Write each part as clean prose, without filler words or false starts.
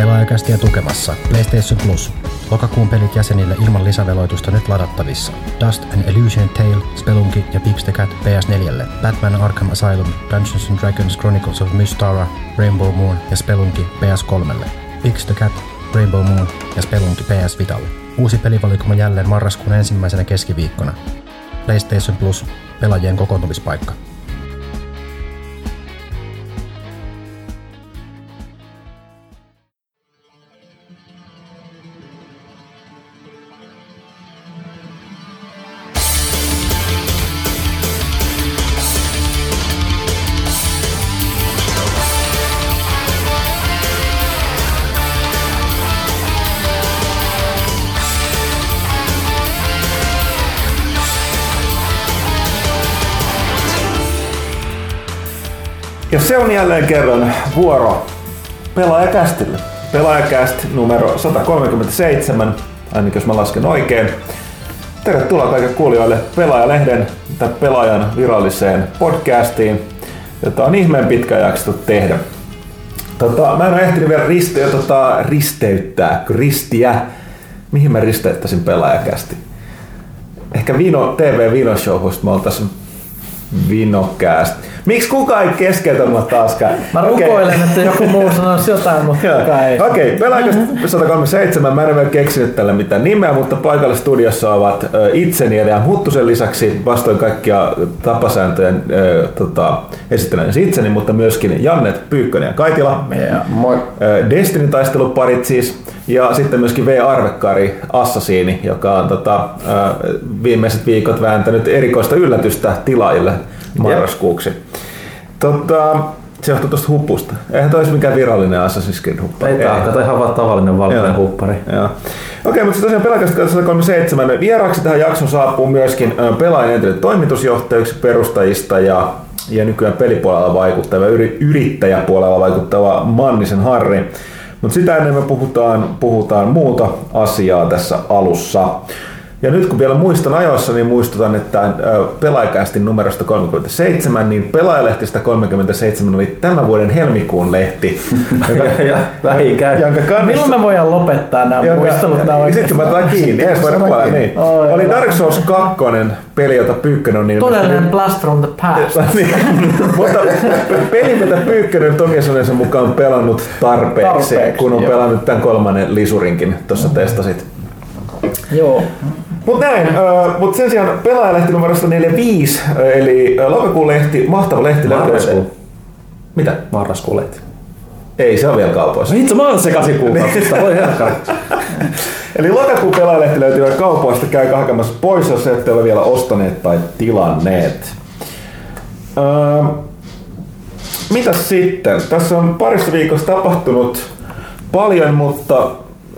Pelaajakästiä tukemassa PlayStation Plus. Lokakuun pelit jäsenille ilman lisäveloitusta nyt ladattavissa. Dust and Illusion Tale, Spelunky ja Pips the Cat PS4:lle, Batman Arkham Asylum, Dungeons and Dragons Chronicles of Mystara, Rainbow Moon ja Spelunky PS3:lle. Pips the Cat, Rainbow Moon ja Spelunky PS Vitalle. Uusi pelivalikoima jälleen marraskuun 1. keskiviikkona. PlayStation Plus, pelaajien kokoontumispaikka. Ja se on jälleen kerran vuoro Pelaajakästille. Pelaajakäst numero 137, ainakin jos mä lasken oikein. Tervetuloa kaikille kuulijoille Pelaajalehden tai Pelaajan viralliseen podcastiin, jota on ihmeen pitkään jaksettu tehdä. Mä en ole ehtinyt vielä risteyttää. Mihin mä risteyttäisin Pelaajakästi? Ehkä TV-vinoshowhosta mä oltaisin Vinokääst. Miksi kukaan ei keskeytä mua taaskaan? Mä rukoilen, että joku muu sanoisi jotain, mutta kukaan ei. Okei, Pelaajakäst 137. Mä en ole keksinyt tälle mitään nimeä, mutta paikalla studiossa ovat itseni ja Huttusen lisäksi vastoin kaikkia tapasääntöjen esittelen itseni, mutta myöskin Jannet, Pyykkönen ja Kaitila. Moi. Destiny-taisteluparit siis. Ja sitten myöskin V-arvekkari Assasiini, joka on viimeiset viikot vääntänyt erikoista yllätystä tilaajille marraskuuksi. Se johtuu tuosta hupusta. Eihän toi olisi mikään virallinen Assassin's Creed huppari. Ei taakka, toi ihan vaan tavallinen valkoinen huppari. Okei, mutta tosiaan Pelaajakäst 137. Vieraaksi tähän jakson saapuu myöskin pelaajan entinen toimitusjohtaja, yksi perustajista ja nykyään pelipuolella vaikuttava, yrittäjäpuolella vaikuttava Mannisen Harri. Mutta sitä ennen me puhutaan muuta asiaa tässä alussa. Ja nyt kun vielä muistan ajoissa, niin muistutan, että Pelaajakästin numerosta 37, niin Pelaajalehti 37 oli tämän vuoden helmikuun lehti. Milloin me voidaan lopettaa nämä muistelut? Sitten mä otan kiinni, edes voidaan puolella. Niin. Oli Dark Souls 2 peli, jota Pyykkönen on niin... Todellinen blast from the past. Mutta peli, mitä Pyykkönen Tomi Sonensa mukaan on pelannut tarpeeksi, kun on pelannut tämän kolmannen lisurinkin. Tuossa testasit. Joo. Mut näin, mut sen sijaan Pelaajalehti numerosta 45, eli lokakuun lehti, mahtava lehti. Marraskuun. Mitä? Marraskuun lehti. Ei, se on vielä kaupoissa. Hitto, mä oon sekaisin kuukautista, voi herkkaan. Eli lokakuun Pelaajalehti löytyy vielä kaupoista, käykää hakemassa pois, jos ette ole vielä ostaneet tai tilanneet. Mitäs sitten? Tässä on parissa viikossa tapahtunut paljon, mutta...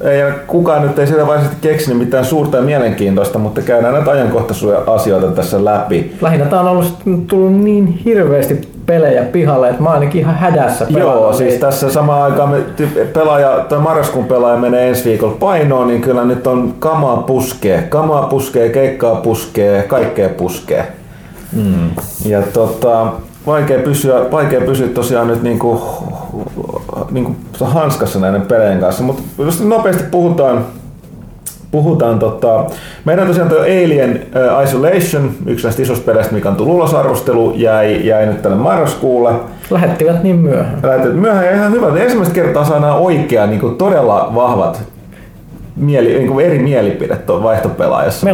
Ei kukaan nyt ei sitä varsinaisesti keksinyt mitään suurta ja mielenkiintoista, mutta käydään näitä ajankohtaisia asioita tässä läpi. Lähinnä tää on tullut niin hirveästi pelejä pihalle, että mä oon ainakin ihan hädässä pelannut. Joo, siis tässä samaan aikaan marraskuun pelaaja menee ensi viikolla painoon, niin kyllä nyt on kamaa puskee, keikkaa puskee, kaikkea puskee. Mm. Ja vaikea pysyä tosiaan nyt niinku hanskassa näiden pelien kanssa, mutta jos nopeasti puhutaan meidän tosiaan tuo Alien Isolation, yksi näistä isosta peleistä, mikä on tullut ulos arvostelu, jäi nyt tälle marraskuulle. Lähettivät niin myöhään. Ja ihan hyvä, ensimmäistä kertaa saadaan oikea, niinku todella vahvat niinku eri mielipidet tuon vaihtopelaajassa.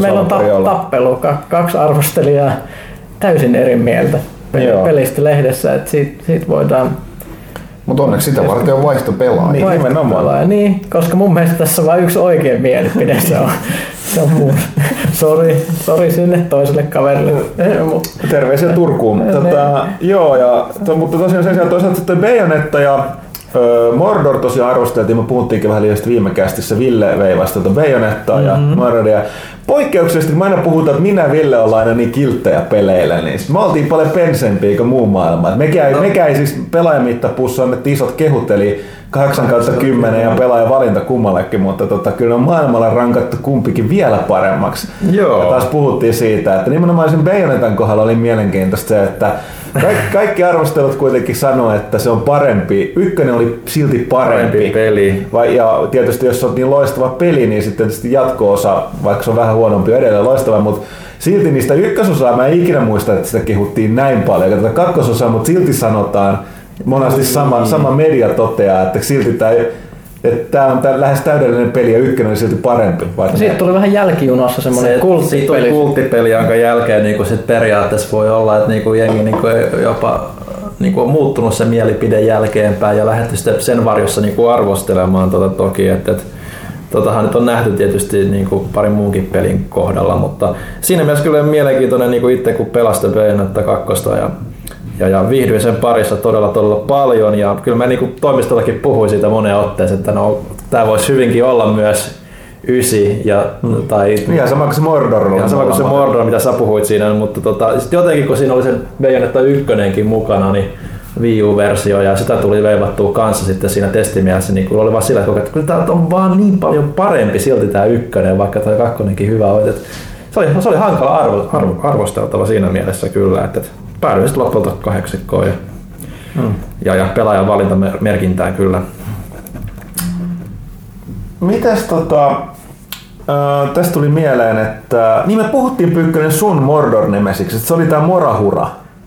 Meillä on tappelu, kaksi arvostelijaa. Täysin eri mieltä pelistä lehdessä, että siitä voidaan... Mutta onneksi sitä varten on vaihtopelaaja. Niin, vaihtopelaaja, niin, koska mun mielestä tässä vain yksi oikea mielipide, se on mun. Sori sinne toiselle kaverille. Terveisiä Turkuun. Mutta tosiaan sen sijaan toisaalta toi Bayonetta ja Mordor tosiaan arvosteltiin, me puhuttiinkin vähän liian viime kästissä, Ville veivasta tuota Bayonettaa ja Mordoria. Poikkeuksellisesti me aina puhutaan, että minä Ville ollaan aina niin kilttejä peleillä, niin me oltiin paljon pensempiä kuin muu maailma. Mekä ei siis pelaajamittapuussa annettiin isot kehut, eli 8/10 ja pelaajavalinta kummallekin, mutta kyllä on maailmalla rankattu kumpikin vielä paremmaksi. Joo. Ja taas puhuttiin siitä, että nimenomaan sen Bayonetan kohdalla oli mielenkiintoista se, että Kaikki arvostelut kuitenkin sanoo, että se on parempi. Ykkönen oli silti parempi peli. Ja tietysti jos on niin loistava peli, niin sitten jatko-osa, vaikka se on vähän huonompi, edelleen loistava, mutta silti niistä ykkösosaa mä en ikinä muista, että sitä kehuttiin näin paljon. Tätä kakkososaa, mutta silti sanotaan, monasti sama media toteaa, että silti tämä on lähes täydellinen peli ja ykkönen oli silti parempi. Siitä tuli vähän jälkijunassa semmoinen kulttipeli. Siitä kulttipeli, jonka jälkeen niin sit periaatteessa voi olla, että niin jengi niin jopa niin on muuttunut se mielipide jälkeenpäin ja lähdetty sen varjossa niin arvostelemaan toki. Että totahan nyt on nähty tietysti niin parin muunkin pelin kohdalla, mutta siinä mielessä kyllä mielenkiintoinen niin itse kun pelasta Bayonetta 2 ja viihdyin sen parissa todella paljon ja kyllä mä niin toimistollakin puhuin siitä moneen otteeseen, että no, tää voisi hyvinkin olla myös 9 tai ihan sama kuin se Mordor, mitä sä puhuit siinä, mutta jotenkin kun siinä oli se Bayonetta 1:kin mukana, niin Wii U-versio ja sitä tuli leivattua kanssa sitten siinä testimielessä, niin oli vaan sillä tavalla, että tämä on vaan niin paljon parempi silti tämä ykkönen, vaikka tämä kakkonenkin hyvä oli. Se oli hankala arvosteltava siinä mielessä kyllä, että päädyin sitten lopulta 8:n ja pelaajan valintamerkintään kyllä. Mitäs tästä tuli mieleen, että niin me puhuttiin Pyykkönen sun Mordor-nemesiksi, että se oli tää Morahura.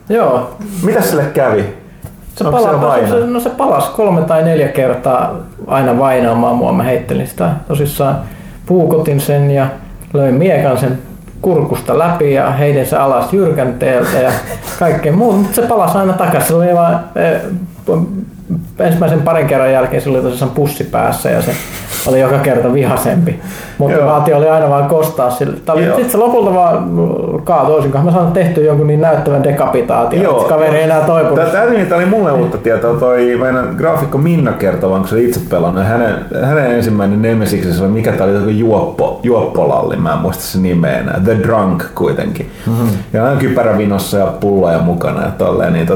Joo. Mitäs sille kävi? Se palasi 3 tai 4 kertaa aina vainaamaan mua. Mä heittelin sitä tosissaan, puukotin sen ja löin miekan sen kurkusta läpi ja heitin sen alas jyrkänteeltä ja kaikkea muuta, mutta se palasi aina takaisin. Se oli vaan, ensimmäisen parin kerran jälkeen se oli tosissaan pussi päässä ja se oli joka kerta vihasempi. Motivaatio oli aina vaan kostaa sille. Sitten se lopulta vaan kaatoisinkohan mä saanut tehtyä jonkun niin näyttävän dekapitaation, että kaveri ei enää toipunut. Tämä oli mulle uutta tietoa. Toi meidän graafikko Minna kertoo, onko se oli itse pelannut. Hänen ensimmäinen nemesiksensä oli, mikä tämä oli, juoppolalli, mä en muista se nimeä enää. The Drunk kuitenkin. Mm-hmm. Ja hän on kypärävinossa ja pulloja mukana ja tolleen. Niin,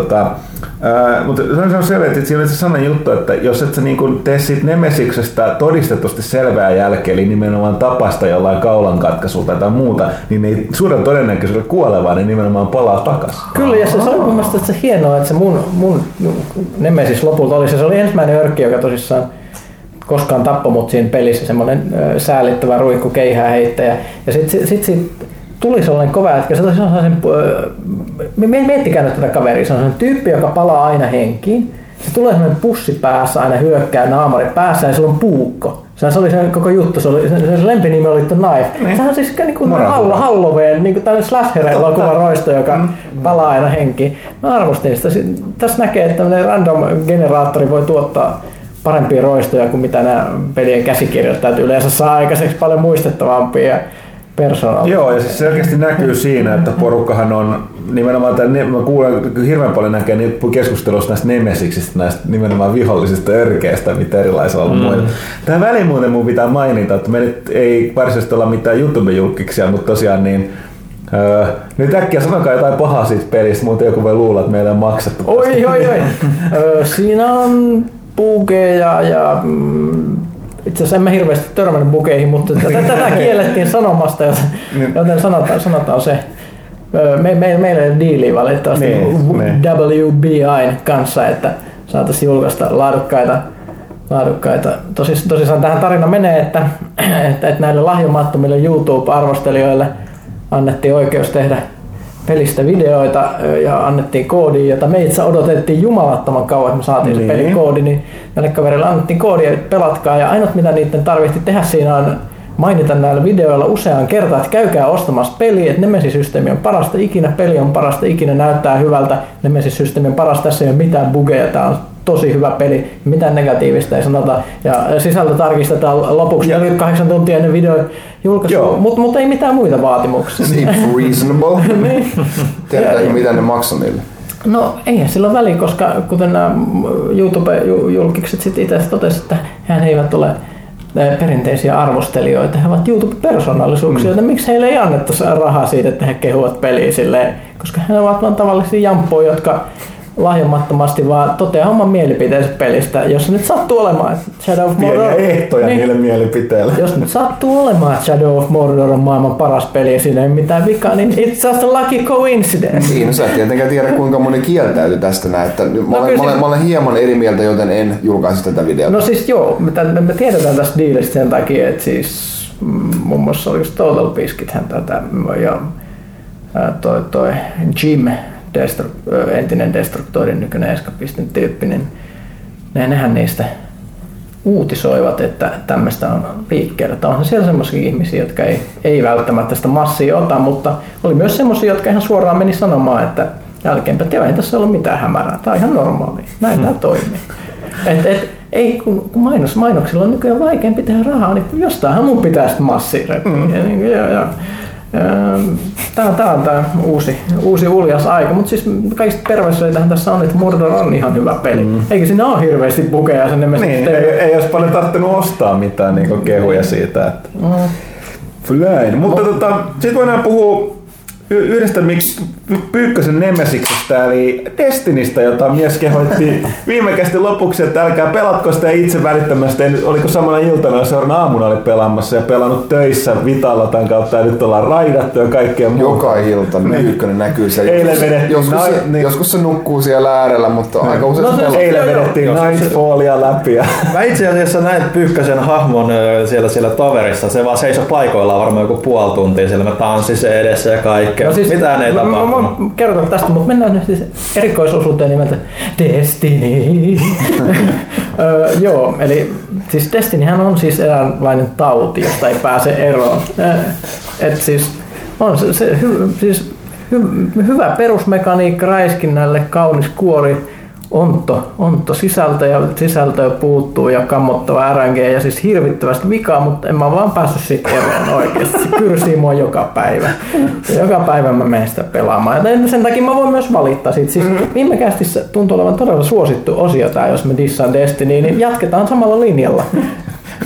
mutta se on selvä, että siinä on sellainen juttu, että jos et sä niin tee siitä nemesiksestä todistetusti selvää jälkeen, eli nimenomaan tapasta jollain kaulankatkaisulta tai muuta, niin ne ei suuren todennäköisyydellä kuole, vaan ne nimenomaan palaa takaisin. Kyllä, ja se oli mun mielestä se hienoa, että se mun nemesis lopulta oli. Se oli ensimmäinen örkki, joka tosissaan koskaan tappoi mut siinä pelissä, semmoinen säälittävä ruikku keihääheittäjä. Ja sit tuli sellainen kova jätkä, se tosiaan sen, miettikää nyt tätä kaveria, se on sellainen tyyppi, joka palaa aina henkiin. Se tulee sellainen pussi päässä, aina hyökkää naamari päässä ja sillä on puukko. Se oli se koko juttu, se lempinimi oli The Knife. Sehän on siis niinku Halloween, niinku tämmöinen slasher-elokuva roisto, joka palaa aina henkiin. Mä arvostin sitä. Tässä näkee, että tämmöinen random generaattori voi tuottaa parempia roistoja kuin mitä nämä pelien käsikirjoittajat yleensä saa aikaiseksi, paljon muistettavampia. Personaali. Joo, ja siis selkeästi näkyy siinä, että porukkahan on nimenomaan, mä kuulen hirveän paljon näkee keskustelussa näistä nemesiksistä, näistä nimenomaan vihollisista örkeistä, mitä erilaisia on muita. Tähän väliin muuten mun pitää mainita, että me nyt ei varsinaisesti olla mitään YouTube-julkkiksia, mutta tosiaan niin nyt äkkiä sanokaa jotain pahaa siitä pelistä, muuten joku voi luulla, että meillä on maksettu. Oi. Siinä on bugeja ja itse asiassa emme hirveästi törmännyt bugeihin, mutta tätä kiellettiin sanomasta, joten sanotaan se. Meillä ei ole diiliä valitettavasti WBI:n kanssa, että saataisiin julkaista laadukkaita. Tosissaan tähän tarina menee, että näille lahjomattomille YouTube-arvostelijoille annettiin oikeus tehdä pelistä videoita ja annettiin koodi, jota me itse odotettiin jumalattoman kauan, että me saatiin se pelikoodi, niin näille kaverille annettiin koodi ja pelatkaa, ja ainut mitä niiden tarvitsi tehdä siinä on mainita näillä videoilla useaan kertaan, että käykää ostamassa peli, että Nemesis-systeemi on parasta ikinä, peli on parasta ikinä, näyttää hyvältä, Nemesis-systeemi on parasta, tässä ei ole mitään bugeja, tää on tosi hyvä peli, mitään negatiivista ei sanota, ja sisältö tarkistetaan lopuksi 8 tuntia ennen videon julkaisua, mutta ei mitään muita vaatimuksia. Seems reasonable. Niin. Tiedätäänkö mitä ne maksaa niille? No eihän sillä ole väliä, koska kuten nämä YouTube-julkikset sitten itse totesivat, että hän eivät ole perinteisiä arvostelijoita, he ovat YouTube-persoonallisuuksia, joten miksi heille ei annettaisi rahaa siitä, että he kehuvat peliä silleen, koska he ovat vain tavallisia jamppoja, jotka lahjomattomasti, vaan toteaa oman mielipiteensä pelistä, jos nyt sattuu olemaan Shadow of Mordor. Pieniä ehtoja niille mielipiteille. Jos nyt sattuu olemaan Shadow of Mordor on maailman paras peli ja siinä ei mitään vikaa, niin it's just a lucky coincidence. Niin, no sä et tietenkään tiedä kuinka moni kieltäytyi tästä näin. Mä olen hieman eri mieltä, joten en julkaise tätä videota. No siis joo, me tiedetään tästä diilistä sen takia, että siis muun muassa oliko Total Biscuithän tätä ja toi Jim entinen Destructoidin nykyinen Escapistin tyyppi, niin nehän niistä uutisoivat, että tämmöistä on liikkeellä. Onhan siellä semmoisia ihmisiä, jotka ei välttämättä sitä massia ota, mutta oli myös semmoisia, jotka ihan suoraan meni sanomaan, että jälkeenpä ei tässä ole mitään hämärää, tämä on ihan normaalia, näin tämä toimii. Ei, kun mainoksilla on nykyään vaikeampi tehdä rahaa, niin jostainhan mun pitää sitä massia reppiä. Tämä on tämä uusi uljas aika, mutta siis kaikista perversöitähän tässä on, että Mordor on ihan hyvä peli. Eikä siinä ole hirveästi bukeja sen nimessä. Niin, ei olisi paljon tarvinnut ostaa mitään niin kehuja siitä. Että. Mutta sitten voidaan puhua yhdestä miksi Pyykkösen nemesiksistä, eli Destinistä, jota mies kehoitti viimekästi lopuksi, että älkää pelatko sitä itse välittämästä. Oliko samana iltana ja seuraavana aamuna oli pelaamassa ja pelannut töissä Vitalla tämän kautta ja nyt ollaan raidattu ja kaikkea muuta. Joka ilta Pyykkönen näkyy siellä. Joskus se nukkuu siellä äärellä, mutta aika usein pelaa. Eilen vedettiin Nightfallia läpi. Mä itse asiassa näin Pyykkösen hahmon siellä taverissa. Se vaan seisoi paikoillaan varmaan joku puoli tuntia. Siellä mä tanssin sen edessä ja kaikki. No siis, mitään ei tapahtunut. Mä kerron tästä, mutta mennään nyt siis erikoisosuuteen nimeltä Destiny. Joo, eli siis Destinyhän on siis eräänlainen tauti, josta ei pääse eroon. Et siis on hyvä perusmekaniikka räiskinnälle, kaunis kuori, onto sisältöä puuttuu ja kammottava RNG ja siis hirvittävästi vikaa, mutta en mä vaan päässyt siitä eroon oikeasti. Se kyrsii mua joka päivä. Joka päivä mä menen sitä pelaamaan. Ja sen takia mä voin myös valittaa siitä. Siis viime kästissä tuntuu olevan todella suosittu osio tää, jos me dissaan Destiny, niin jatketaan samalla linjalla.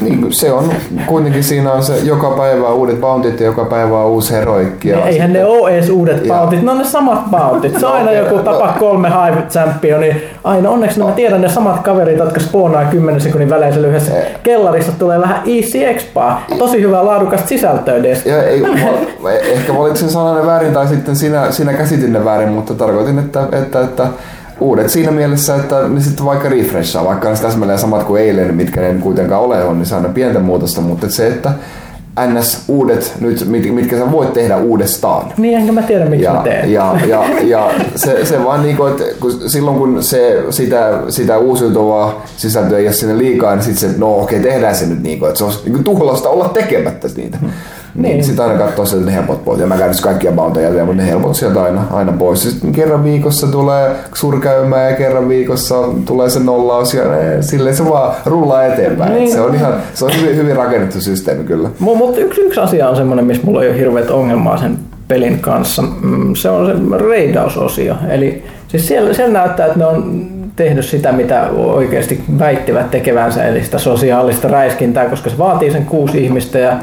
Niin, se on kuitenkin siinä on se joka päivä uudet bountit ja joka päivä uusi heroikki. Eihän ne ole edes uudet bountit, ne on ne samat bountit. Se on aina joku tapa 3 Hive Championi. Aina onneksi mä tiedän ne samat kaverit, jotka spoonaa 10 sekunnin välein siellä yhdessä kellarissa tulee vähän easy expaa. Tosi hyvää laadukasta sisältöä Destiny. Ehkä valitsin sanan väärin tai sitten sinä käsitin ne väärin, mutta tarkoitin, että uudet siinä mielessä, että ne sitten vaikka refreshaa, vaikka ne täsmälleen samat kuin eilen, mitkä ne kuitenkaan ole on, niin se on aina pientä muutosta, mutta se, että ns. Uudet, nyt, mitkä sä voit tehdä uudestaan. Niin, enkä mä tiedä, miksi mä teen. Ja se vaan niinku, että silloin kun sitä uusiutuvaa sisältöä ei ole sinne liikaa, niin sitten se, tehdään se nyt niinku, että se olisi niinku tuhlasta olla tekemättä niitä. Niin. Sitten aina katsoo sieltä ne helpot pois. Ja mä käyn kaikkia bounteja, mutta ne helpot sieltä aina pois. Sitten kerran viikossa tulee surkäymää ja kerran viikossa tulee se nollaus ja silleen se vaan rullaa eteenpäin. Niin. Se on hyvin rakennettu systeemi kyllä. Mutta yksi asia on semmoinen, missä mulla ei ole hirveät ongelmaa sen pelin kanssa. Se on se reidausosio. Eli siis siellä näyttää, että ne on tehnyt sitä, mitä oikeasti väittivät tekevänsä, eli sitä sosiaalista räiskintää, koska se vaatii sen 6 ihmistä ja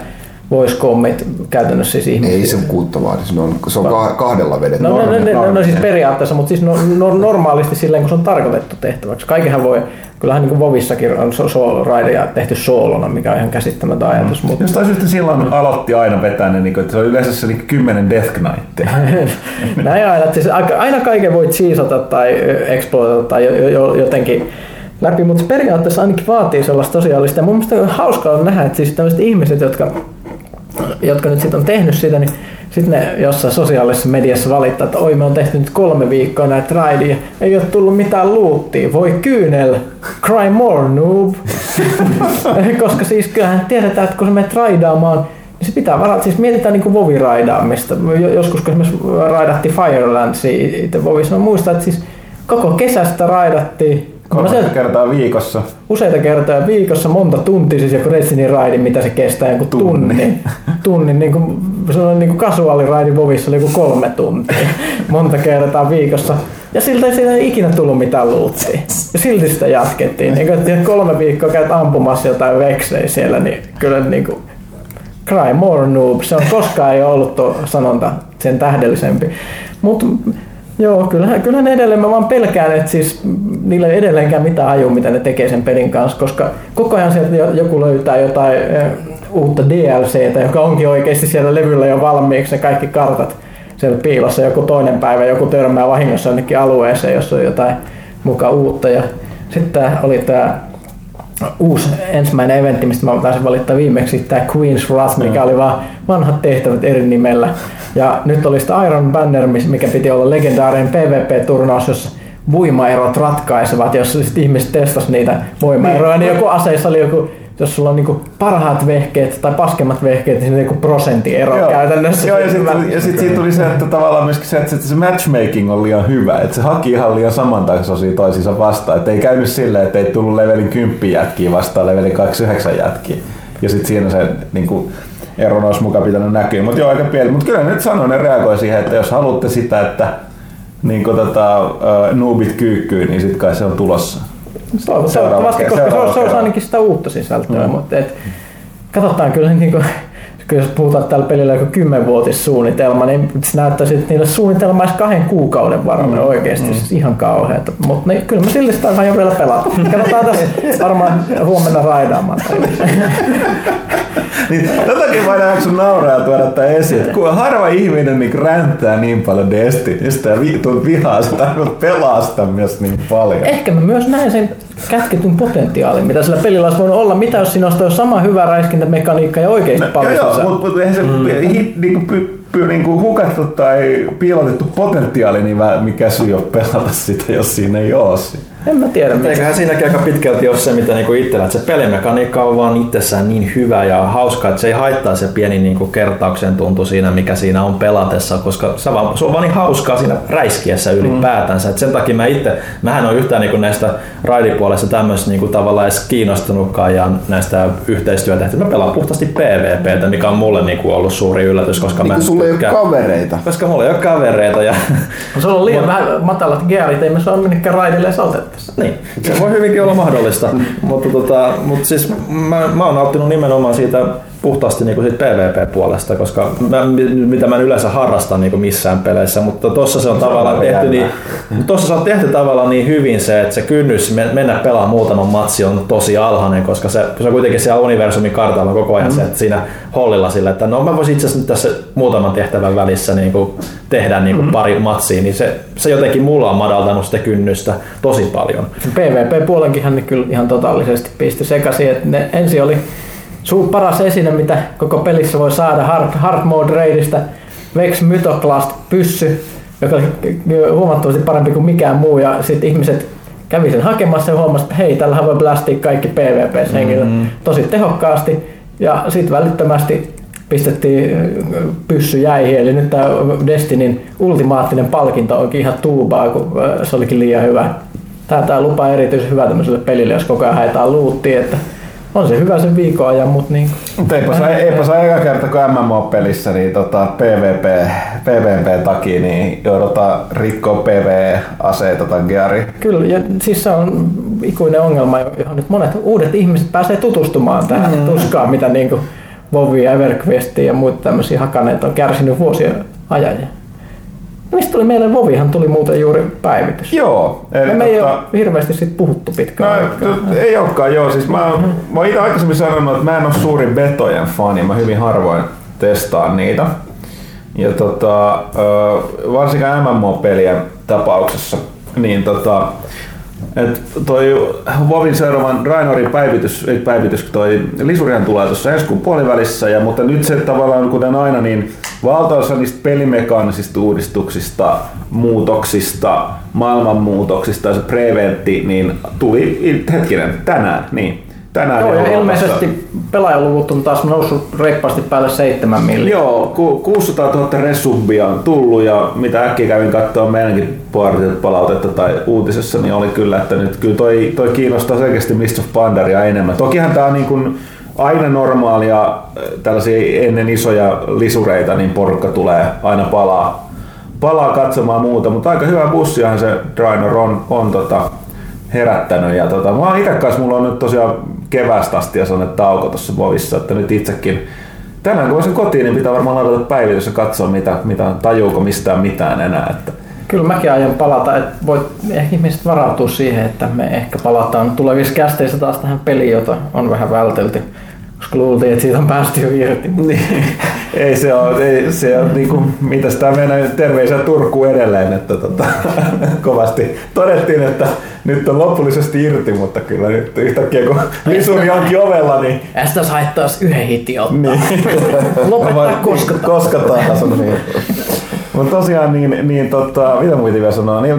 voice commit käytännössä siis ihmisiä. Ei se kuutta vaan, se on 2 vedet. No siis periaatteessa, mutta siis normaalisti silleen, kun se on tarkoitettu tehtäväksi. Kaikenhan voi, kyllähän niin kuin Vovissakin on raideja tehty soolona, mikä on ihan käsittämätön ajatus. Mutta jostain syystä silloin aloitti aina vetää ne, että se on yleensä se 10 Death Knightia. Näin aina, siis aina kaiken voi cheesata tai exploitata tai jotenkin läpi, mutta periaatteessa ainakin vaatii sellaista tosiaalista. Ja mun mielestä on hauskaa nähdä, että siis tämmöiset ihmiset, jotka nyt sitten on tehnyt sitä, niin sitten ne jossain sosiaalisessa mediassa valittaa, että me on tehty nyt 3 viikkoa näitä raidia, ei ole tullut mitään luuttia, voi kyynel, cry more noob. Koska siis kyllähän tiedetään, että kun sä menet raidaamaan, niin se pitää varata, siis mietitään niin kuin Vovi-raidaamista. Joskus kun esimerkiksi raidattiin Firelandsia itse Vovissa, mä muistan, että siis koko kesästä raidattiin, 3 kertaa viikossa. Useita kertaa viikossa, monta tuntia, siis joku Destiny raidi, mitä se kestää, joku tunnin niin kuin kasuaaliraidi Vovissa oli joku 3 tuntia, monta kertaa viikossa. Ja siltä ei ikinä tullut mitään luuttia. Silti sitä jatkettiin. Niin kun 3 viikkoa käyt ampumassa jotain veksejä siellä, niin kyllä niin kuin cry more noob, se on koskaan ei ollut tuo sanonta sen tähdellisempi. Mut Joo, kyllähän edelleen mä vaan pelkään, että siis niillä ei edelleenkään mitään ajua, mitä ne tekee sen pelin kanssa, koska koko ajan sieltä joku löytää jotain uutta DLCtä, joka onkin oikeasti siellä levyllä jo valmiiksi ne kaikki kartat siellä piilossa. Joku toinen päivä joku törmää vahingossa jonnekin alueeseen, jossa on jotain muka uutta. Ja sitten oli tämä uusi ensimmäinen eventti, mistä mä taisin valittaa viimeksi, tämä Queen's Wrath, mikä oli vaan vanhat tehtävät eri nimellä. Ja nyt oli sitä Iron Banner, mikä piti olla legendaarinen PvP-turnaus, jossa voimaerot ratkaisevat, jos ihmiset testasivat niitä voimaeroja, niin joku aseissa oli joku, jos sulla on niinku parhaat vehkeet tai paskemmat vehkeet, niin niinku prosenttiero käytännössä. Joo, ja sitten siitä tuli se, että tavallaan myöskin se matchmaking on liian hyvä, että se haki ihan liian samantasoisia toisiinsa vastaan, että ei käynyt sillä, että ei tullut levelin 10 jätkiä vastaan levelin 29 jätkiä, ja sitten siinä se niinku eron olisi mukaan pitänyt näkyä, mutta joo, aika pieni. Mutta kyllä nyt sanoin, ne reagoi siihen, että jos haluatte sitä, että niinku noobit kyykkyy, niin sit kai se on tulossa. Toivottavasti, koska se on ainakin sitä uutta sisältöä, mutta katsotaan kyllä, niin jos puhutaan tällä pelillä joku 10-vuotissuunnitelma, niin se näyttäisi, että niillä suunnitelma olisi 2 kuukauden varmaan oikeasti, siis ihan kauheata, mutta niin, kyllä mä silti sitä aion vielä pelata. Katsotaan tässä varmaan huomenna raidaamaan. Niin, totakin vain jakso nauraa tuoda tämän esiin, että harva ihminen niin ränttää niin paljon Destinystä ja vihaa sitä pelaa sitä myös niin paljon. Ehkä mä myös näen sen kätketyn potentiaalin, mitä sillä pelillä olisi voinut olla, mitä jos siinä olisi sama hyvä räiskintämekaniikka ja oikeasti paljon. Joo, mutta eihän se niinku hukattu tai piilotettu potentiaali, niin mikä syy on pelata sitä, jos siinä ei ole sitä. En mä tiedä. Eiköhän siinäkin aika pitkälti ole se, mitä niinku itsellä, että se pelimekaniikka on vaan itsessään niin hyvä ja hauska, että se ei haittaa se pieni niinku kertauksen tuntu siinä, mikä siinä on pelatessa, koska se on vaan niin hauskaa siinä räiskiessä ylipäätänsä. Et sen takia mähän en ole yhtään niinku näistä raidipuolesta tämmöistä niinku tavallaan edes kiinnostunutkaan ja näistä yhteistyötä, että mä pelaan puhtaasti PvPtä, mikä on mulle niinku ollut suuri yllätys, koska niin mä kavereita. Koska mulla ei ole kavereita. Ja se on liian vähän matalat gearit, ei me saa minnekään raidille saltettaessa. Niin, se voi hyvinkin olla mahdollista. mutta siis mä oon nauttinut nimenomaan siitä puhtaasti niinku siitä PvP-puolesta, koska mitä mä en yleensä harrasta niinku missään peleissä, mutta tossa se on tavallaan tehty tavallaan niin hyvin se, että se kynnys mennä pelaamaan muutaman matsi on tosi alhainen, koska se on kuitenkin siellä universumin kartalla koko ajan se, että siinä hollilla sillä, että no mä voisin itse asiassa nyt tässä muutaman tehtävän välissä niinku tehdä niinku pari matsia, niin se jotenkin mulla on madaltanut sitä kynnystä tosi paljon. PvP-puolenkinhan ne kyllä ihan totaalisesti pisti sekaisin, että ne ensin oli paras esine, mitä koko pelissä voi saada hard mode raidista, Vex Mythoclast pyssy, joka oli huomattavasti parempi kuin mikään muu, ja sitten ihmiset kävi sen hakemassa ja huomasi, että hei, tällähän voi blastia kaikki PvP-henkilöt tosi tehokkaasti, ja sitten välittömästi pistettiin pyssy jäihin, eli nyt tämä Destinyn ultimaattinen palkinto onkin ihan tuubaa, kun se olikin liian hyvä. Tämä lupaa erityisen hyvä tämmöiselle pelille, jos koko ajan haetaan luuttia, että on se hyvä sen viikon ajan, mutta niin. Eipä saa eka kerta, kun MMO-pelissä niin PvP takia niin joudutaan rikkoa PvE-aseita tai geari. Kyllä, ja siis se on ikuinen ongelma, johon nyt monet uudet ihmiset pääsee tutustumaan tähän tuskaan, mitä niin WoW ja EverQuest ja muut tämmöisiä hakaneet on kärsinyt vuosien ajan. Mistä tuli meille? WoWhan tuli muuten juuri päivitys. Joo. Eli me ei ole hirveästi siitä puhuttu pitkään. Ei olekaan, joo. Siis mä oon itse aikaisemmin sanonut, että mä en ole suuri betojen fani. Mä hyvin harvoin testaan niitä. Ja varsinkaan MMO-pelien tapauksessa. Niin toi WoWin seuraavan Rainorin toi Lisurian tulee tuossa ensi kuun puolivälissä, ja mutta nyt se tavallaan kuten aina, niin valtaosa niistä pelimekaanisista uudistuksista, muutoksista, maailmanmuutoksista ja se preventti, niin tuli tänään. Niin. Tänään joo, ja ilmeisesti pelaajaluvut on taas noussut reippaasti päälle 7 miljoonaa. Joo, 600 000 resubbia on tullut, ja mitä äkkiä kävin katsoa meidänkin palautetta tai uutisessa, niin oli kyllä, että nyt kyllä toi kiinnostaa selkeästi Mist of Pandaria enemmän. Tokihan tää on niin kuin aina normaalia, tällaisia ennen isoja lisureita, niin porukka tulee aina palaa katsomaan muuta, mutta aika hyvä bussiahan se Draenor on herättänyt, ja mä oon ite kanssa, mulla on nyt tosiaan keväästä asti ja sellainen tauko tuossa WoWissa, että nyt itsekin tänään kun olisin kotiin, niin pitää varmaan ladata päivitys ja katsoa, mitä tajuuko mistään mitään enää, että Kyllä mäkin aion palata, että voit ehkä ihmiset varautua siihen, että me ehkä palataan tulevissa kästeissä taas tähän peliin, jota on vähän vältelty, koska luultiin, että siitä on päästy jo irti. Ei se ole, niinku, mitäs tää meidän terveisiä Turkuun edelleen, että kovasti todettiin, että nyt on lopullisesti irti, mutta kyllä nyt yhtäkkiä kun visuri onkin ovella, niin... Äs tässä haittaisi yhden hitin ottaa. Lopettaa koska taas on niin. Mutta tosiaan niin, mitä muita vielä sanoa? Niin,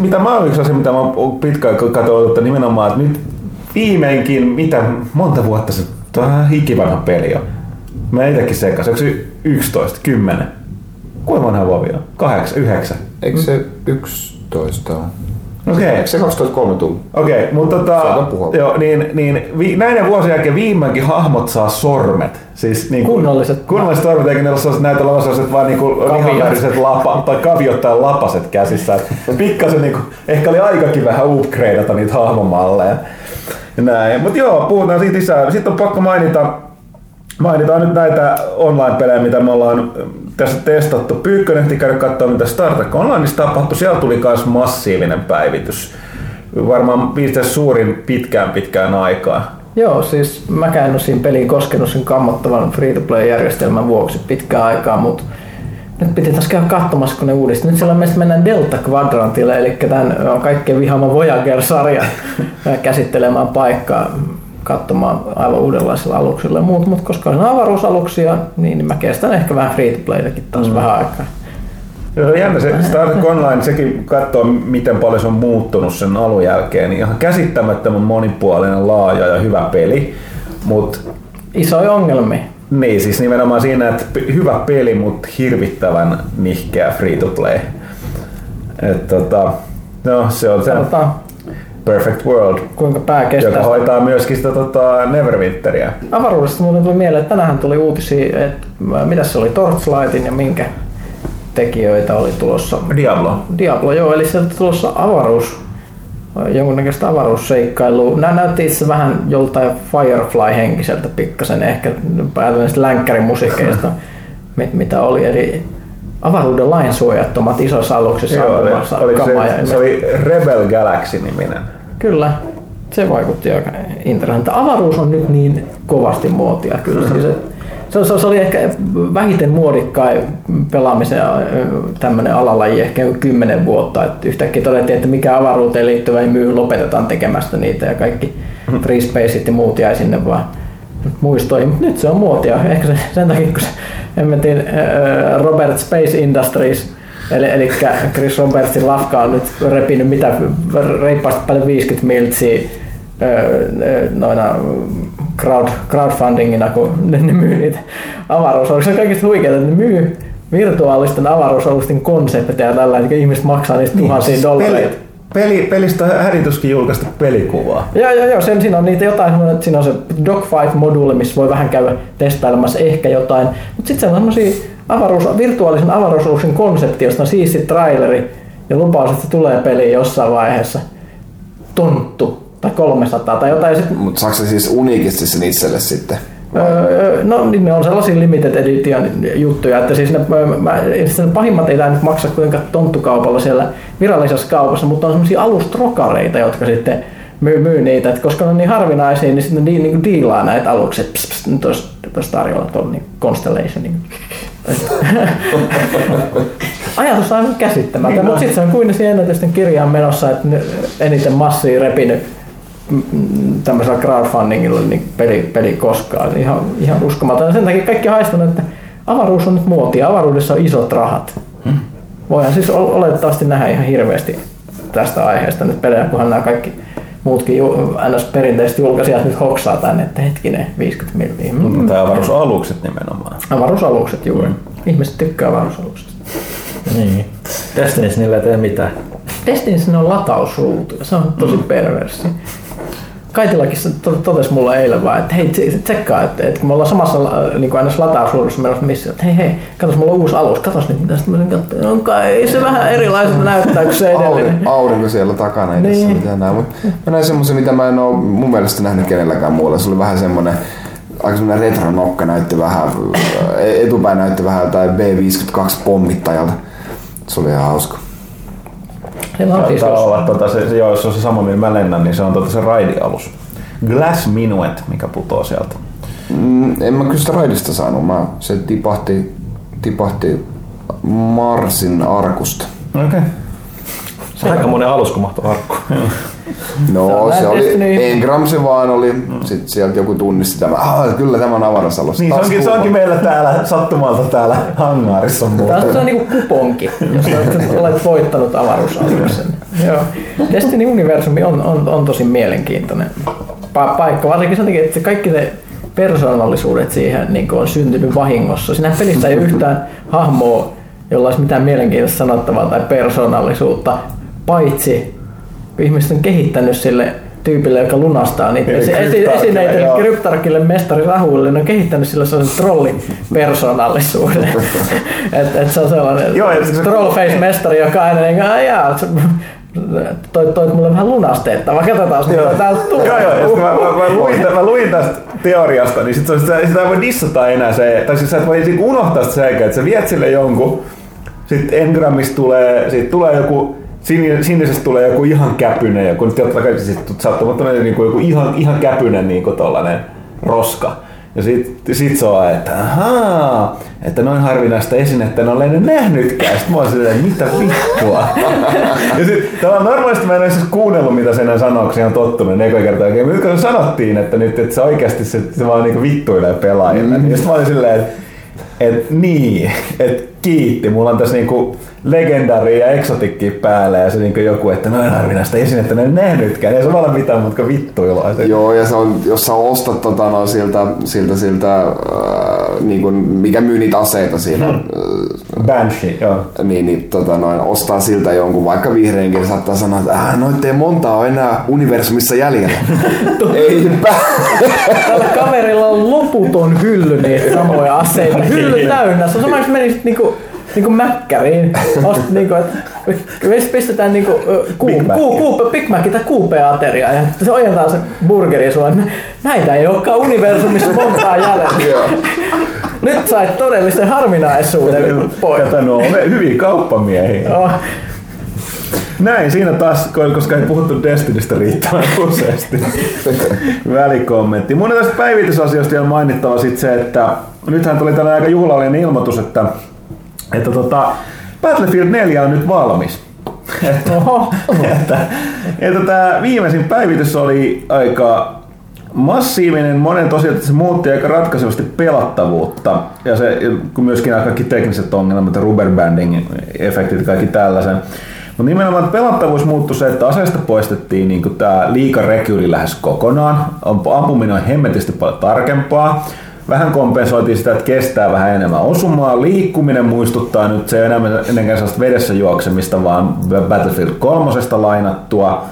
mitä mä oon yksi asia, mitä mä oon pitkään katsonut, että nimenomaan, että nyt viimeinkin, mitä monta vuotta se vähän ikivanha peli on. Mä itsekin sekaisin. Onko se 11, 10? Kuinka vanha Vovi on? 8, 9? Eikö se 11 ole? Okei. Eikö se 2003 tullut? Okei, mutta joo, niin, näiden vuosien jälkeen viimeinkin hahmot saa sormet. Siis niin kunnolliset sormet, eikä ne ole näitä sellaiset vaan niinku lihanväriset lapa tai kaviot tai lapaset käsissä. Pikkasen niinku ehkä oli aikakin vähän upgradeata niitä hahmomalleja. Näin, mut joo, puhutaan siitä lisää. Sitten on pakko mainitaan nyt näitä online-pelejä, mitä me ollaan tässä testattu. Pyykkönen ehti käydä katsoa, mitä Star Trek Onlineissa tapahtui. Siellä tuli myös massiivinen päivitys. Varmaan suurin pitkään aikaa. Joo, siis mäkään en ole siinä peliin koskenut sen kammottavan free-to-play-järjestelmän vuoksi pitkään aikaa, mutta nyt piti taas käydä katsomassa, kun ne uudistuu. Nyt siellä mennään Delta Quadrantille, eli tämän kaikkein vihaama Voyager-sarjan käsittelemään paikkaa. Katsomaan aivan uudenlaisilla aluksilla ja muut, mutta koska on avaruusaluksia, niin mä kestän ehkä vähän free-to-playtäkin taas vähän aikaa. Joo, jännä se Star Trek Online, sekin katsoo miten paljon se on muuttunut sen alun jälkeen. Ihan käsittämättömän monipuolinen, laaja ja hyvä peli, mutta... Isoja ongelmia. Niin, siis nimenomaan siinä, että hyvä peli, mutta hirvittävän nihkeä free-to-play. No, se on se... Perfect World, kuinka pää kestää, joka hoitaa myöskin sitä Neverwinteriä. Avaruudesta muuten tuli mieleen, että tänään tuli uutisia, että mitä se oli Torchlightin ja minkä tekijöitä oli tulossa. Diablo, joo, eli sieltä tulossa jonkunnäköistä avaruusseikkailua. Nämä näytti itse vähän joltain Firefly-henkiseltä pikkasen, ehkä päätän näistä länkkärimusiikeista, mitä oli. Eli avaruuden lainsuojattomat isossa aluksessa ampumassa kamaa. Se oli Rebel Galaxy-niminen. Kyllä, se vaikutti aika interessantilta. Avaruus on nyt niin kovasti muotia. Kyllä. Se oli ehkä vähiten muodikkain pelaamisen tämmöinen alalaji ehkä 10 vuotta. Et yhtäkkiä todettiin, että mikä avaruuteen liittyvä ei myy, lopetetaan tekemästä niitä ja kaikki free spaceit ja muut jäi sinne vaan muistoihin. Mutta nyt se on muotia. Ehkä sen takia, kun se Robert Space Industries, eli Chris Robertsin lafka on nyt repinyt reippaasti paljon 50 miltsiä noina crowdfundingina, kun ne myy niitä avaruusaluksia. Se on kaikista huikeaa, että ne myy virtuaalisten avaruusalusten konsepteja tällä, eli ihmiset maksaa niistä $1000s. Pelistä hädityskin julkaista pelikuvaa. Joo, siinä on niitä jotain, että siinä on se dogfight-moduuli, missä voi vähän käydä testailemassa ehkä jotain. Mutta sitten se on sellaisia virtuaalisen avaruusaluksen konsepti, josta on siisti traileri ja lupaus, että se tulee peliin jossain vaiheessa. Tonttu tai 300 tai jotain. Mutta saako se siis uniikisti sen itselle sitten? No niin, ne on sellaisia limited edition juttuja, että siis ne pahimmat ei nyt maksa kuinka tonttukaupalla siellä virallisessa kaupassa, mutta on sellaisia alustrokareita, jotka sitten myy niitä, että koska ne on niin harvinaisia, niin sitten ne niinku diilaa näitä alukset, nyt olisi tarjolla tuolla niin Constellation. Ajatus on käsittämätöntä, mutta sitten se on kuin siinä ennätysten kirjaan menossa, että eniten massia repinyt tämmöisellä crowdfundingilla niin peli koskaan. Ihan uskomaton. Sen takia kaikki haistanut, että avaruus on nyt muotia. Avaruudessa on isot rahat. Voihan siis oletettavasti nähdä ihan hirveästi tästä aiheesta nyt pelejä, kunhan nämä kaikki muutkin NS-perinteiset julkaisijat nyt hoksaa tänne, että hetkinen, 50 milliä. Tai avaruusalukset nimenomaan. Avaruusalukset juuri. Ihmiset tykkää avaruusaluksista. Niin. Destinyssä niillä ei tee mitään. Destinyssä on latausruutuja. Se on tosi perversi. Kaitilakin totesi mulle eilen vaan, että hei, tsekkaa, että kun me ollaan samassa niin aina latausruudussa menossa missä, että hei, katos, mulla on uusi alus, katos nyt, mitä sitten katsoin, onko se vähän erilaiselta näyttää kuin se edellinen. Aurinko siellä takana ei tässä mitään näin, mutta mä näin semmoisen, mitä mä en ole mun mielestä nähnyt kenelläkään muualla. Se oli vähän semmoinen, aika semmoinen retronokka näytti vähän, etupäin näytti vähän tai B-52 pommittajalta. Se oli ihan hauska. Se, joo, jos on se sama, millä mä lennän, niin se on se raidialus. Glass Minuet, mikä putoo sieltä. En mä kyllä sitä raidista saanut. Se tipahti Marsin arkusta. Okei. Okay. Se on aika monen alus, kun mahtoi arkku. No se oli, Engram se vaan oli, sit sieltä joku tunnisti tämän, kyllä tämän avarasalus. Niin se onkin meillä täällä sattumalta täällä hangaarissa muuten. Tämä on niinku kuponki, jos olet voittanut avaruusaluksen. Joo. Destiny Universumi on tosi mielenkiintoinen paikka, varsinkin sen takia, että kaikki ne persoonallisuudet siihen niin on syntynyt vahingossa. Siinä pelistä ei yhtään hahmoa, jolla olisi mitään mielenkiintoista sanottavaa tai persoonallisuutta, paitsi ihmiset on kehittänyt sille tyypille, joka lunastaa niitä esineitä Kryptarkille mestari Rahuille, ne on kehittänyt sille sellaisen trollipersonallisuuden. et se on sellainen trollface-mestari, joka aina toit mulle vähän lunasteettavaa, katsotaan mitä täältä tulee. Mä luin tästä teoriasta, niin sitä ei voi dissata enää se, tai siis sä et voi unohtaa sitä selkeä, että sä viet sille jonkun, sit Engramista tulee joku sinisestä tulee joku ihan käpynen, joku nyt jotta kai siis sattumattomainen niin joku ihan käpynen niinku tollanen roska. Ja sit se on, että ahaa, että noin harvinaista esinettä en ole ennen nähnytkään. Sitten mä oon silleen, mitä vittua. Ja sit normaalisti mä en edes kuunnellut, mitä se enää sanoo, kun se on tottunut ekaa kertaa. Ja nyt kun sanottiin, että nyt että se oikeasti se vaan niinku vittuilee pelaajille. Ja sit mä olin silleen, että niin, että kiitti. Mulla on tässä niinku legendari ja eksotikki päällä ja se niinku joku, että noin harvinaista esinettä en ole nähnytkään. Ei samalla mitään, mutta vittuilua. Joo, ja se on, jos sä ostat siltä niinku, mikä myy niitä aseita siinä. Banshee, joo. Niin ostaa siltä jonkun, vaikka vihreänkin saattaa sanoa, että noit ei montaa ole enää universumissa jäljellä. Eipä. Tällä kaverilla on loputon hylly niitä samoja aseita. Hylly täynnä. Se on sama, jos menisit niinku mäkkäriin. Pistetään niinku Big Mac tai QP-ateriaa ja se ojentaa se burgeri sulle. Näitä ei olekaan universumissa montaa jäljellä. Nyt sait todellisen harvinaisuuden pois. Kato, no hyviä kauppamiehiä. No. Näin, siinä taas, koska ei puhuttu Destinystä riittävän useasti. Välikommentti. Mun tästä päivitysasioista on mainittava sit se, että nythän tuli tällainen aika juhlallinen ilmoitus, että Battlefield 4 on nyt valmis. että tämä viimeisin päivitys oli aika massiivinen, monen tosiaan, että se muutti aika ratkaisevasti pelattavuutta ja se, kun myöskin nämä kaikki tekniset ongelmat, rubberbanding-efektit ja kaikki tällaisen. Mutta nimenomaan pelattavuus muuttui se, että aseista poistettiin niin tämä liikarekyli lähes kokonaan, ampuminen on hemmetisti paljon tarkempaa, vähän kompensoitiin sitä, että kestää vähän enemmän osumaa, liikkuminen muistuttaa nyt se ennenkään sellaista vedessä juoksemista, vaan Battlefield 3:sta lainattua.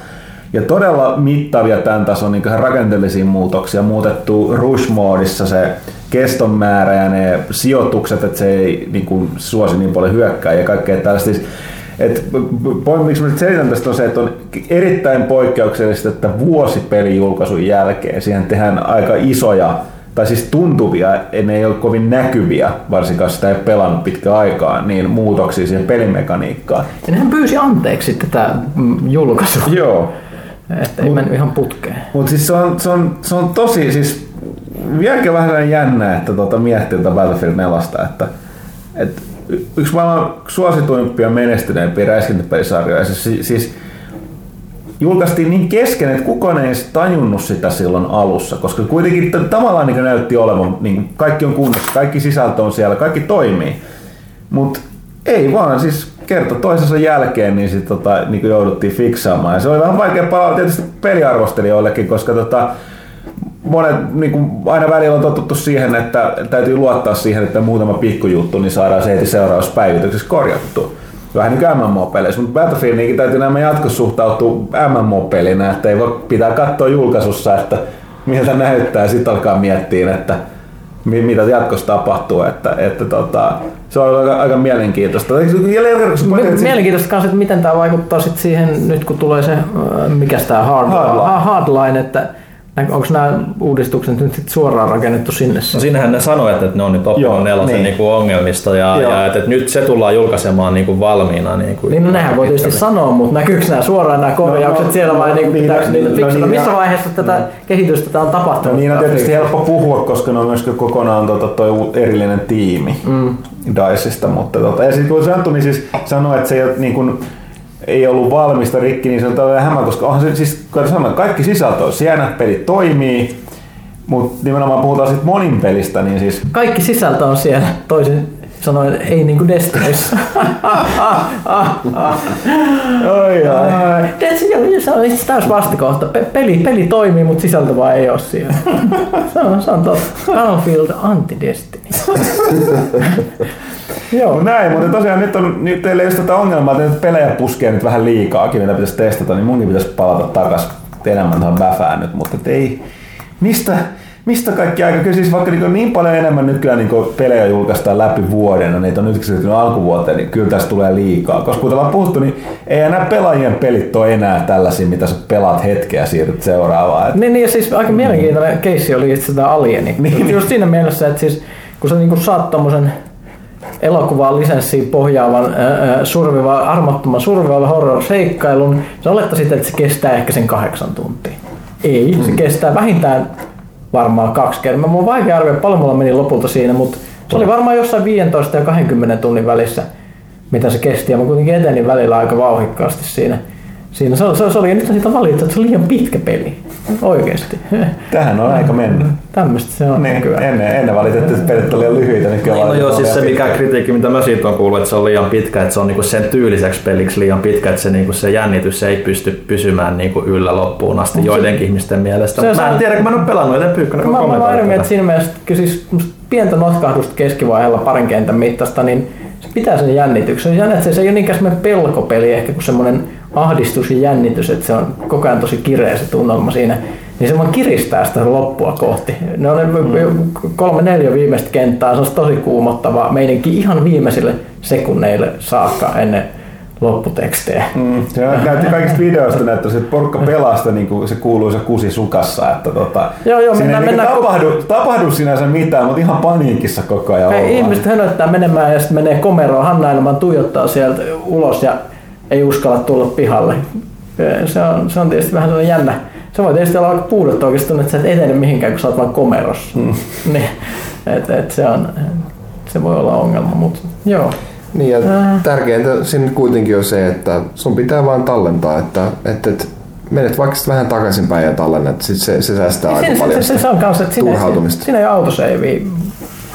Ja todella mittavia tämän tason niin rakenteellisia muutoksia. Muutettu Rush-moodissa se keston määrä ja ne sijoitukset, että se ei niin kuin, suosi niin paljon hyökkääjiä ja kaikkea tällaista. Point, miksi mä selitän tästä on se, että on erittäin poikkeuksellista, että vuosipelin julkaisun jälkeen siihen tehdään aika isoja, tai siis tuntuvia, ne ei ole kovin näkyviä, varsinkaan sitä ei pelannut pitkään aikaa, niin muutoksia siihen pelimekaniikkaan. Ja nehän pyysi anteeksi tätä julkaisua. Joo. Että ei mennyt ihan putkeen. Mutta siis se on tosi, siis vieläkin vähän jännää, että miettii tätä Battlefield 4, että yksi maailman suosituimpia menestyneempiä räiskintäpelisarjoja, siis julkaistiin niin kesken, että kukaan ei edes tajunnut sitä silloin alussa, koska kuitenkin tavallaan niin näytti olevan, niin kaikki on kunnossa, kaikki sisältö on siellä, kaikki toimii, mutta ei vaan siis kerta toisensa jälkeen niin sit, niin jouduttiin fiksaamaan. Ja se oli vähän vaikea palaa tietysti peliarvostelijoillekin, koska monet, niin aina välillä on totuttu siihen, että täytyy luottaa siihen, että muutama pikkujuttu niin saadaan se heti seuraavassa päivityksessä korjattua. Vähän niin kuin MMO-peleissä, mutta Battlefieldiinkin täytyy nämä jatkossa suhtautua MMO-pelinä, että ei voi pitää katsoa julkaisussa, että miltä näyttää ja sitten alkaa miettiä, että mitä jatkossa tapahtuu, että se on aika mielenkiintoista. Mielenkiintoista myös, että miten tämä vaikuttaa sit siihen, nyt kun tulee se, mikä tämä hardline, että Onko nämä uudistukset nyt suoraan rakennettu sinne? No sinnehän ne sanoi, että ne on nyt oppinut nelosen niin ongelmista ja että nyt se tullaan julkaisemaan niin kuin valmiina. Niin nehän voi tietysti sanoa, mutta näkyykö nämä suoraan nämä korjaukset siellä vai niin pitääkö niitä fiksata? Missä vaiheessa tätä kehitystä on tapahtunut? Niin on tietysti helppo puhua, koska ne on myöskin kokonaan tuo erillinen tiimi DICEista. Ja sitten kun Santoni siis sanoi, että se ei ole niin kuin ei ollut valmista rikki, niin se on tällainen hämä, koska onhan se, siis, kaikki sisältö on siellä, pelit toimii, mutta nimenomaan puhutaan sitten monin pelistä. Niin siis kaikki sisältö on siellä, toisin sanoen ei niinku Destinyssä. Se on täys vastakohta. Peli toimii, mutta sisältö vaan ei ole siellä. Se on totta. Battlefield anti-Destiny. Joo, näin, mutta tosiaan nyt teillä ei ole tätä ongelmaa, että pelejä puskee nyt vähän liikaakin, mitä pitäisi testata, niin munkin pitäisi palata takaisin enemmän tähän bäfään nyt, mutta ei, mistä kaikki aika, kyllä siis vaikka niin paljon enemmän nykyään niin pelejä julkaistaan läpi vuoden, ja niitä on nyt siirtynyt alkuvuoteen, niin kyllä tässä tulee liikaa, koska kun ollaan puhuttu, niin ei enää pelaajien pelit ole enää tällaisia, mitä sä pelaat hetkeä ja siirryt seuraavaan. Niin, ja siis aika mielenkiintoinen keissi oli itse tämä Alieni, just siinä mielessä, että siis, kun sä niin saat tommosen elokuvaan lisenssiin pohjaavan armottoman survival horror-seikkailun, sä olettaisit, että se kestää ehkä sen 8 tuntia. Ei, se kestää vähintään varmaan 2 kertaa. Mun on vaikea arvioida, paljon mulla meni lopulta siinä, mutta se oli varmaan jossain 15 ja 20 tunnin välissä, mitä se kesti, ja mä kuitenkin etenin välillä aika vauhikkaasti siinä. Se oli, ja nyt siitä valittu, että se on liian pitkä peli. Oikeesti. Tähän on aika mennyt. Tämmöistä se on. Niin, ennen valitettiin, että pelit on liian lyhyitä. Niin se mikä kritiikki, mitä mä siitä on kuullut, että se on liian pitkä, että se on niinku sen tyyliseksi peliksi liian pitkä, että se, niinku se jännitys ei pysty pysymään niinku yllä loppuun asti joidenkin ihmisten mielestä. Mä en tiedä, kun mä en ole pelannut, joten pyykkänä kommentoida. Mä aiemmin, että siinä mielessä siis pientä notkahdusta keskivaiheella parin kentän mittaista, niin se pitää sen jännityksen. Se ei ole niinkään semmoinen pelkopeli ehkä kuin semmoinen ahdistus ja jännitys, että se on koko ajan tosi kireä se tunnelma siinä, niin se vaan kiristää sitä loppua kohti. Ne on 3-4 viimeistä kenttää, se on tosi kuumottavaa meininki ihan viimeisille sekunneille saakka ennen lopputekstejä. Se näytti kaikista videoista näyttäisi, että porukka pelasta niin se kuuluisa kusi sukassa, että siinä ei tapahdu sinänsä mitään, mutta ihan paniikissa koko ajan ollaan. Ihmiset hönöttää menemään ja sitten menee komeroon, Hanna-Elman tuijottaa sieltä ulos ja ei uskalla tulla pihalle. Se on tietysti vähän sellainen jännä. Se voi tietysti olla aika puudottu oikeastaan, että sä et etene mihinkään, kun sä oot vaan komerossa. Niin, se voi olla ongelma, mutta joo. Niin ja tärkeintä sinne kuitenkin on se, että sun pitää vaan tallentaa, että menet vaikka vähän takaisinpäin ja tallennet, sit se säästää aika paljon turhautumista. Siinä ei ole autosavea,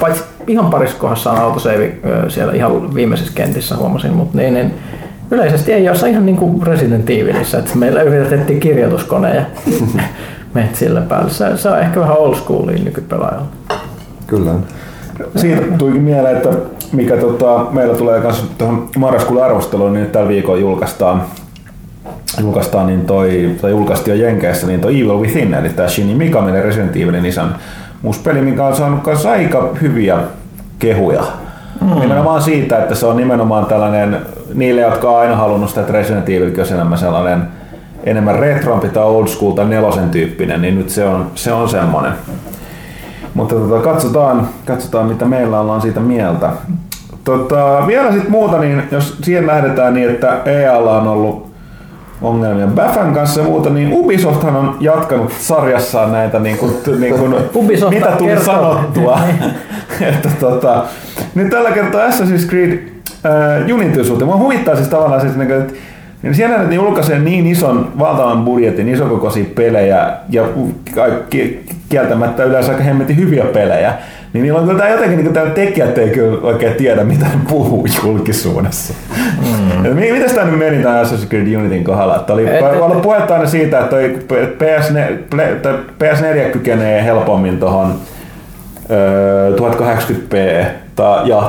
paitsi ihan parissa kohdassa on autosavea siellä ihan viimeisessä kentissä huomasin, mutta niin yleisesti ei ole ihan niin kuin Resident Evilissä, että meillä yritettiin kirjoituskone ja menet sillä päälle. Se on ehkä vähän old schoolia nykypelaajalla. Kyllä. Siitä tulikin mieleen, että mikä meillä tulee myös tuohon marraskuun arvosteluun, niin tällä viikolla julkaistiin jo Jenkeissä niin toi Evil Within, eli tämä Shin Mikami Resident Evilin isän uusi peli, mikä on saanut myös aika hyviä kehuja. Nimenomaan siitä, että se on nimenomaan tällainen niille, jotka on aina halunnut sitä, että Resident Evil on enemmän retrompi tai old school tai nelosen tyyppinen, niin nyt se on semmoinen. Mutta katsotaan mitä meillä ollaan siitä mieltä. Vielä sitten muuta, niin jos siihen lähdetään niin, että EA:lla on ollut ongelmia Bafan kanssa ja muuta, niin Ubisofthan on jatkanut sarjassaan näitä, mitä tuli sanottua. Nyt tällä kertaa Assassin's Creed Unity suhteen. Mua huvittaa siis tavallaan, että siellä ne julkaisee niin ison valtavan budjetin, isokokoisia pelejä ja kieltämättä yleensä aika hemmetin hyviä pelejä, niin niillä on kyllä jotenkin, niin täällä tekijät ei kyllä oikein tiedä, mitä ne puhuu julkisuudessa. Mites tämä nyt meni tämän Assassin's Creed Unityn kohdalla? Että oli ollut puhetta aina siitä, että PS4 kykenee helpommin tuohon 1080p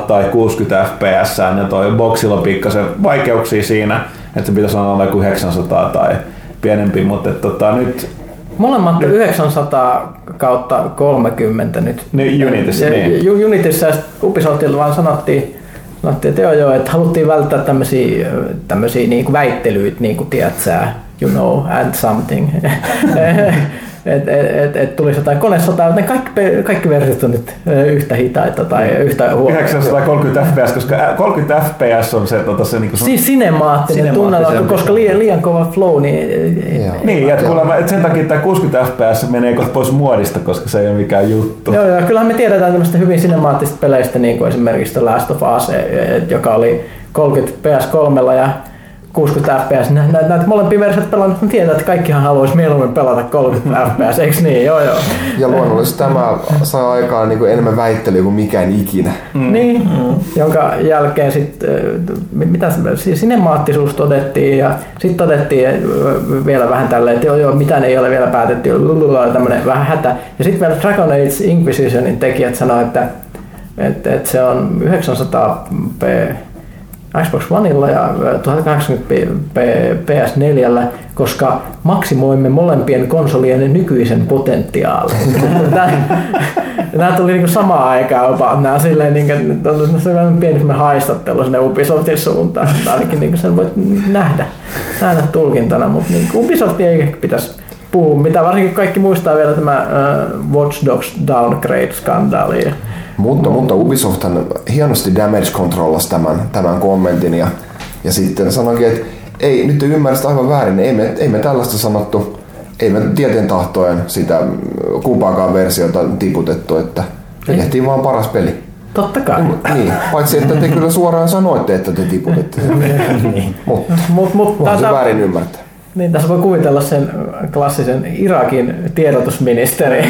tai 60 fps, ja toi boxilla on pikkasen vaikeuksia siinä, että se pitäisi olla joku 900 tai pienempi, mutta nyt molemmat 900/30 nyt. Unitissa ja Ubisoftilta vaan sanottiin että että haluttiin välttää tämmöisiä niinku väittelyitä, niinku tiedät sä, you know, and something. että tulisi jotain konesotaa, ne kaikki versiot on nyt yhtä hitaita tai yhtä huonoa. 930 fps, koska 30 fps on se niinku siis sinemaattinen tunnelma, koska liian kova flow niin ja kuulemma, että sen takia tämä 60 fps menee pois muodista, koska se ei ole mikään juttu. Joo, ja kyllähän me tiedetään tämmöistä hyvin sinemaattisista peleistä, niin kuin esimerkiksi Last of Us, joka oli 30 PS3 ja 60 FPS, näitä molempia versiot pelannut, tietää, että kaikkihan haluaisi mieluummin pelata 30 FPS, eikö niin? Joo. Ja luonnollisesti tämä saa aikaan niin kuin enemmän väittelyä kuin mikään ikinä. Niin, jonka jälkeen sitten, mitä sinemaattisuus todettiin, ja sitten todettiin vielä vähän tälleen, että joo, mitään ei ole vielä päätetty, oli tämmöinen vähän hätä. Ja sitten vielä Dragon Age Inquisitionin tekijät sanoi, että se on 900p Xbox Oneilla ja 1080p PS4, koska maksimoimme molempien konsolien nykyisen potentiaalin. Nämä tuli niinku samaan aikaan jopa. Nämä silleen niinku, on sellainen pieni haistattelu sinne Ubisoftin suuntaan. Ainakin niinku sen voit nähdä tulkintana, mutta niinku Ubisoft ei ehkä pitäisi puhua. Mitä varsinkin kaikki muistaa vielä tämä Watch Dogs downgrade-skandaali. Mutta Ubisofthan hienosti damage controllasi tämän kommentin ja sitten sanoikin, että ei, nyt ymmärrät aivan väärin, ei me tällaista sanottu, ei me tieten tahtoen sitä kumpaakaan versiota tiputettu, että tehtiin vaan paras peli. Totta kai. Niin, paitsi että te kyllä suoraan sanoitte, että te tiputette sen, mutta on se väärin ymmärtää. Niin, tässä voi kuvitella sen klassisen Irakin tiedotusministeri,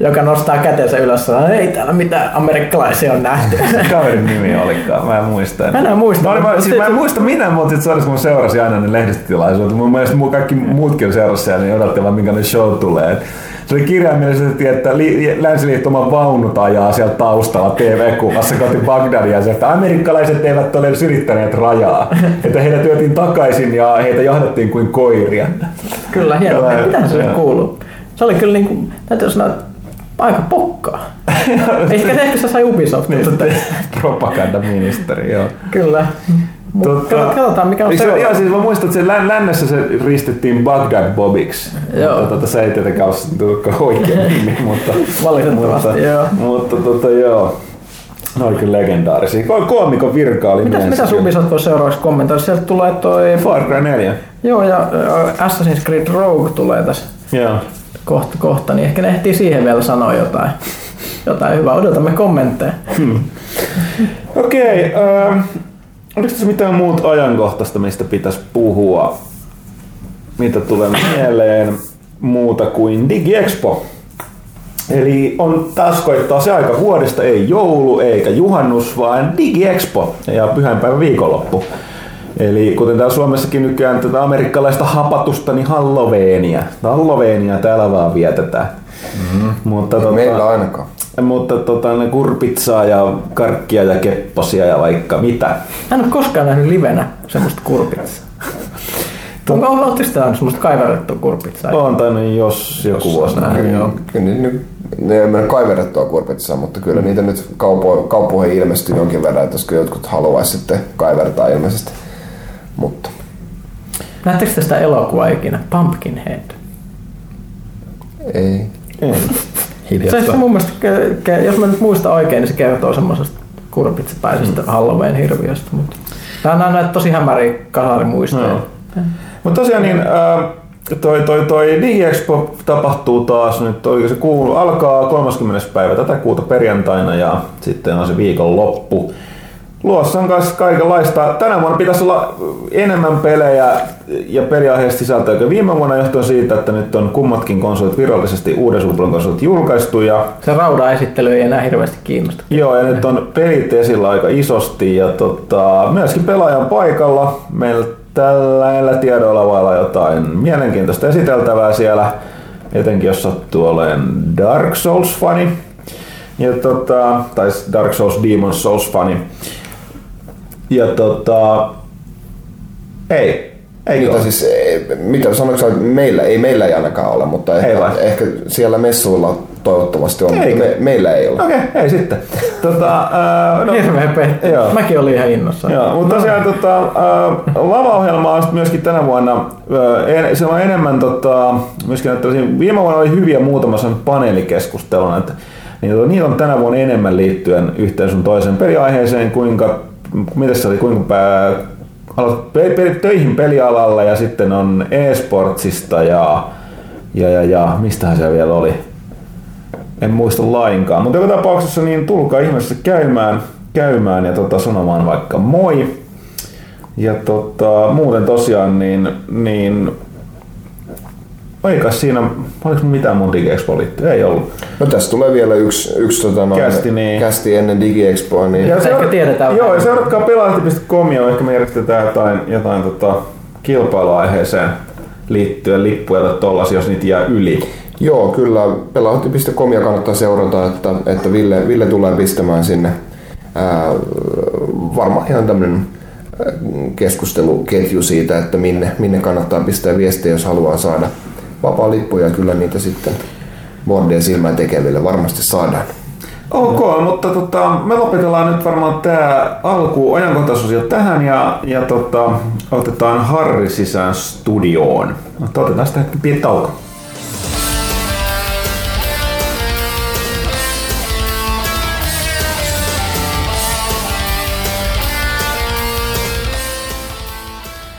joka nostaa kätensä ylös ja sanoo, ei täällä mitään amerikkalaisia on nähty. Kaverin nimi olikaan, mä en muista. Mä en muista minä, mutta sitten sarjassa kun seurasin aina ne lehdistötilaisuudet. Mun mielestä kaikki muutkin seurasi siellä, niin odottelevat minkälainen show tulee. Se oli kirjaimellisesti, että länsiliittoman vaunut ajaa siellä taustalla TV-kuvassa kohti Bagdadia, että amerikkalaiset eivät ole yrittäneet rajaa, että heitä työtiin takaisin ja heitä jahdattiin kuin koiria. Kyllä, hienoa. Mitä se kuuluu? Se oli kyllä, niin kuin, täytyy sanoa, aika pokkaa. Ehkä se sai Ubisoft. Niin, propagandaministeri, joo. Kyllä. Katsotaan mikä on se. Joo, siis mä muistan, että se lännessä se ristittiin Bagdad Bobiksi. Se ei tietenkään ole oikein nimi, mutta valitettavasti, joo. Mutta joo. Ne oli kyllä legendaarisia. Koomikon virka oli mielessä. Mitä Ubisoft voi seuraavaksi kommentoida? Sieltä tulee toi Far Cry 4. Joo, ja Assassin's Creed Rogue tulee tässä kohta, niin ehkä ne ehtii siihen vielä sanoa jotain. Jotain hyvää, odotamme kommentteja. Okei. Oliko tässä mitään muuta ajankohtaista, mistä pitäisi puhua? Mitä tulee mieleen muuta kuin DigiExpo? Eli on taas koittaa se aika vuodesta, ei joulu eikä juhannus, vaan DigiExpo ja pyhäinpäivä viikonloppu. Eli kuten täällä Suomessakin nykyään tätä amerikkalaista hapatusta, niin Halloweenia täällä vaan vietetään. Mutta meillä ainakaan. Mutta ne kurpitsaa ja karkkia ja kepposia ja vaikka mitä. Mä en ole koskaan nähnyt livenä semmoista kurpitsaa. Oletko sitä aina semmoista kaiverrettua kurpitsaa? On tainnut joku vuosi nähnyt. Ne ei mennä kaiverrettua kurpitsaa, mutta kyllä niitä nyt kaupoihin ilmestyy jonkin verran, että jos jotkut haluaisi sitten kaivertaa ilmeisesti. Mutta. Näettekö tästä elokuvaa ikinä? Pumpkinhead? Ei. Se mun mielestä, jos mä nyt muistan oikein, niin se kertoo semmoisesta kurpitsepäisestä Halloween hirviöstä. Tää on aina tosi hämäriä kasarimuistoja. Mutta tosiaan niin, toi DigiExpo tapahtuu taas nyt, oliko se alkaa 30. päivä tätä kuuta perjantaina ja sitten on se viikonloppu. Luossa on myös kaikenlaista. Tänä vuonna pitäisi olla enemmän pelejä ja peliaiheista sisältöä kuin viime vuonna johtuen siitä, että nyt on kummatkin konsolit virallisesti uuden sukupolven konsolit julkaistu. Se raudaesittely ei enää hirveästi kiinnosta. Joo, ja nyt on pelit esillä aika isosti ja myöskin pelaajan paikalla. Meillä tällä tiedoilla voi olla jotain mielenkiintoista esiteltävää siellä, etenkin jos sattuu olemaan Dark Souls-fani tai Dark Souls, Demon Souls-fani. Ja meillä ei ainakaan ole, mutta ehkä siellä messuilla toivottavasti on, mutta meillä ei ole. Okei, ei sitten. Hirveä petti. Mäkin olin ihan innossa. Joo, mutta tosiaan lavaohjelmaa on myöskin tänä vuonna. Se on enemmän, myöskin viime vuonna oli hyviä muutama paneelikeskustelun. Niitä on tänä vuonna enemmän liittyen yhteen sun toiseen peliaiheeseen, töihin pelialalla ja sitten on e-sportsista ja mistähän se vielä oli? En muista lainkaan, mutta joka tapauksessa niin tulkaa ihmeessä käymään ja sanomaan vaikka moi. Ja muuten tosiaan niin eikäs siinä, oliko mitään mun DigiExpo liittyy? Ei ollut. No tässä tulee vielä yksi kästi ennen DigiExpoa. Niin. Ja tiedetään. Joo, ja seuratkaa pelaajat.com ja ehkä me järjestetään jotain kilpailuaiheeseen liittyen lippuja tai tollasia, jos niitä jää yli. Joo, kyllä pelaajat.comia kannattaa seurata, että Ville tulee pistämään sinne varmaan ihan tämmönen keskusteluketju siitä, että minne kannattaa pistää viestiä, jos haluaa saada vapaa lippuja, kyllä niitä sitten bordeen silmään tekeville varmasti saadaan. Ok, mutta me lopetellaan nyt varmaan tää alkuun ajankohtaisuus tähän ja otetaan Harri sisään studioon. Otetaan sitä hetki pieni tauko.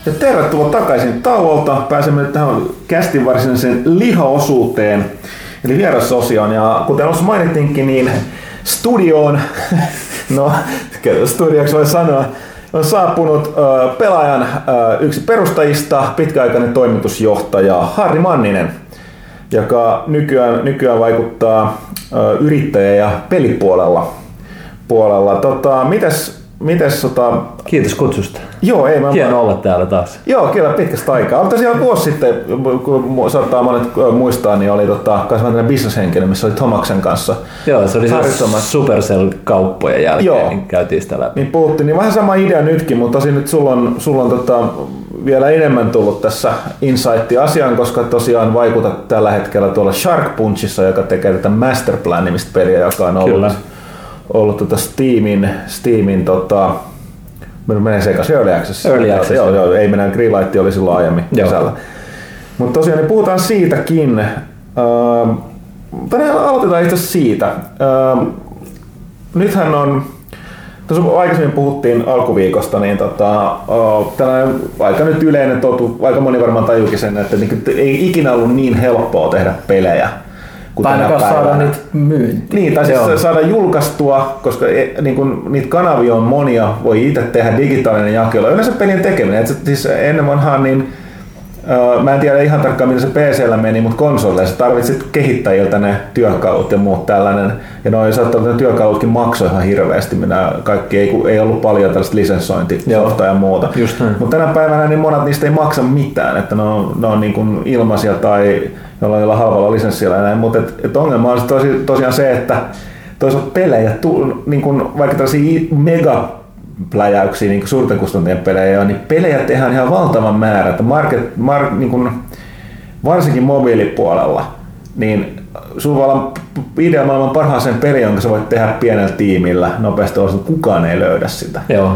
Ja tervetuloa takaisin tauolta. Pääsemme nyt tähän kästin varsinaiseen lihaosuuteen, eli vierasosioon. Ja kuten alussa mainittiinkin, niin studioon, no studioksi voi sanoa, on saapunut Pelaajan yksi perustajista, pitkäaikainen toimitusjohtaja Harri Manninen, joka nykyään vaikuttaa yrittäjä- ja pelipuolella. Kiitos kutsusta. Joo, ei mä hieno olla täällä taas. Joo, kyllä pitkästä aikaa. Mutta tosiaan vuosi sitten, kun saattaa monet muistaa, niin oli tämmöinen bisneshenkilö, missä oli Thomaksen kanssa. Joo, se oli Supercell-kauppojen jälkeen, niin käytiin sitä läpi. Niin puhuttiin, niin vähän sama idea nytkin, mutta nyt sulla on vielä enemmän tullut tässä insight-asiaan, koska tosiaan vaikutat tällä hetkellä tuolla Shark Punchissa, joka tekee tätä Masterplan-nimistä peliä, joka on ollut, Steamin menee sekaisin Early Access. Joo, ei mennään, Greenlight oli silloin aiemmin kesällä. Mutta tosiaan niin puhutaan siitäkin. Tänään aloitetaan itse siitä. Nythän on, tuossa aikaisemmin puhuttiin alkuviikosta, niin tällainen aika nyt yleinen totu, aika moni varmaan tajuukin sen, että ei ikinä ollut niin helppoa tehdä pelejä. Tai ainakaan saada niitä myyntiin. Niin, tai siis saada julkaistua, koska niin kun niitä kanavia on monia, voi itse tehdä digitaalinen jakelu. Yleensä pelien tekeminen. Siis ennen vanhaan, niin, mä en tiedä ihan tarkkaan miten se PC:llä meni, mutta konsoleissa tarvitsit kehittäjiltä ne työkalut ja muut tällainen. Ja noin saattaa, että ne työkalutkin maksoi ihan hirveästi. Kaikki ei ollut paljon tällaista lisenssointisoftaa ja muuta. Mutta tänä päivänä niin monet niistä ei maksa mitään, että ne on niin kuin ilmaisia tai jollain halvalla lisenssillä ja näin, mutta ongelma on tosiaan se, että toisaalta pelejä, niin kun vaikka tällaisia megapläjäyksiä, niin suurten kustantajien pelejä on, niin pelejä tehdään ihan valtavan määrä. Että niin kun, varsinkin mobiilipuolella, niin sulla ideamaailman parhaaseen peli, jonka sä voit tehdä pienellä tiimillä nopeasti, koska kukaan ei löydä sitä. Joo.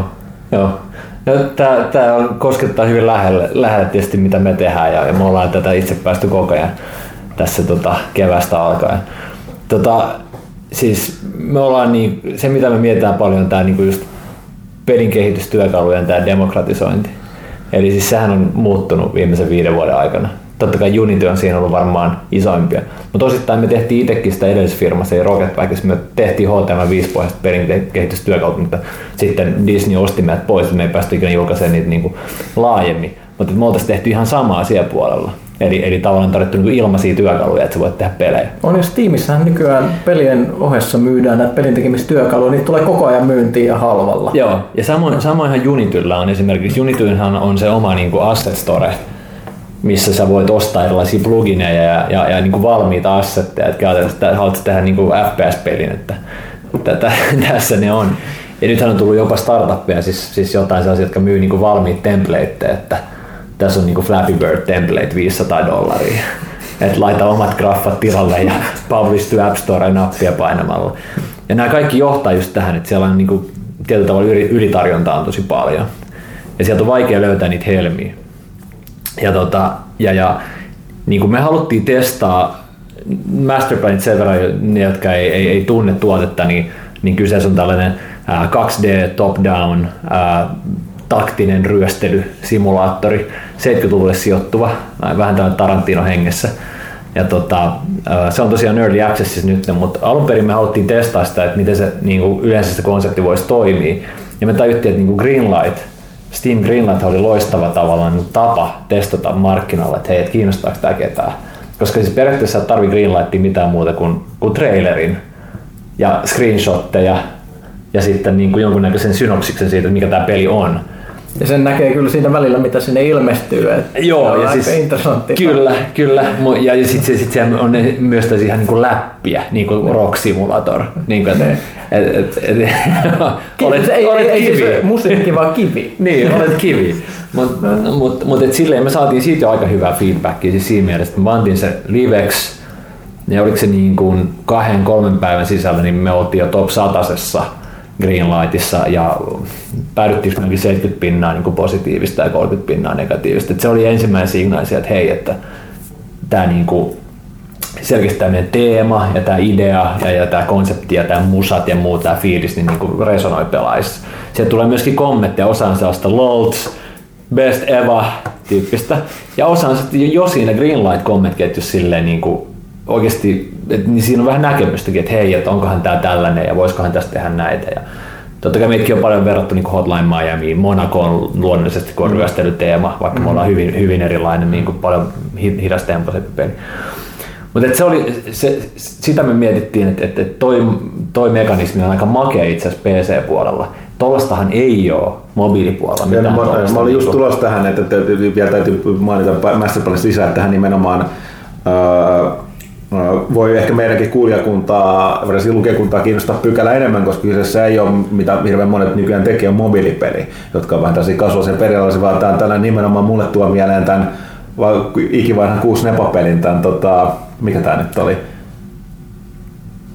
No, tämä koskettaa hyvin lähellä tietysti mitä me tehdään ja me ollaan tätä itse päästy koko ajan tässä kevästä alkaen. Siis me ollaan se mitä me mietitään paljon on tämä just pelin kehitystyökalujen tämä demokratisointi. Eli siis sehän on muuttunut viimeisen 5 vuoden aikana. Totta kai Unity on siinä ollut varmaan isoimpia. Mutta osittain me tehtiin itsekin sitä edellisessä firmassa, eli Rocket Packissa, me tehtiin HTML5-pohjaiset pelin kehitystyökalut, mutta sitten Disney osti meidät pois, että me ei päästy ikinä julkaisemaan niitä niinku laajemmin. Mutta me oltaisiin tehty ihan samaa siellä puolella. Eli tavallaan tarvittu niinku ilmaisia työkaluja, että sä voit tehdä pelejä. On, ja Steamissähän nykyään pelien ohessa myydään näitä pelintekemistyökaluja, niitä tulee koko ajan myyntiin ja halvalla. Joo, ja samoinhan Unityllä on esimerkiksi, Unityhän on se oma niinku asset store, missä sä voit ostaa erilaisia plugineja ja niin kuin valmiita assetteja, että haluat tehdä niin kuin FPS-pelin, että tässä ne on. Ja nythän on tullut jopa startuppeja, siis jotain sellaisia, jotka myy niin kuin valmiit templateja, että tässä on niin kuin Flappy Bird template $500, että laita omat graffat tilalle ja publish to App Store nappia painamalla. Ja nämä kaikki johtaa just tähän, että siellä on niin kuin, tietyllä tavalla ylitarjontaa on tosi paljon. Ja sieltä on vaikea löytää niitä helmiä. Ja niin kuin me haluttiin testaa Masterplanit sen verran, ne jotka ei tunne tuotetta, niin kyseessä on tällainen 2D top-down taktinen ryöstelysimulaattori, 70-luvulle sijoittuva, vähän tällainen Tarantino-hengessä. Ja se on tosiaan early accessissa nyt, mutta alun perin me haluttiin testaa sitä, että miten se niin kuin yleensä se konsepti voisi toimia. Ja me tajuttiin, että niin kuin Greenlight, Steam Greenlight oli loistava tavallaan niin tapa testata markkinalle, että hei, et kiinnostaako tämä ketään. Koska siis periaatteessa et tarvitse Greenlightia mitään muuta kuin trailerin ja screenshotteja ja sitten niin kuin jonkunnäköisen synopsiksen siitä, mikä tämä peli on. Ja sen näkee kyllä siinä välillä, mitä sinne ilmestyy. Joo, ja siis kyllä. Ja sitten se on myös tässä ihan niinku läppiä, niinku Rock Simulator. Niinku olet kivi. Siis musiikki vaan kivi. Niin, olet kivi. Mut et silleen me saatiin siitä jo aika hyvää feedbackia siis siinä mielessä, että me pantiin se liveksi. Ja oliko se niin kuin 2-3 päivän sisällä, niin me oltiin jo top 100:ssa Greenlightissa ja päädyttiin 70% niin kuin positiivista ja 30% negatiivista. Et se oli ensimmäinen signaali sieltä, että hei, että tämä niin kuin selkeästi tämmöinen teema ja tämä idea ja tämä konsepti ja tämä musat ja muu tämä fiilis niin kuin resonoi pelaajissa. Sieltä tulee myöskin kommentteja, osa on sellaista LOLs, best ever tyyppistä ja osa on jo siinä Greenlight-kommentketjussa silleen niin kuin oikeasti, niin siinä on vähän näkemystäkin, että hei, että onkohan tämä tällainen ja voisikohan tästä tehdä näitä. Ja totta kai meitäkin on paljon verrattu niin Hotline Miamiin, Monacoon luonnollisesti, kun on ryöstelyteema, vaikka me ollaan hyvin erilainen, niin kuin paljon hidastempoisempi peli. Mutta sitä me mietittiin, että toi mekanismi on aika makea itse asiassa PC-puolella. Tuollaistahan ei ole mobiilipuolella mitään. Mä olin just tulossa tähän, että vielä täytyy mainita Masterplanista lisää tähän nimenomaan. Voi ehkä meidänkin kuulijakuntaa, varsinkin lukijakuntaa kiinnostaa pykälä enemmän, koska kyseessä ei ole, mitä hirveän monet nykyään tekee, on mobiilipeli, jotka on vähän tällaisia kasvallisen perialaisia, vaan tämä on tällainen nimenomaan mulle tuo mieleen tämän ikivanhan 6-nepapelin, tämän, mikä tämä nyt oli?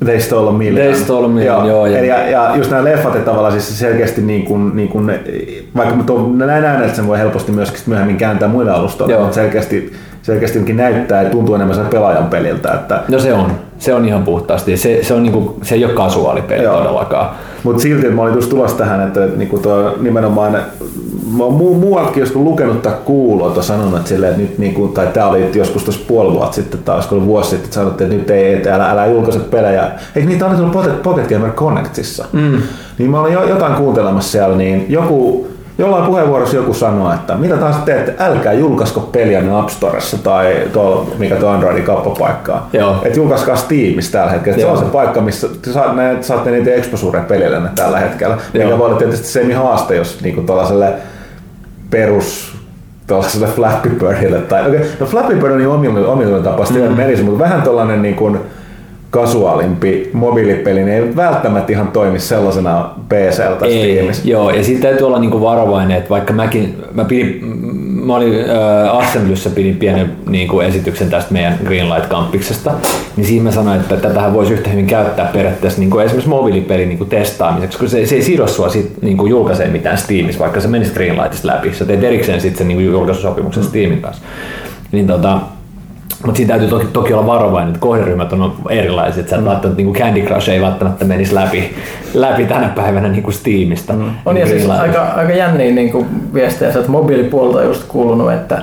They Stole a Million. They Stole a Million, joo. Ja just nämä leffat, että tavallaan siis selkeästi, niin kuin, vaikka näen, että sen voi helposti myöskin myöhemmin kääntää muille alustoille, mutta selkeästi näyttää ja tuntuu enemmän sen pelaajan peliltä. Että no se on ihan puhtaasti. Se on niinku, se ei ole kasuaalipeli todellakaan. Mutta silti että mä olin tulossa tähän, että niinku tuo nimenomaan, mä oon muualtakin joskus lukenut tai kuullut tai sanonut silleen, että nyt niinku, tai tää oli joskus tuossa puoli vuotta sitten tai joskus vuosi sitten, että sanottiin, että nyt ei, että älä julkaise pelejä. Eikö niitä oli tullut Pocket Gamer Connectissa? Niin mä olin jotain kuuntelemassa siellä, niin jollain puheenvuorossa joku sanoi, että mitä taas teette, älkää julkaisko peliä App Storessa tai tuolla, mikä tuo Androidin kauppapaikkaa. Että julkaiskaa Steamissa tällä hetkellä. Se on se paikka, missä saatte niitä exposuureja pelillenne tällä hetkellä. Mikä voi olla tietysti semi-haaste, jos niinku tuollaiselle tuollaiselle Flappy Birdille. Tai, no Flappy Bird on jo omilla tapaa Steven Merisi, mutta vähän tuollainen niinku kasuaalimpi mobiilipeli, niin ei välttämättä ihan toimi sellaisena PC:llä tai Steamissa. Joo, ja siitä täytyy olla niinku varovainen, että vaikka mä olin Assemblyssä pidin pienen niinku esityksen tästä meidän Greenlight-kamppiksesta, niin siinä mä sanoin, että tätähän voisi yhtä hyvin käyttää periaatteessa niinku esimerkiksi mobiilipelin niinku testaamiseksi, koska se ei sido sua sit niinku julkaisee mitään Steamissa, vaikka se menisi Greenlightista läpi. Sä teet erikseen sitten sen niinku julkaisusopimuksen Steamin kanssa. Niin mutta siinä täytyy toki olla varovainen, että kohderyhmät on erilaiset. Sä et laittanut, niin kuin Candy Crush ei välttämättä menisi läpi tänä päivänä niin kuin Steamista. On niin ja siis aika jänniä niin kuin viestejä, että mobiilipuolta on just kuulunut, että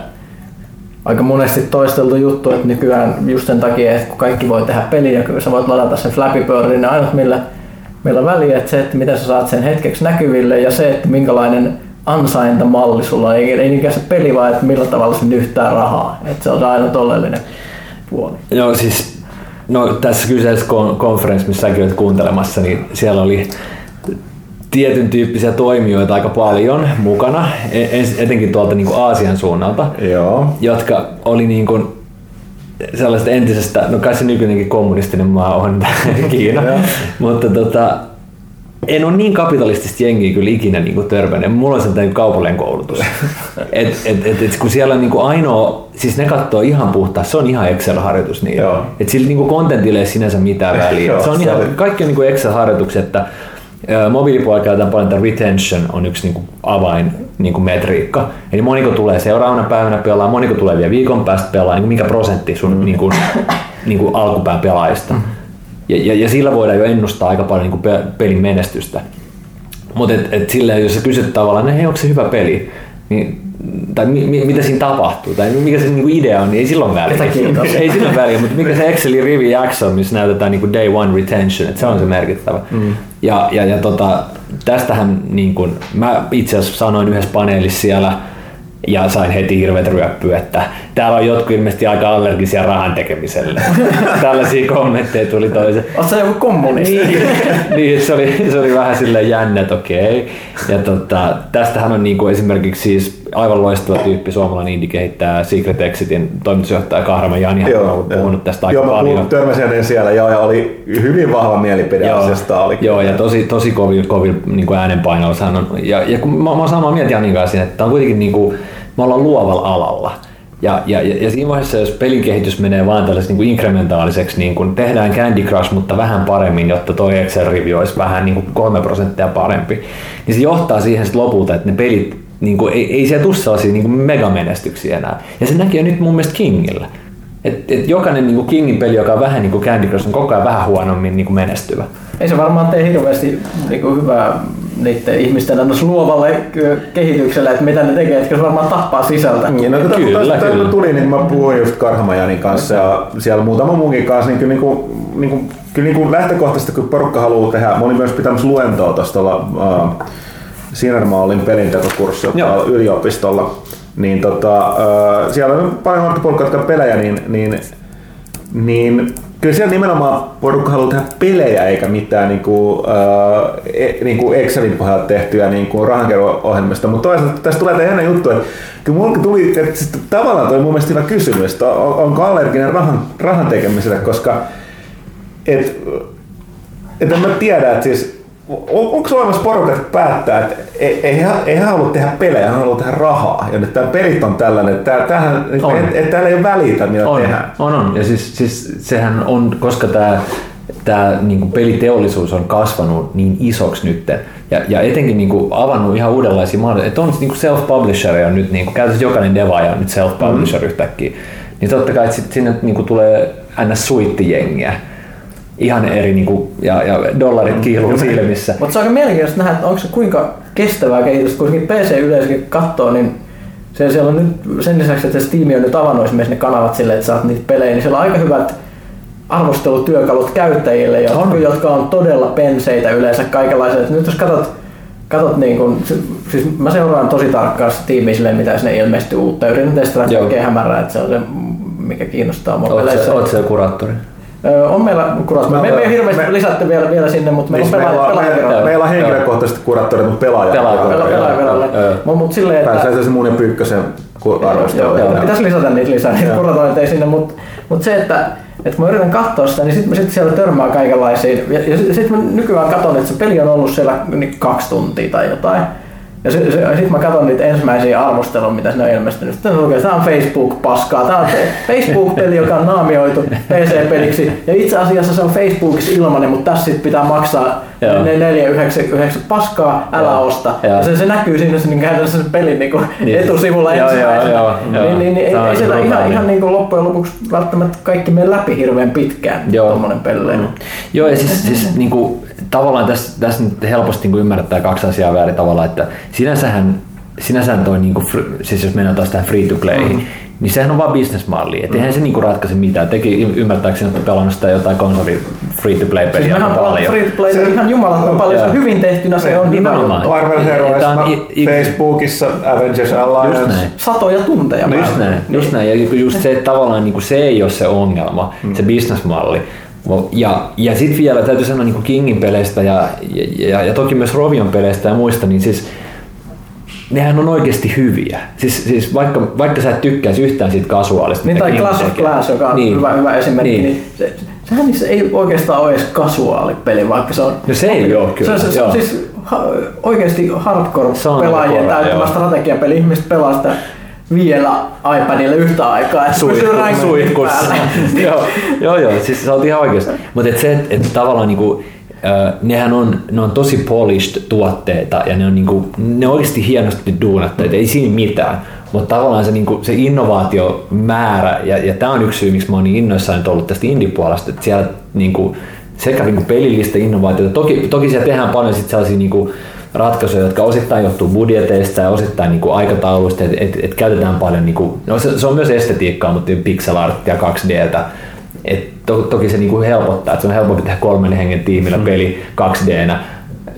aika monesti toisteltu juttu, että nykyään just sen takia, että kun kaikki voi tehdä peliä, kun sä voit ladata sen Flappy Birdin, niin ainut millä väliä, että se, että miten sä saat sen hetkeksi näkyville ja se, että minkälainen ansaintamalli sulla, ei niinkään se peli, vaan että millä tavalla sinne yhtään rahaa. Että se on aina tollellinen puoli. Joo, siis tässä kyseessä konferenssissa, missä säkin olet kuuntelemassa, niin siellä oli tietyn tyyppisiä toimijoita aika paljon mukana, etenkin tuolta niin kuin Aasian suunnalta, jotka oli niin kuin sellaista entisestä, no kai se nykyinenkin kommunistinen maa on Kiina, mutta En ole niin kapitalistista jengiä kyllä ikinä niin kuin törmännyt. Mulla on sen kaupallinen koulutus. Kun siellä on niin kuin ainoa, siis ne katsoo ihan puhtaasti, se on ihan Excel-harjoitus niillä. Sillä niin kuin kontentille ei sinänsä mitään väliä. Joo, se on ihan, kaikki on niin kuin Excel-harjoitukset, että mobiilipuolella käytetään paljon, että retention on yksi niin kuin avain niin kuin metriikka. Eli moniko tulee seuraavana päivänä pelaa, moniko tulee vielä viikon päästä pelaa, niin kuin mikä prosentti sun niin kuin alkupään pelaajista. Ja sillä voidaan jo ennustaa aika paljon niin kuin pelin menestystä. Mutta jos sä kysyt tavallaan, että onko se hyvä peli, niin, tai mitä siinä tapahtuu, tai mikä se niin kuin idea on, niin ei silloin väliä. Ei silloin väliä, mutta mikä se Excelin rivi jakso, missä näytetään niin kuin day one retention, että se on se merkittävä. Tästähän niin kuin, mä itse asiassa sanoin yhdessä paneelissa siellä, ja sain heti hirveät ryöppyä, että täällä on jotkut ilmeisesti aika allergisia rahan tekemiselle. Tällaisia kommentteja tuli toiseen. Oot sä joku kommunisti? Niin, se oli vähän silleen jännä, että okei. Ja tästähän on niinku esimerkiksi siis aivan loistava tyyppi, suomalainen indie kehittää Secret Exitin toimitusjohtaja Kahraman Jani. Joo, on puhunut tästä aika paljon. Joo, mä törmäsin hänen siellä ja oli hyvin vahva mielipide asiasta. Joo, ja tosi kovin niinku äänenpainoilla sanon. Ja kun mä oon samaa mieltä Janin kanssa, että on kuitenkin niinku, me ollaan luovalla alalla. Ja siinä vaiheessa, jos pelin kehitys menee vaan tällaiseksi niin kuin inkrementaaliseksi, niin kuin tehdään Candy Crush, mutta vähän paremmin, jotta toi Excel-review olisi vähän niin kuin 3% parempi, niin se johtaa siihen lopulta, että ne pelit, niin kuin, ei siellä tule sellaisia niin kuin megamenestyksiä enää. Ja se näkee nyt mun mielestä Kingillä. Et jokainen niin kuin Kingin peli, joka on vähän niin kuin Candy Crush, on koko ajan vähän huonommin niin kuin menestyvä. Ei se varmaan tee hirveästi niin kuin hyvää niiden ihmisten annos luovalle kehitykselle, että mitä ne tekee, että se varmaan tappaa sisältä. Kyllä. Tuli, niin mä puhuin just Karhamajanin kanssa ja siellä muutama muunkin kanssa, niin kyllä lähtökohtaisesti, kun porukka haluaa tehdä, mä olin myös pitänyt luentoa tuosta Sinermallin pelintekokurssi yliopistolla, niin siellä on paljon monta porukkaa, jotka on pelejä, niin kyllä siellä nimenomaan porukka haluaa tehdä pelejä eikä mitään niinku Excelin pohjalta tehtyä niinku rahankerro-ohjelmista, mutta toisaalta tässä tulee tämä jännä juttu, että kyllä mulle tuli, että tavallaan toi mun mielestä hyvä kysymys, että onko allerginen rahan tekemiselle, koska et en mä tiedä, että siis onko olemassa porukat päättää, että ei hän halua tehdä pelejä, hän haluaa tehdä rahaa. Ja nyt tämä pelit on tällainen, että täällä ei ole välitä, mitä tehdään. On. Ja siis sehän on, koska tämä niinku peliteollisuus on kasvanut niin isoksi nyt ja etenkin niinku avannut ihan uudenlaisia mahdollisuuksia. On niinku self-publisheria nyt, niinku, käytännössä jokainen devaaja on nyt self-publisher yhtäkkiä. Niin totta kai sit sinne niinku tulee NS-suittijengiä. Ihan eri niinku ja dollarit kiiluu silmissä. Mutta se on aika mielenkiintoista nähdä, että onko se kuinka kestävää kehitystä, kun PC-yleisökin katsoo, niin siellä on nyt sen lisäksi, että Steam on nyt avannut esimerkiksi ne kanavat silleen, että saat niitä pelejä, niin siellä on aika hyvät arvostelutyökalut käyttäjille, jotka on todella penseitä yleensä kaikenlaisia. Nyt jos katot niin kun, siis mä seuraan tosi tarkkaan Steamia silleen, mitä sinne ilmestyy uutta, yritän testata kaikkea hämärää, että se on se, mikä kiinnostaa mua peleissä. Oot se kuraattori? On meillä kuraattori. Me ei hirveästi lisätty vielä sinne, mutta meillä on pelaajaviralla. Meillä on henkilökohtaisesti kuraattoreita, mutta pelaajaviralla. Pääsee se muun ja Pyykkösen arvostelua. Pitäisi lisätä niitä lisää, niitä kuratointeja sinne, mutta se, että kun mä yritän katsoa sitä, niin sitten siellä törmää kaikenlaisiin. Ja sitten mä nykyään katson, että se peli on ollut siellä 2 tuntia tai jotain. Ja sitten mä katson niitä ensimmäisiä arvosteluja, mitä sinne on ilmestynyt. Sitten lukee, että tämä on Facebook-paskaa. Tämä on Facebook-peli, joka on naamioitu PC-peliksi. Ja itse asiassa se on Facebookissa ilmanen, mutta tässä sit pitää maksaa 4,99 paskaa, älä osta. Ja se näkyy siinä käytännössä sen pelin etusivulla ensimmäisenä. Niin ei siellä ihan niin kuin loppujen lopuksi välttämättä kaikki mene läpi hirveän pitkään tuommoinen peli. Joo, ja siis niinku tavallaan tässä nyt helposti niin ymmärretään 2 asiaa väärin tavalla, että sinänsähän toi, niin kuin, siis jos mennään taas tähän free-to-playhin, niin sehän on vaan bisnesmalli, et eihän se niin kuin ratkaise mitään. Tekin ymmärtääkseni, että pelannut sitä jotain konsoli free-to-play-peliä. Siis mehän paljon free-to-play on ihan jumalattoman paljon, se on hyvin tehtynä, se on nimenomaan. Marvel Heroes, Facebookissa, Avengers Alliance. Satoja tunteja. Just näin, ja just se, että tavallaan niin kuin se ei ole se ongelma, se bisnesmalli. Ja sitten vielä täytyy sanoa niin kuin Kingin peleistä ja toki myös Rovion peleistä ja muista, niin siis nehän on oikeasti hyviä. Siis vaikka sä et tykkäisi yhtään siitä kasuaalista. Niin tai Clash of Clans, joka on hyvä esimerkki. Niin. Sehän niissä ei oikeastaan ole edes kasuaalipeli, vaikka se on... No se ei ole kyllä. Se on siis oikeasti hardcore-pelaajien täyttämä strategiapeli. Ihmiset pelaa sitä vielä iPadille yhtä aikaa, että pysyy suihkussa päälle. Joo, siis sä oot ihan oikeassa. Mutta se, että tavallaan niinku... Ne on tosi polished tuotteita ja ne on oikeasti hienosti duunattu, että ei siinä mitään, mutta tavallaan se innovaatiomäärä ja tämä on yksi syy, miksi mä oon niin innoissaan ollut tästä indie-puolesta, että siellä sekä pelillistä innovaatiota, toki siellä tehdään paljon sit sellaisia ratkaisuja, jotka osittain johtuu budjeteista ja osittain aikatauluista, että käytetään paljon, se on myös estetiikkaa, mutta pixel art ja 2D:tä. Toki se helpottaa, että se on helpompi tehdä 3 hengen tiimillä peli 2D:nä,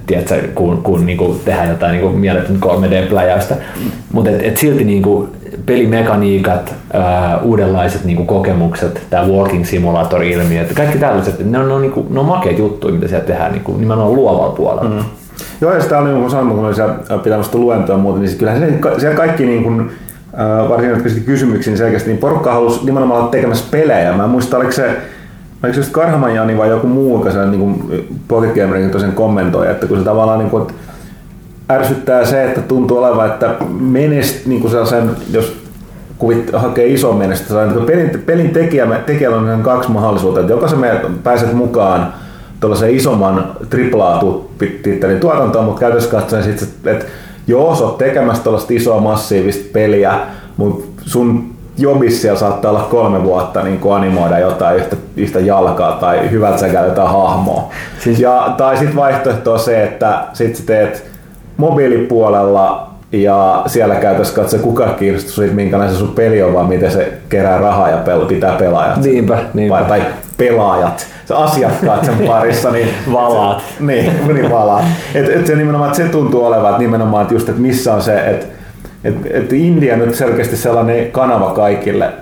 tiedätkö, kun tehdään jotain mieletön 3D-pläjäystä. Mutta silti pelimekaniikat, uudenlaiset kokemukset, tämä walking simulator-ilmiö, kaikki tällaiset, ne on makeita juttuja, mitä siellä tehdään nimenomaan luovalla puolella. Mm. Joo, ja sitä oli sanonut, kun oli siellä pitämässä luentoa ja muuta, niin kyllähän siellä kaikki varsinaisesti kysymyksiin selkeästi, niin porukka halusi nimenomaan olla tekemässä pelejä. Mä en muista, oliko se just Karhaman Jani vai joku muu, joka sen Pocket Gamerin tosin kommentoi, että kun se tavallaan ärsyttää se, että tuntuu olevan, että jos hakee iso menestystä, niin pelin tekijällä on kaksi mahdollisuutta, että jokaisen pääset mukaan tuollaisen isomman AAA-tittelin tuotantoon, mutta käytössä katsoen sitten, että joo, sä oot tekemässä tuollaista isoa massiivista peliä, mutta sun jobissa siellä saattaa olla 3 vuotta niin animoida jotain yhtä jalkaa tai hyvältä säkään jotain hahmoa. Siis... Tai sitten vaihtoehto on se, että sit sä teet mobiilipuolella ja siellä käytössä katsoa kuka kiinnostuu siitä, minkälainen se sun peli on, vaan miten se kerää rahaa ja pitää pelaajat. Niinpä. Tai pelaajat. Se asiakkaat sen parissa, niin valaat. Valaat. Se tuntuu olevan, että nimenomaan, että just, että missä on se, että India nyt selkeästi sellainen kanava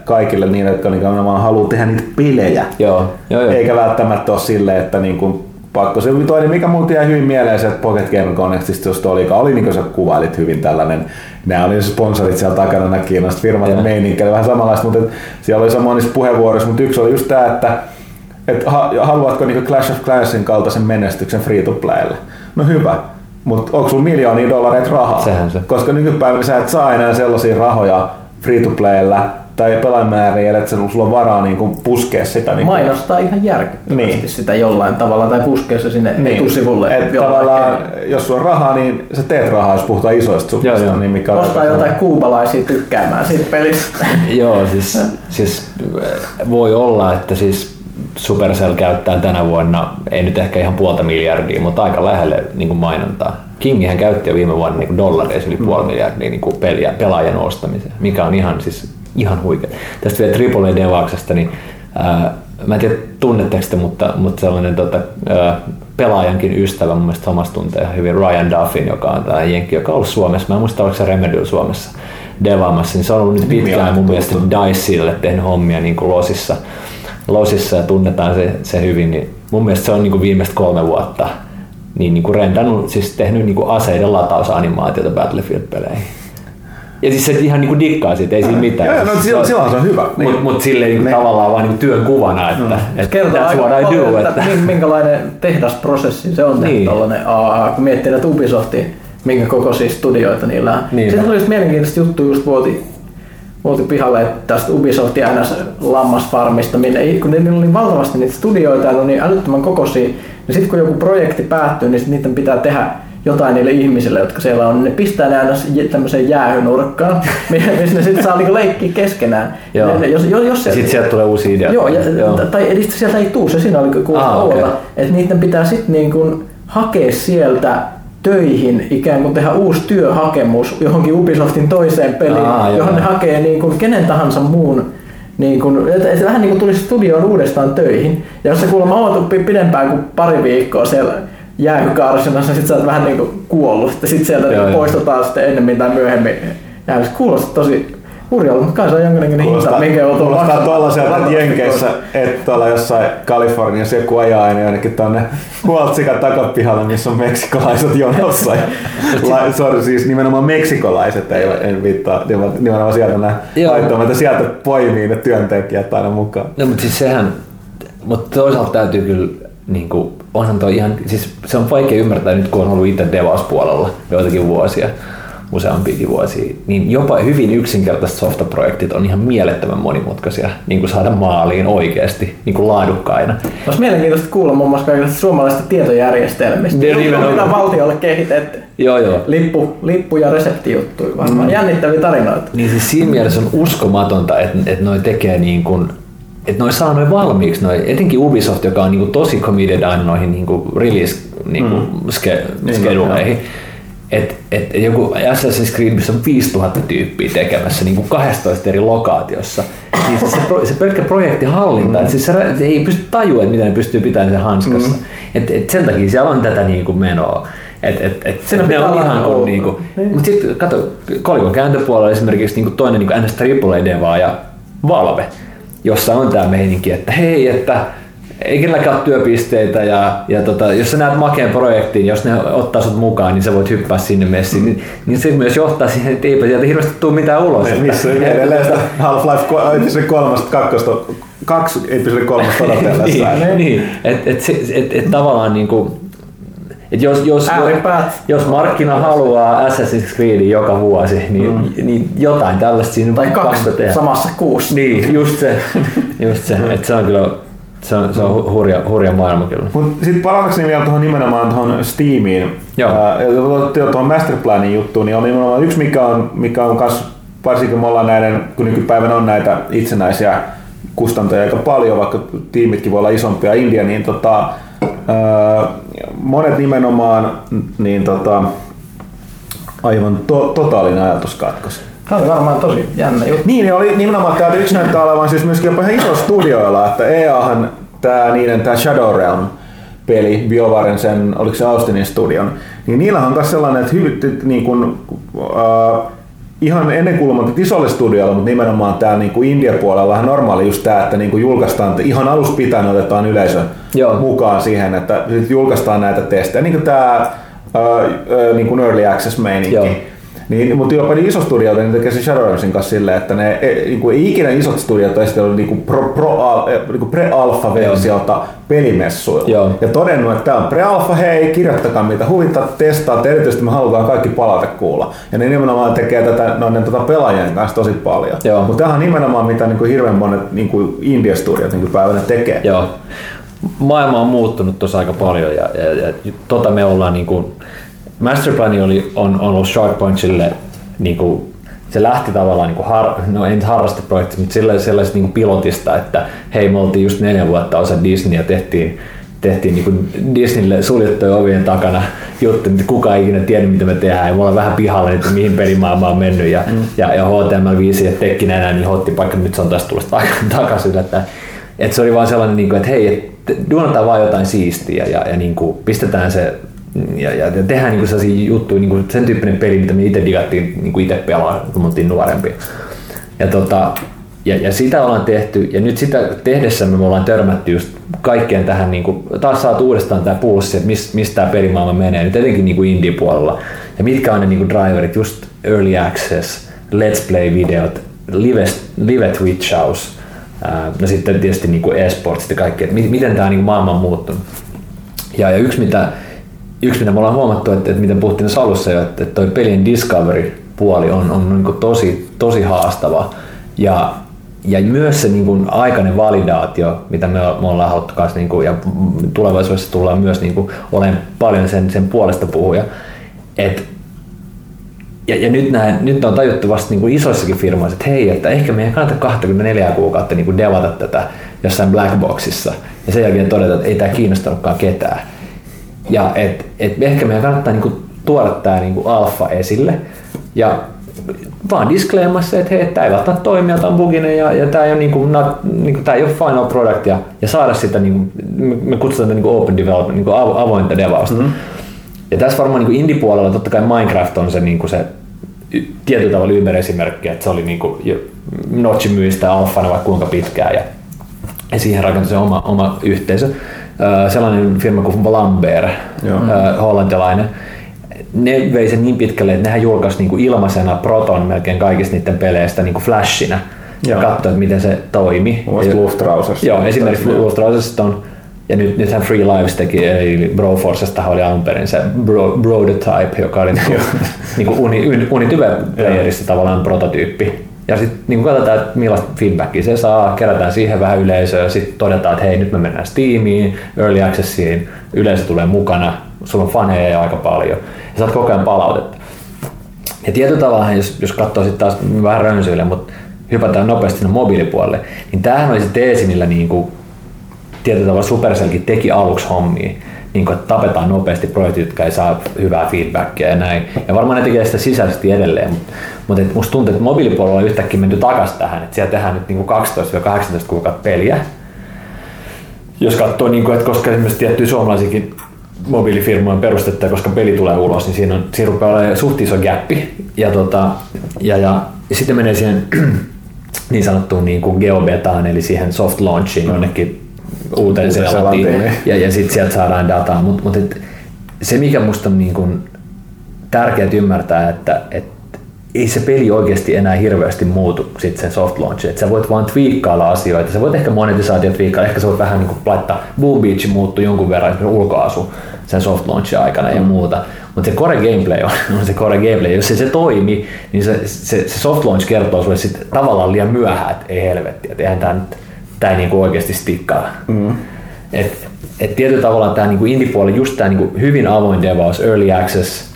kaikille niille, jotka nimenomaan haluaa tehdä niitä pelejä. Joo. Eikä välttämättä ole silleen, että pakko se toinen, mikä mun jäi hyvin mieleen, se, että Pocket Game Connectista just oli niin kuin sä kuvailit hyvin tällainen, nämä oli sponsorit siellä takana, nämä kiinnostat firmat ja meininkä, vähän samanlaista, mutta siellä oli sama niissä puheenvuoroissa, mutta yksi oli just tämä, että haluatko Clash of Clansin kaltaisen menestyksen free-to-playlle? No hyvä, mutta onko sulla $miljoonia rahaa? Sehän se. Koska nykypäivänä sä et saa enää sellaisia rahoja free-to-playllä tai pelaamääriä, että sulla on varaa puskea sitä. Mainostaa ihan järkyttävästi sitä jollain tavalla tai puskea se sinne etusivulle. Et tavallaan, jos sulla on rahaa, niin sä teet rahaa, jos puhutaan isoista sukuista. Niin ostaa jotain kuubalaisia tykkäämään siitä pelistä. Joo, siis voi olla, että Supercell käyttää tänä vuonna, ei nyt ehkä ihan 500 miljardia, mutta aika lähelle mainontaa. Kingihän käytti jo viime vuonna dollareissa yli 500 miljardia pelaajan ostamiseen, mikä on ihan huikea. Tästä vielä AAA-devauksesta, niin mä en tiedä tunnetteko sitä, mutta sellainen pelaajankin ystävä mun mielestä Thomas tuntee hyvin Ryan Duffin, joka on tämä jenkki, joka on ollut Suomessa. Mä en muista, oliko se Remedyllä Suomessa devaamassa, niin se on ollut nyt pitkään mun mielestä DICEille tehnyt hommia losissa ja tunnetaan se hyvin, niin mun mielestä se on viimeiset 3 vuotta niin rendannut, siis tehnyt aseiden latausaanimaatiota Battlefield-peleihin. Ja siis se ihan dikkaa siitä, ei siinä mitään. Joo, silloin se on hyvä. Mutta silleen tavallaan vaan työn kuvana, että kertaa aika paljon, että minkälainen tehdasprosessi se on tällainen AA, kun miettii näitä Ubisoftia, minkä kokoisia studioita niillä on. Sehän oli mielenkiintoista juttu just Oltiin pihalle tästä Ubisoftin lammasfarmista, kun niillä oli valtavasti niitä studioita ja niin älyttömän kokoisia, niin sitten kun joku projekti päättyy, niin niiden pitää tehdä jotain niille ihmisille, jotka siellä on, niin ne pistää ne aina tämmöiseen jäähynurkkaan, missä ne sitten saa leikkiä keskenään. Sitten sieltä tulee uusia ideoita. Tai sieltä ei tule, se siinä oli kuulta olla. Että niiden pitää sitten hakea sieltä töihin, ikään kuin tehdä uusi työhakemus johonkin Ubisoftin toiseen peliin, johon ne hakee kenen tahansa muun. Et vähän niin kuin tulisi studioon uudestaan töihin. Ja jos sä kuulemma oot pidempään kuin 2 viikkoa siellä jäähykarsinassa, sit sä oot vähän niin kuin kuollut. Sitten sieltä poistetaan sitten ennemmin tai myöhemmin. Jäähys kuulostaa tosi hurjalla, mutta kai se on jonkinlainen hinta, minkä joutuu maksamaan. Tuollaisella Jenkeissä, että tuolla jossain Kaliforniassa joku ajaa aina jonnekin tuonne Huoltsikan takapihalle, missä on meksikolaiset jonossa. Sori, siis nimenomaan meksikolaiset, en viittaa, nimenomaan sieltä nämä laittomat, sieltä poimii ne työntekijät aina mukaan. No, mutta siis sehän Mutta toisaalta täytyy kyllä, niin kuin, onhan toi ihan, siis se on vaikea ymmärtää nyt kun on ollut itse DevOps-puolella joitakin vuosia, useampiakin vuosia, niin jopa hyvin yksinkertaiset softaprojektit on ihan mielettömän monimutkaisia niin kuin saada maaliin oikeasti, niin kuin laadukkaina. Olisi mielenkiintoista kuulla muun muassa kaikista suomalaisista tietojärjestelmistä, joita valtiolle kehitetty. Joo. Lippu ja reseptijuttuja varmaan, jännittäviä tarinoita. Niin siis siinä mielessä on uskomatonta, että noi tekee niin kuin, että noi saa noi valmiiksi, noi, etenkin Ubisoft, joka on niinku tosi committed aina noihin niinku release niinku scheduleihin. Et joku Assassin's Creedissä on 5000 tyyppiä tekemässä niinku 12 eri lokaatiossa. Siis se pelkkä projektihallinta, että siis se ei pysty tajua, että miten ne pystyy pitämään sen hanskassa. Et sen takia siellä on tätä niinku menoa. Et ne on ihan kuin niinku. Mut sitten kato, kolikon kääntöpuolella esimerkiksi niinku toinen niinku NS AAA-devaa ja Valve, jossa on tää meininki, että hei, että ei kenelläkään ole työpisteitä ja jos sä näet makeen projektiin, jos ne ottaa sut mukaan, niin sä voit hyppää sinne messiin. Niin se myös johtaa siihen, että eipä sieltä hirveästi tule mitään ulos. Missä on edelleen sitä Half-Life episode 2 episode 3 odotellessaan. Niin, että tavallaan niinku, et jos markkina haluaa Assassin's Creedin joka vuosi, niin jotain tällaista siinä tai kaksi tehdä. Samassa kuussa. Niin, just se. Että se on kyllä se on hurja maailma kyllä. Mut sit palatakseni vielä tuohon nimenomaan tuohon Steamiin. Tuohon Masterplanin juttuun, niin on nimenomaan yksi mikä on kans, varsinkin me ollaan näiden, kun nykypäivänä on näitä itsenäisiä kustantajia aika paljon, vaikka tiimitkin voi olla isompia India, niin monet nimenomaan niin aivan totaalinen ajatuskatkos. Tämä on varmaan tosi jännä juttu. Niin oli nimenomaan täältä yksi näyttää olevan siis myöskin jopa ihan iso studioilla, että EAhan tää Shadowrealm peli BioWaren sen, oliko se Austinin studion, niin niillähän on myös sellainen, että hyvin niin kuin, ihan ennenkuulumatta isolle studiolle, mutta nimenomaan täällä niin kuin India-puolella on normaali just tämä, että niin kuin julkaistaan, että ihan alusta pitäen otetaan yleisön mukaan siihen, että julkaistaan näitä testejä, niin kuin tämä niin kuin early access-meininki. Niin, mutta jopa niin iso studio, niin tekee se Shadowrunsin kanssa silleen, että ne niin ei ikinä isot studiot esitellyt niin niin pre-alpha-versiota pelimessuilla. Joo. Ja todennut, että tämä on pre-alpha, hei, kirjoittakaa mitä huvittaa, testaa, erityisesti me halutaan kaikki palata kuulla. Ja ne nimenomaan tekee tätä pelaajien kanssa tosi paljon. Mutta tämä on nimenomaan mitä niin kuin hirveän monet niin indie-studiot niin päivänä tekee. Joo. Maailma on muuttunut tuossa aika paljon ja me ollaan niin kuin Masterplan on ollut Shark Punchille, niinku, se lähti tavallaan, niinku, ei nyt harrasteprojektista, mutta sellaisesta niinku pilotista, että hei, me oltiin just 4 vuotta osa Disney ja tehtiin niinku Disneylle suljettujen ovien takana juttu, että kukaan ei ikinä tiedä mitä me tehdään ja me ollaan vähän pihalla, että mihin pelimaailma on mennyt ja HTML5 ja tekkin enää niin hottipaikka, nyt se on taas tullut takaisin. Että se oli vaan sellainen, niinku, että hei, duunataan vaan jotain siistiä ja niinku, pistetään se ja tehdään niinku sellaisia juttuja, niinku sen tyyppinen peli, mitä me itse digattiin niinku itse pelaa, kun me oltiin nuorempia. Ja sitä ollaan tehty, ja nyt sitä tehdessämme me ollaan törmätty just kaikkeen tähän, niinku, taas saatu uudestaan tämä pulssi, että mistä tämä pelimaailma menee, nyt etenkin niinku indie-puolella. Ja mitkä on ne niinku driverit, just early access, let's play-videot, live twitchaus, no sitten tietysti niinku e-sports ja kaikki, että miten tämä niinku maailma on muuttunut. Ja yksi mitä me ollaan huomattu, että miten puhuttiin alussa jo, että toi pelien discovery-puoli on niin kuin tosi haastava. Ja myös se niin kuin aikainen validaatio, mitä me ollaan haluttu kanssa, niin kuin, ja tulevaisuudessa tullaan myös niin kuin, olen paljon sen puolesta puhuja. Ja nyt on tajuttu vasta niin kuin isoissakin firmoissa, että hei, että ehkä meidän kannattaa 24 kuukautta niin kuin devata tätä jossain blackboxissa ja sen jälkeen todeta, että ei tämä kiinnostanutkaan ketään. Ja ehkä meidän kannattaa niinku tuoda tämä niinku alfa esille ja vaan disclaimassa, että hei, tämä ei välttämättä toimi, tämä on buginen ja tämä ei ole final product ja saada sitä, niinku, me kutsutaan niinku open development, niinku avointa devausta. Ja tässä varmaan niinku indie-puolella totta kai Minecraft on se, niinku se tietyllä tavalla ympäresimerkki, että se oli niinku, Notch myi sitä alfana vaikka kuinka pitkään ja siihen rakentui se oma yhteisö. Sellainen firma kuin Vlambeer, hollantilainen, ne vei sen niin pitkälle, että nehän julkaisi niinku ilmaisena Proton melkein kaikista niiden peleistä niinku flashina. ja katsoa, että miten se toimi. Luftrausesta. Joo, esimerkiksi Luftrausesta on. Ja nythän Free Lives teki, eli Broforcestahan oli Amperin se Broadotype, joka oli niinku Unityve-playerissa tavallaan prototyyppi. Ja sitten niin katsotaan, että millaista feedbackia se saa, kerätään siihen vähän yleisöä ja sitten todetaan, että hei, nyt me mennään Steamiin, Early Accessiin, yleisö tulee mukana, sulla on faneja jo aika paljon ja saat koko ajan palautetta. Ja tietyllä tavalla, jos katsoo sitten taas vähän rönsyille, mutta hypätään nopeasti sinne mobiilipuolelle, niin tämähän oli se teesi, millä niinku tietyllä tavalla Supercellkin teki aluksi hommia, niin että tapetaan nopeasti projektit, jotka ei saa hyvää feedbackia ja näin. Ja varmaan ne tekee sitä sisäisesti edelleen, mutta musta tuntuu, että mobiilipuolella on yhtäkkiä menty takaisin tähän, että siellä tehdään nyt 12-18 kuukautta peliä. Jos katsoo, että koska esimerkiksi tiettyjä suomalaisiakin mobiilifirmoja perustettaa, koska peli tulee ulos, niin siinä rupeaa olemaan suht iso gäppi. Ja sitten menee siihen niin sanottuun geobetaan, eli siihen soft launchiin jonnekin uuteen selantiin ja sitten sieltä saadaan dataa, mutta se mikä musta on tärkeää ymmärtää, että ei se peli oikeasti enää hirveästi muutu sit sen soft launchin, että sä voit vaan twiikkailla asioita, sä voit ehkä monetisaatio twiikkailla, ehkä sä voit vähän laittaa, Blue Beach muuttui jonkun verran esimerkiksi ulkoasu sen soft launchin aikana ja muuta, mutta se core gameplay on se core gameplay, jos se toimi, niin se soft launch kertoo sulle sit tavallaan liian myöhään, että ei helvetti, että eihän tää nyt tämä ei niinku oikeasti stikkaa. Et tietyllä tavalla tämä niinku indie-puoli, just tämä niinku hyvin avoin devaus, early access,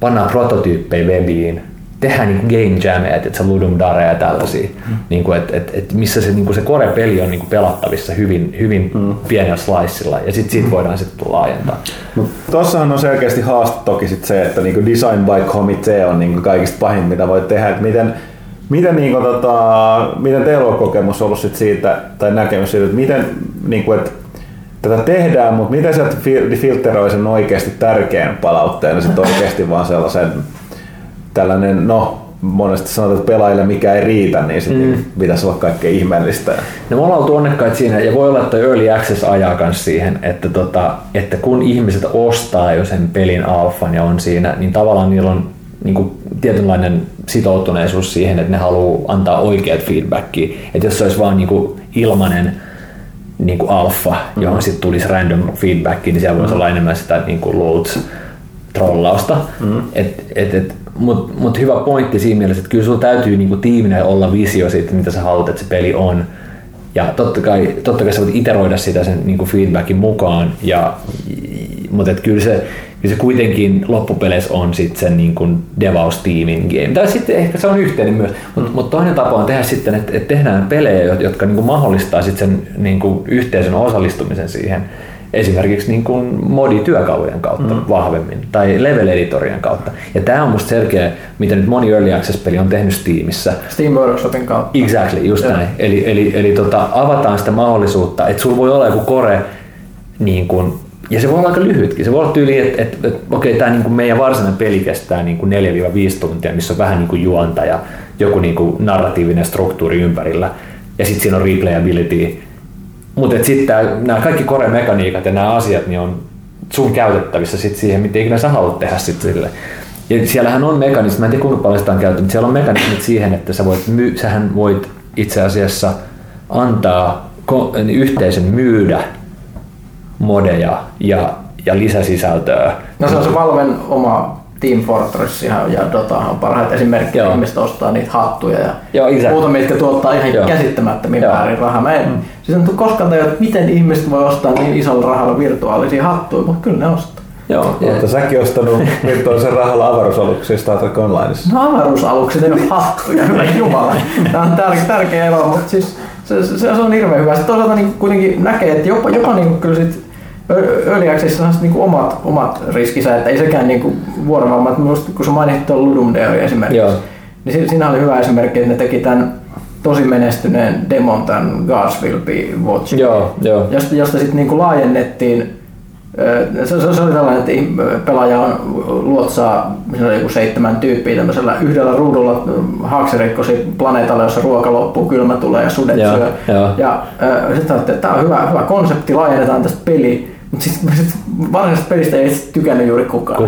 pannaan prototyyppejä webiin, tehdään niinku game jameja, että Ludum Dare ja tällaisia, niinku, et missä se, niinku se core-peli on niinku pelattavissa hyvin pienellä slicella ja sitten siitä voidaan sit laajentaa. Tuossahan on selkeästi haaste toki sit se, että niinku design by committee on niinku kaikista pahin, mitä voi tehdä. Miten teillä on kokemus ollut siitä, tai näkemys siitä, että miten niinku, että tätä tehdään, mutta miten sieltä filteroi sen oikeasti tärkeän palautteen ja sitten oikeasti vaan sellaisen tällainen, monesti sanotaan, että pelaajille mikä ei riitä, niin sitten pitäisi olla kaikkea ihmeellistä. No me ollaan oltu onnekkaita siinä, ja voi olla, että Early Access ajaa myös siihen, että kun ihmiset ostaa jo sen pelin alfan ja on siinä, niin tavallaan niillä on niinku tietynlainen sitoutuneisuus siihen, että ne haluaa antaa oikeat feedbackia. Että jos se olisi vaan niinku ilmanen niinku alfa, johon sitten tulisi random feedbackia, niin siellä voisi olla enemmän sitä niinku loot-trollausta. Mutta hyvä pointti siinä mielessä, että kyllä sulla täytyy niinku tiiminä olla visio siitä, mitä sä haluat, että se peli on. Ja totta kai sä voit iteroida sitä sen niinku feedbackin mukaan, mutta kyllä se kuitenkin loppupeleissä on sitten sen niin devaustiimin game. Tai sitten ehkä se on yhteinen myös, mutta toinen tapa on tehdä sitten, että tehdään pelejä, jotka niin mahdollistaa sit sen niin yhteisön osallistumisen siihen. Esimerkiksi niin modityökalujen kautta vahvemmin tai level-editorien kautta. Ja tämä on musta selkeä, mitä nyt moni Early Access-peli on tehnyt Steamissä. Steam Workshopin kautta. Exactly, just näin. Eli avataan sitä mahdollisuutta, että sulla voi olla joku core niin kuin, ja se voi olla aika lyhytkin. Se voi olla tyyli, että okei, tämä niinku meidän varsinainen peli kestää niinku 4-5 tuntia, missä on vähän niinku juonta ja joku niinku narratiivinen struktuuri ympärillä. Ja sitten siinä on replayability. Mutta sitten nämä kaikki core-mekaniikat ja nämä asiat niin on sun käytettävissä sit siihen, miten ikinä sä haluat tehdä sit sille. Ja siellähän on mekanismit, mä en tiedä kuinka paljon sitä on käytetty, mutta siellä on mekanismit siihen, että sähän voit itse asiassa antaa yhteisön myydä modeja ja lisäsisältöä. No se on se Valven oma Team Fortress ja Dota on parhaita esimerkkejä, ihmiset ostaa niitä hattuja ja muutamia, jotka tuottaa ihan käsittämättömiin määrin rahaa. Mä en siis en koskaan tajua, että miten ihmiset voi ostaa niin isolla rahalla virtuaalisia hattuja, mutta kyllä ne ostaa. Mutta säkin ostanut virtuaalisen rahalla avaruusaluksia Star Trek Onlineissa. No avaruusalukset ei ole hattuja, kyllä jumala. Tämä on tärkeä ero, mutta siis se on hirveän hyvä. Sitten toisaalta niin kuitenkin näkee, että jopa niin kyllä sit Early Accessissa on niin omat riskinsä, että ei sekään niin vuorovamma. Kun sä mainitsit tuon Ludum Dare esimerkiksi, niin siinä oli hyvä esimerkki, että ne teki tämän tosi menestyneen demon, tämän Gods Will Be Watching, josta sitten niin laajennettiin. Se oli tällainen, että pelaaja luotsaa joku 7 tyyppiä tämmöisellä yhdellä ruudulla haaksirikkosi planeetalla, jossa ruoka loppuu, kylmä tulee ja sudet syö. Ja sitten ajattelin, että tämä on hyvä konsepti, laajennetaan tästä peliä, mutta sitten varsinaisesta pelistä ei itse tykännyt juuri kukaan.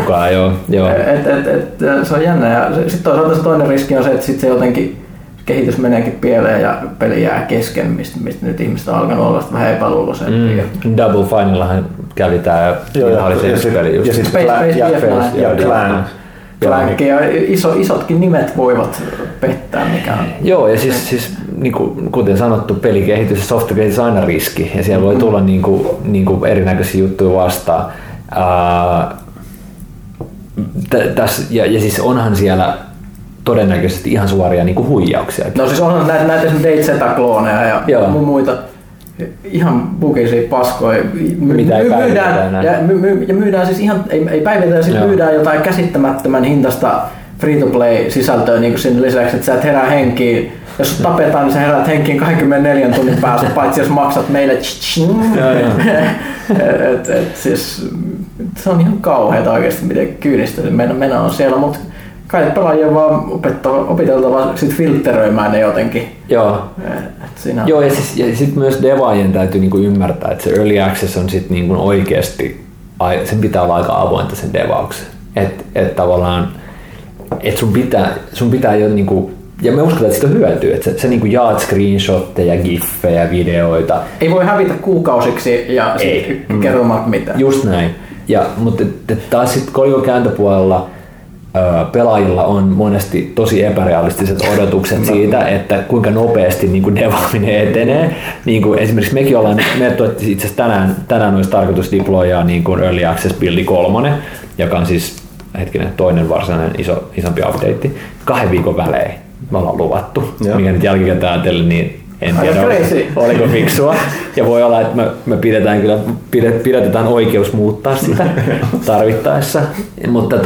Se on jännä. Ja sitten toisaalta se toinen riski on se, että sitten se jotenkin kehitys meneekin pieleen ja peli jää kesken, mistä nyt ihmiset on alkanut olla vähän epäluuloisempia. Double Finellahan kävi tämä peli just. Ja sitten Clan. Ja isotkin nimet voivat pettää mikään. Joo, ja siis niin kuin, kuten sanottu, pelikehitys ja softakehitys on aina riski, ja siellä voi tulla niin kuin erinäköisiä juttuja vastaan. Ja siis onhan siellä todennäköisesti ihan suoria niin kuin huijauksia. No siis onhan näitä esimerkiksi DayZ-klooneja ja joo. muita. Ihan bukeisia paskoja. Myydään siis ihan, ei päivitetä, siis myydään jotain käsittämättömän hintaista free-to-play-sisältöä niin sen lisäksi, että sä et herää henkiin. Jos tapetaan, niin sä herät henkiin 24 tunnin päästä, paitsi jos maksat meille. Se on ihan kauheeta oikeasti, miten kyynistä se meno on siellä. Mut kai pelaajia vaan opiteltavaa sit filtteröimään ne jotenkin. Joo. Joo, ja sit myös devaajien täytyy niinku ymmärtää, että se early access on sit niinku oikeesti, sen pitää olla aika avointa sen devauksen. Et tavallaan, et sun pitää jo niinku, ja me uskotaan, että siitä on hyötyä, että sä niinku jaat screenshotteja, giffejä, videoita. Ei voi hävitä kuukausiksi ja sit kerromat mitään. Just näin. Mutta taas sit kolikon kääntöpuolella, pelaajilla on monesti tosi epärealistiset odotukset siitä, että kuinka nopeasti niin devaaminen etenee. Niin kuin esimerkiksi mekin ollaan mietitty, että itse asiassa tänään olisi tarkoitus deployaa niin kuin Early Access Buildi 3, joka on siis toinen varsinainen isompi update. 2 viikon välein me ollaan luvattu, mikä nyt jälkikäteen ajatellen, niin en tiedä, oliko fiksua. Ja voi olla, että me pidätetään oikeus muuttaa sitä tarvittaessa. Mutta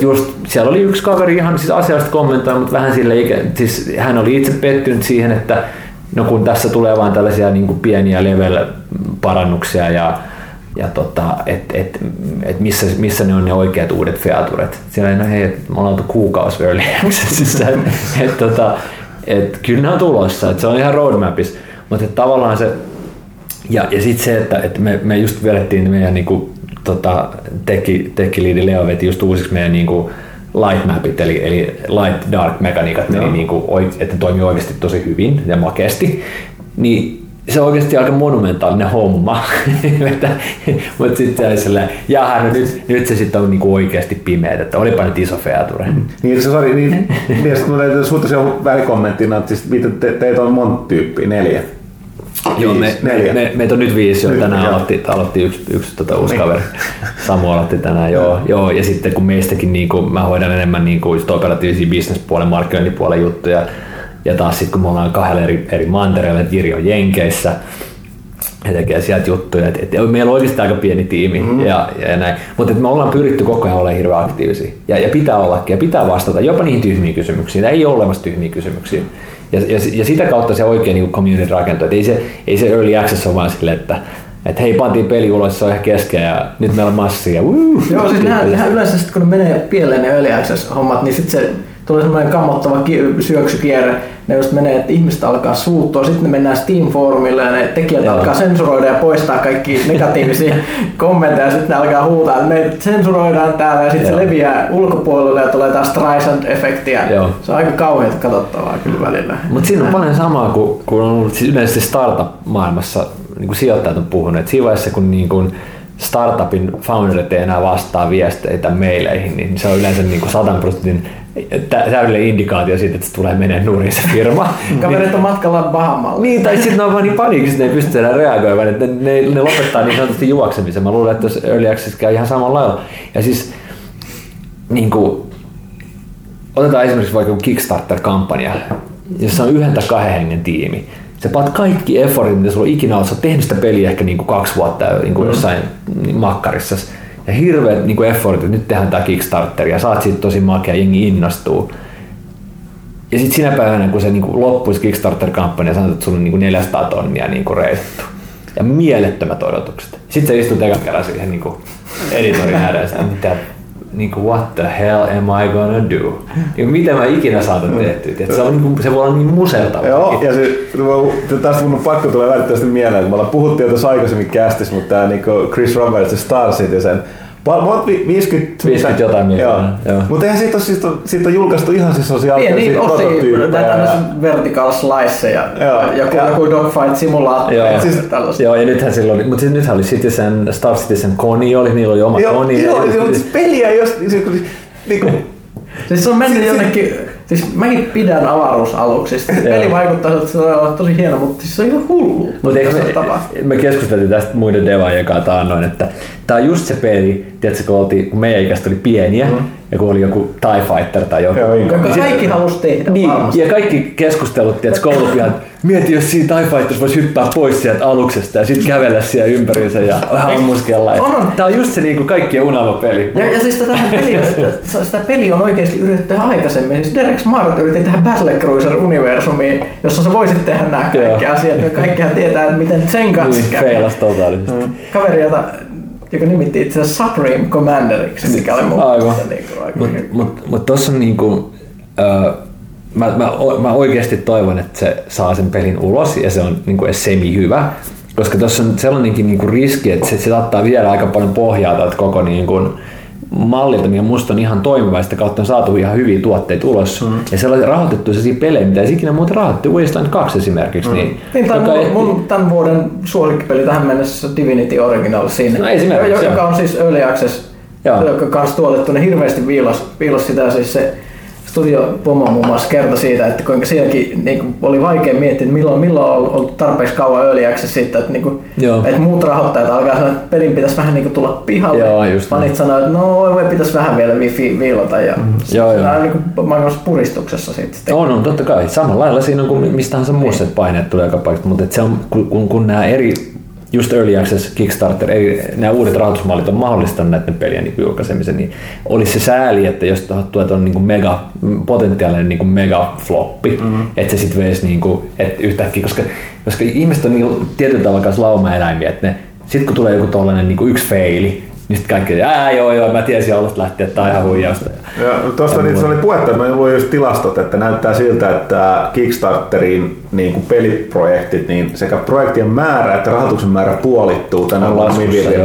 just siellä oli yksi kaveri ihan siis asiallista kommentoja, mutta vähän sille siis hän oli itse pettynyt siihen, että no kun tässä tulee vaan tällaisia niin kuin pieniä level-parannuksia ja missä ne on ne oikeat uudet featuret. Siellä no hei, me ollaan oltu kuukausi early accessissa, että kyllä ne on tulossa, että se on ihan roadmapissa, mutta tavallaan se ja sitten se, että me just vedettiin meidän niinku tech-liidi Leo veti just uusiksi meidän niinku light mapit eli light dark mekaniikat, eli niinku että toimii oikeasti tosi hyvin ja makeasti, niin se on oikeasti aika monumentaalinen homma. Mutta sitten se nyt se sitten on niinku oikeasti pimeää, että olipa nyt iso feature. Niin se sori, niin sitten mulla täytyy suuttaa siihen välikommenttiin, että siis teitä on monta tyyppiä, 4. Joo, meitä on nyt 5 jo, tänään aloitti yksi uusi kaveri. Samu aloitti tänään, joo. Ja sitten kun meistäkin, niinku, mä hoidan enemmän niinku, just operatiivisia business-puolen, markkinointipuolen juttuja. Ja taas sitten kun me ollaan 2 eri mantereilla, että Jiri on Jenkeissä ja tekee sieltä juttuja. Et meillä on oikeastaan aika pieni tiimi ja näin. Mutta me ollaan pyritty koko ajan olemaan hirveän aktiivisia. Ja pitää ollakin ja pitää vastata jopa niihin tyhmiin kysymyksiin. Ei ole olemassa tyhmiä kysymyksiä. Ja sitä kautta se oikein niin community rakentuu. Ei se early access ole vaan silleen, että hei, pantiin peli ulos, se on ihan kesken ja nyt meillä on massia. Joo, siis nehän yleensä sit, kun ne menee pieleen ne early access hommat, niin sitten se tulee semmoinen kammottava syöksykierre. Ne just menee, että ihmiset alkaa suuttua, sitten ne mennään Steam-foorumille ja ne tekijät alkaa sensuroida ja poistaa kaikki negatiivisia kommentteja, sitten ne alkaa huutaa, että me sensuroidaan täällä ja sitten se leviää ulkopuolelle ja tulee taas Streisand-efektiä. Se on aika kauheat katsottavaa kyllä välillä. Mutta siinä on paljon samaa kuin on ollut siis yleensä startup-maailmassa, niin kuin sijoittajat on puhunut, että siinä vaiheessa kun niin kuin startupin founderit ei enää vastaa viesteitä maileihin, niin se on yleensä niin kuin 100% täydellinen indikaatio siitä, että se tulee meneen nurin se firma. Kaverit on matkalla Bahamalla. Niin, tai sitten ne on vaan niin paniikissa, että ne ei pysty enää reagoimaan, että ne lopettaa niin sanotusti juoksemisen. Mä luulen, että jos early access käy ihan samalla lailla. Ja siis, niin kuin, otetaan esimerkiksi vaikka Kickstarter-kampanja, jossa on 1-2 hengen tiimi. Sä paat kaikki effortit, mitä sulla on ikinä ollut. Sä oot tehnyt sitä peliä ehkä niin kuin 2 vuotta niin kuin jossain makkarissa. Ja hirveät niin kuin effortit, nyt tehdään tää Kickstarter ja saat siitä tosi makea, jengi innostuu. Ja sit sinä päivänä, kun se niin kuin loppuisi Kickstarter-kampanja, sanotaan, että sulla on niin kuin 400 000 niin kuin reisattu. Ja mielettömät odotukset. Sit sä istut ekan kerran siihen niin kuin editorin ääressä, mitä niinku what the hell am I gonna do? Niin mitä mä ikinä saatan tehtyä? Se voi olla niin musertavaa. Joo, ja tästä mun on pakko tulla välttämättä mieleen, että me ollaan puhuttiin jo tuossa aikaisemmin kästissä, mutta tää Chris Roberts ja Starsit ja sen 50 jotain miljoonaa. Mutta eihän siitä on julkaistu ihan siis sosiaalisia prototyyppejä. Tämmöisiä vertical sliceja ja joku dogfight simulaattori. Joo, ja nythän silloin oli, mutta siis nythän oli Citizen, Star Citizen Koni oli, niillä oli oma Koni. Joo, mutta peliä jos... Siis se on mennyt jonnekin... Siis mäkin pidän avaruusaluksista. Peli vaikuttaa, että se on tosi hieno, mutta siis se on ihan hullu. Me keskusteltiin tästä muiden devaajien kanssa annoin, että tää on just se peli, tiedätkö, kun meidän ikästä oli pieniä ja kun oli joku TIE Fighter tai joku. Joka kaikki halusi tehdä niin, varmasti. Ja kaikki keskustelut, tiedätkö, koulupihan, mieti jos siinä TIE Fighters voisi hyppää pois sieltä aluksesta ja sitten kävellä siellä ympäriinsä ja vähän ammuskella. Tää on just se niin kuin kaikkien unelma peli. Ja siis sitä peliä on oikeasti yritetty aikaisemmin. Siis Derek Smart yritti tehdä Battlecruiser-universumiin, jossa sä voisit tehdä nämä kaikki asiat. Ja kaikkihan tietää, miten sen kanssa käy. Feilas totaalisesti. Kaveri, joka nimitti itse asiassa Supreme Commanderiksi, mikä oli muuttunut. Mutta tuossa on niinku... Mä oikeasti toivon, että se saa sen pelin ulos ja se on niinku semi-hyvä, koska tuossa on sellainenkin niinku riski, että se saattaa viedä aika paljon pohjaa tältä koko niinku mallilta, mikä musta on ihan toimiva, sitä kautta on saatu ihan hyviä tuotteita ulos. Mm. Ja sellaisia rahoitettuja sellaisia pelejä, mitä ei ikinä muuta rahoitettu, Wasteland 2 esimerkiksi. Mm. Niin mun tämän vuoden suosikkipeli tähän mennessä Divinity Original Sin, joka on siis Early Access, joka kanssa tuotettu, ne hirveästi viilas sitä siis se Studio Pomo muun muassa kertoi siitä, että kuinka sielläkin niin oli vaikea miettiä, että milloin on ollut tarpeeksi kauan Early Access siitä, että, niin kuin, että muut rahoittajat alkaa sanoa, että pelin pitäisi vähän niin kuin tulla pihalle. Fanit sanoo, että no me pitäisi vähän vielä viilata ja niin maailmassa puristuksessa sitten. On, totta kai. Samalla lailla siinä on kuin mistähän se muussa, että paineet tulee joka paikasta, mutta se on, kun nämä eri just Early Access, Kickstarter, nämä uudet rahoitusmallit on mahdollistanut näiden pelien julkaisemisen, niin olisi se sääli, että jos tuet on niin kuin potentiaalinen niin kuin megafloppi, että se sitten veisi niin kuin, että yhtäkkiä, koska ihmiset on niin tietyllä tavalla kanssa lauma-eläimiä, että ne, sit kun tulee joku tollainen niin kuin yksi feili, niin sitten kaikki, joo, mä tiesin alusta lähteä, että tämä on ihan huijausta. Tuosta niitä oli puhetta, että mä luin just tilastot, että näyttää siltä, että Kickstarterin niin kuin peliprojektit, niin sekä projektien määrä että rahoituksen määrä puolittuu tänä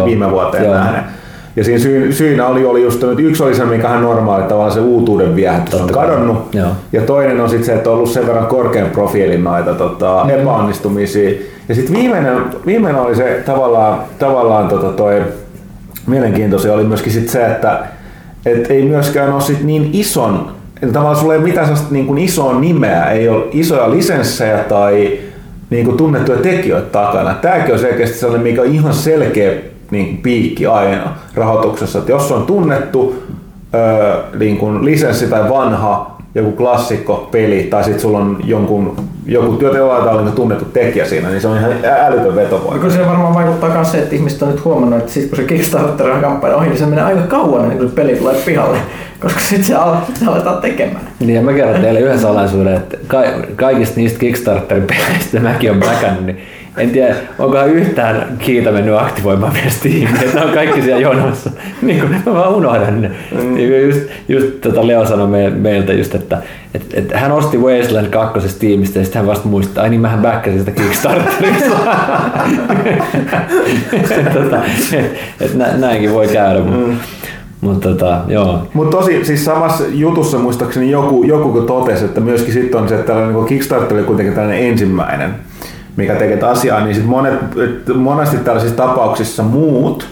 viime vuoteen nähden. Ja siinä syynä oli just, että yksi oli se, mikä on normaali, tavallaan se uutuuden viehätys on kadonnut. Ja toinen on sitten se, että on ollut sen verran korkean profiilin noita epäonnistumisia. Ja sitten viimeinen oli se tavallaan toi... Mielenkiintoisia oli myöskin sit se, että et ei myöskään ole sit niin ison, tavallaan sulla ei ole mitään niin kuin isoa nimeä, ei ole isoja lisenssejä tai niin kuin tunnettuja tekijöitä takana. Tämäkin on selkeästi sellainen, mikä on ihan selkeä niin kuin piikki aina rahoituksessa, että jos on tunnettu niin kuin lisenssi tai vanha joku klassikko peli tai sitten sulla on joku työtelaita tunnettu tekijä siinä, niin se on ihan älytön vetovoima. Kyllä se varmaan vaikuttaa myös se, että ihmiset on nyt huomannut, että sit kun se Kickstarterin kampanja ohi, niin se menee aika kauan ennen kuin peli tulee pihalle, koska sitten se aletaan tekemään. Niin, mä kerron teille yhden salaisuuden, että kaikista niistä Kickstarterin peleistä mäkin on mäkännyt, niin en tiedä, onkohan yhtään Kiita mennyt aktivoimaan meidän tiimiä, että on kaikki siellä jonossa. Niin kuin mä vaan unohdan ne. Just Leo sanoi meiltä just, että hän osti Wasteland 2. tiimistä ja sitten hän vasta muistaa, ai niin mähän backasin sitä Kickstarterista. Näinkin voi käydä. Mutta tosi siis samassa jutussa muistaakseni joku totesi, että myöskin sitten on se, että tällainen Kickstarter oli kuitenkin tällainen ensimmäinen, mikä tekee asiaa, niin sit monesti tällaisissa tapauksissa muut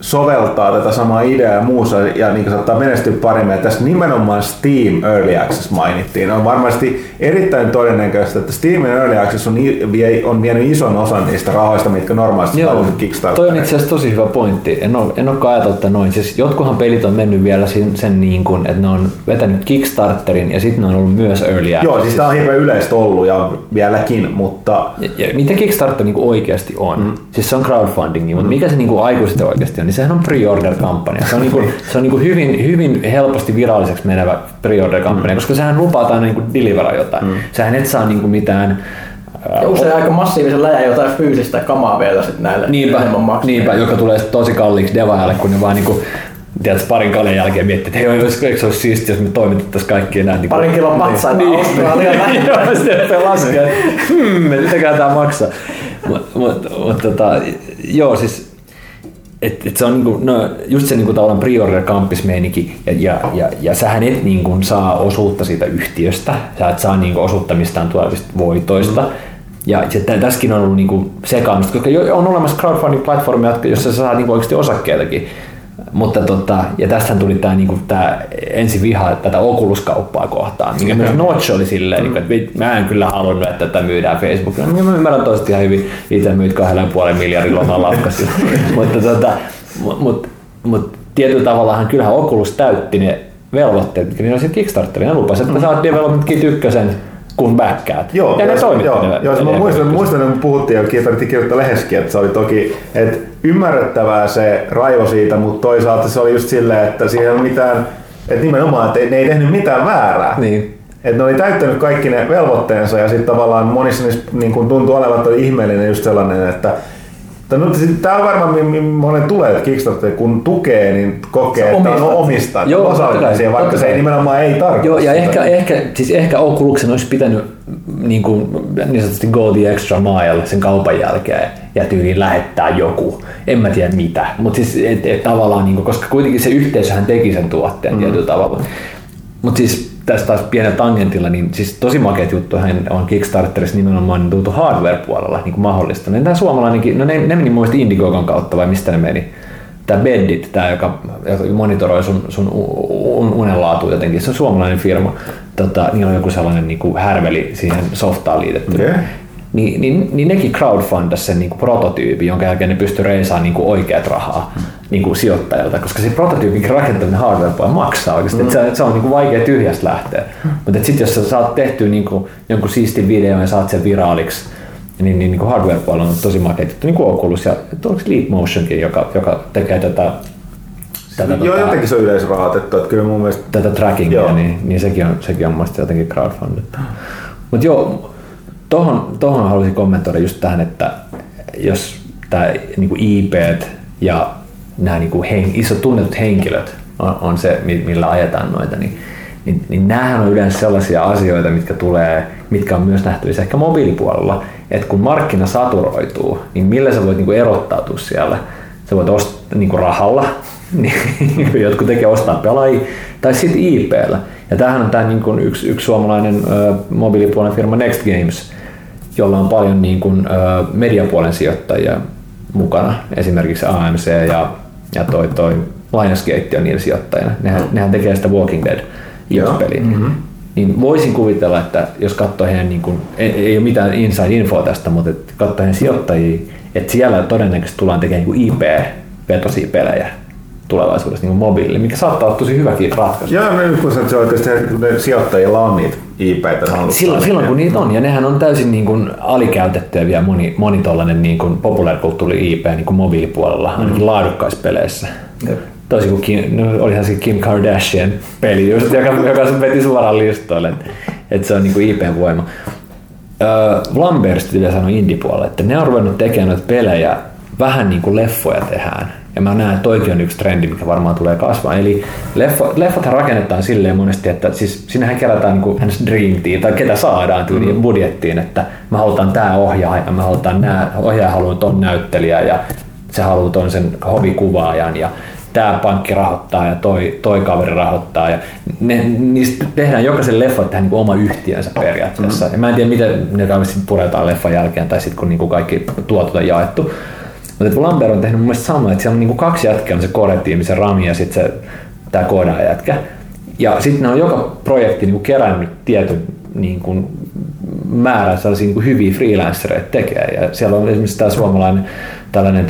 soveltaa tätä samaa ideaa muussa ja niin saattaa menestyä paremmin. Ja tässä nimenomaan Steam Early Access mainittiin. On varmasti erittäin todennäköistä, että Steam Early Access on vienyt ison osan niistä rahoista, mitkä normaalisti haluavat Kickstarterin. Toi on itse asiassa tosi hyvä pointti. En olekaan ajatellut, että noin. Siis jotkuhan pelit on mennyt vielä sen niin kuin, että ne on vetänyt Kickstarterin ja sitten ne on ollut myös Early Access. Joo, siis tää on hirveän yleistä ollut ja vieläkin, mutta... Ja mitä Kickstarter niin kuin oikeasti on? Siis se on crowdfunding, mutta mikä se niin kuin aikuisesti oikeasti on? Niin sehän on pre-order-kampanja. Se on, niinku hyvin helposti viralliseksi menevä pre-order-kampanja, koska sehän lupaa aina niinku delivera jotain. Sehän et saa niinku mitään... Ja usein aika massiivisen läjä jotain fyysistä kamaa vielä sit näille. Niinpä, joka tulee tosi kalliiksi devaajalle, kun ne vaan niinku... Tiedätkö, parin kaljan jälkeen miettii, että eikö se olisi siistiä, jos me toimitettaisiin kaikki enää... Niin parin kilon patsaita Australian lähtenä. Joo, sitten laskee, että mitäkään tämä maksaa. Mutta joo, siis... Et se on niinku, no, just se niinku tavallaan pre-order-kampismeininki, ja sähän et niinku saa osuutta siitä yhtiöstä, sä et saa niinku osuutta mistään tulevista voitoista. Mm. Ja tässäkin on ollut niinku sekaamista, koska on olemassa crowdfunding-platformia, jossa sä saa niinku oikeasti osakkeitakin. Mutta ja tästähän tuli tämä niinku, ensi viha tätä Oculus-kauppaa kohtaan, mikä myös Notch oli silleen, että mä en kyllä halunnut, että tätä myydään Facebookilla. Niin mä ymmärrän toiset ihan hyvin, itse myyt 2,5 miljardilla omaa lafkassa. Mutta tietyllä tavallahan kyllähän Oculus täytti ne velvoitteet, mitkä niillä oli sitten Kickstarterilla. Ne lupasivat, että saat Development Kit 1, kun backkaat. Joo, ja ne toimivat. Muistan, että puhuttiin ja tarvittiin kirjoittaa lehdessäkin, että se oli toki, että ymmärrettävää se raivo siitä, mutta toisaalta se oli just silleen, että siihen on mitään, että nimenomaan, että ne ei tehnyt mitään väärää. Niin. Että ne oli täyttänyt kaikki ne velvoitteensa ja sitten tavallaan monissa niissä niin kuin tuntui olevan, että oli ihmeellinen just sellainen, että no, tämä on varmaan monen tulee, että Kickstarter kun tukee, niin kokee, että on omistaa. Joo, osalliseen, vaikka se ei nimenomaan ei tarkoita. Joo, ja ehkä Oculus'en olisi pitänyt niin sanotusti go the extra mile sen kaupan jälkeen ja tyyliin lähettää joku. En mä tiedä mitä, mutta siis tavallaan, niin kuin, koska kuitenkin se yhteisöhän teki sen tuotteen tietyllä tavalla. Mutta siis tässä taas pienellä tangentilla, niin siis tosi makeat juttuhan on Kickstarterissa nimenomaan tultu hardware-puolella niin mahdollista. Tämä suomalainenkin, no ne meni muista Indiegogon kautta vai mistä ne meni? Tämä Beddit, tämä, joka monitoroi sun unenlaatu jotenkin, se on suomalainen firma. Niillä on joku sellainen niin kuin härveli siihen softaan liitetty. Okay. Niin nekin crowdfundasi sen niin kuin prototyypin, jonka jälkeen ne pystyi reisaamaan niin kuin oikeat rahaa niin kuin sijoittajalta, koska se prototyypin rakentaminen hardware maksaa oikeasti, että se on niin kuin vaikea tyhjästä lähteä. Mutta sitten jos sä saat tehtyä niin kuin jonkun siistin videon ja saat sen viraaliksi, niin kuin hardware-puolella on tosi makeetettu, niin kuin Oculus ja Leapmotionkin, joka tekee tätä. Joo, jotenkin se on yleisrahoitettu, että kyllä mun mielestä tätä trackingia, niin sekin on mun mielestä jotenkin crowdfunded. Mut joo, tohon haluaisin kommentoida just tähän, että jos tämä niinku IP:t ja nämä niinku isot tunnetut henkilöt on se, millä ajetaan noita, niin näähän on yleensä sellaisia asioita, mitkä on myös nähtävissä ehkä mobiilipuolella, että kun markkina saturoituu, niin millä sä voit niinku erottautua siellä? Sä voit ostaa niinku rahalla, niin jotkut tekee ostaa pelaajia, tai sitten IP:llä. Ja tämähän on tämä niinku yksi suomalainen mobiilipuolen firma Next Games, jolla on paljon niinku mediapuolen sijoittajia mukana, esimerkiksi AMC ja toi Lionsgate on niillä sijoittajina. Nehän tekee sitä Walking Dead -peliä. Mm-hmm. Niin voisin kuvitella, että jos katsoo heidän, niinku, ei ole mitään inside infoa tästä, mutta katsoo heidän sijoittajia, että siellä todennäköisesti tullaan tekemään niinku IP-vetoisia pelejä tulevaisuudessa niin mobiilille, mikä saattaa olla tosi hyväkin ratkaisu. Joo, me yksin, että se oikeasti sijoittajilla on niitä IP-tä. Silloin kun niitä on, ja nehän on täysin niin kuin alikäytettyä vielä moni tollainen niin kuin populaarikulttuuri IP niin kuin mobiilipuolella, ainakin laadukkais-peleissä. Toisin kuin olihan se Kim Kardashian -peli, just, joka veti suoraan listoille, että se on niin kuin IP-voima. Lambert's tuli sanoa indie-puolelle, että ne on ruvennut tekemään noita pelejä vähän niin kuin leffoja tehdään. Ja mä näen, että toikin on yksi trendi, mikä varmaan tulee kasvaa. Eli leffothan rakennetaan silleen monesti, että siis sinnehän kerätään niin kuin dream team, tai ketä saadaan tyyliin budjettiin, että mä halutaan tää ohjaaja, mä halutaan nää, ohjaaja haluaa ton näyttelijä ja se haluaa ton sen hovikuvaajan ja tää pankki rahoittaa ja toi kaveri rahoittaa. Ja niistä tehdään jokaisen leffan tähän niin oma yhtiönsä periaatteessa. Ja mä en tiedä, miten ne kauheasti puretaan leffan jälkeen tai sitten kun niin kuin kaikki tuotot on jaettu. Mutta Lambert on tehnyt mun mielestä samaa, että siellä on niinku kaksi jätkää, on se core-tiimi, se Rami ja sitten tämä koodajätkä. Ja sitten ne on joka projekti niinku kerännyt tietyn niinku määrän sellaisia niinku hyviä freelancereita tekee. Ja siellä on esimerkiksi tämä suomalainen tällainen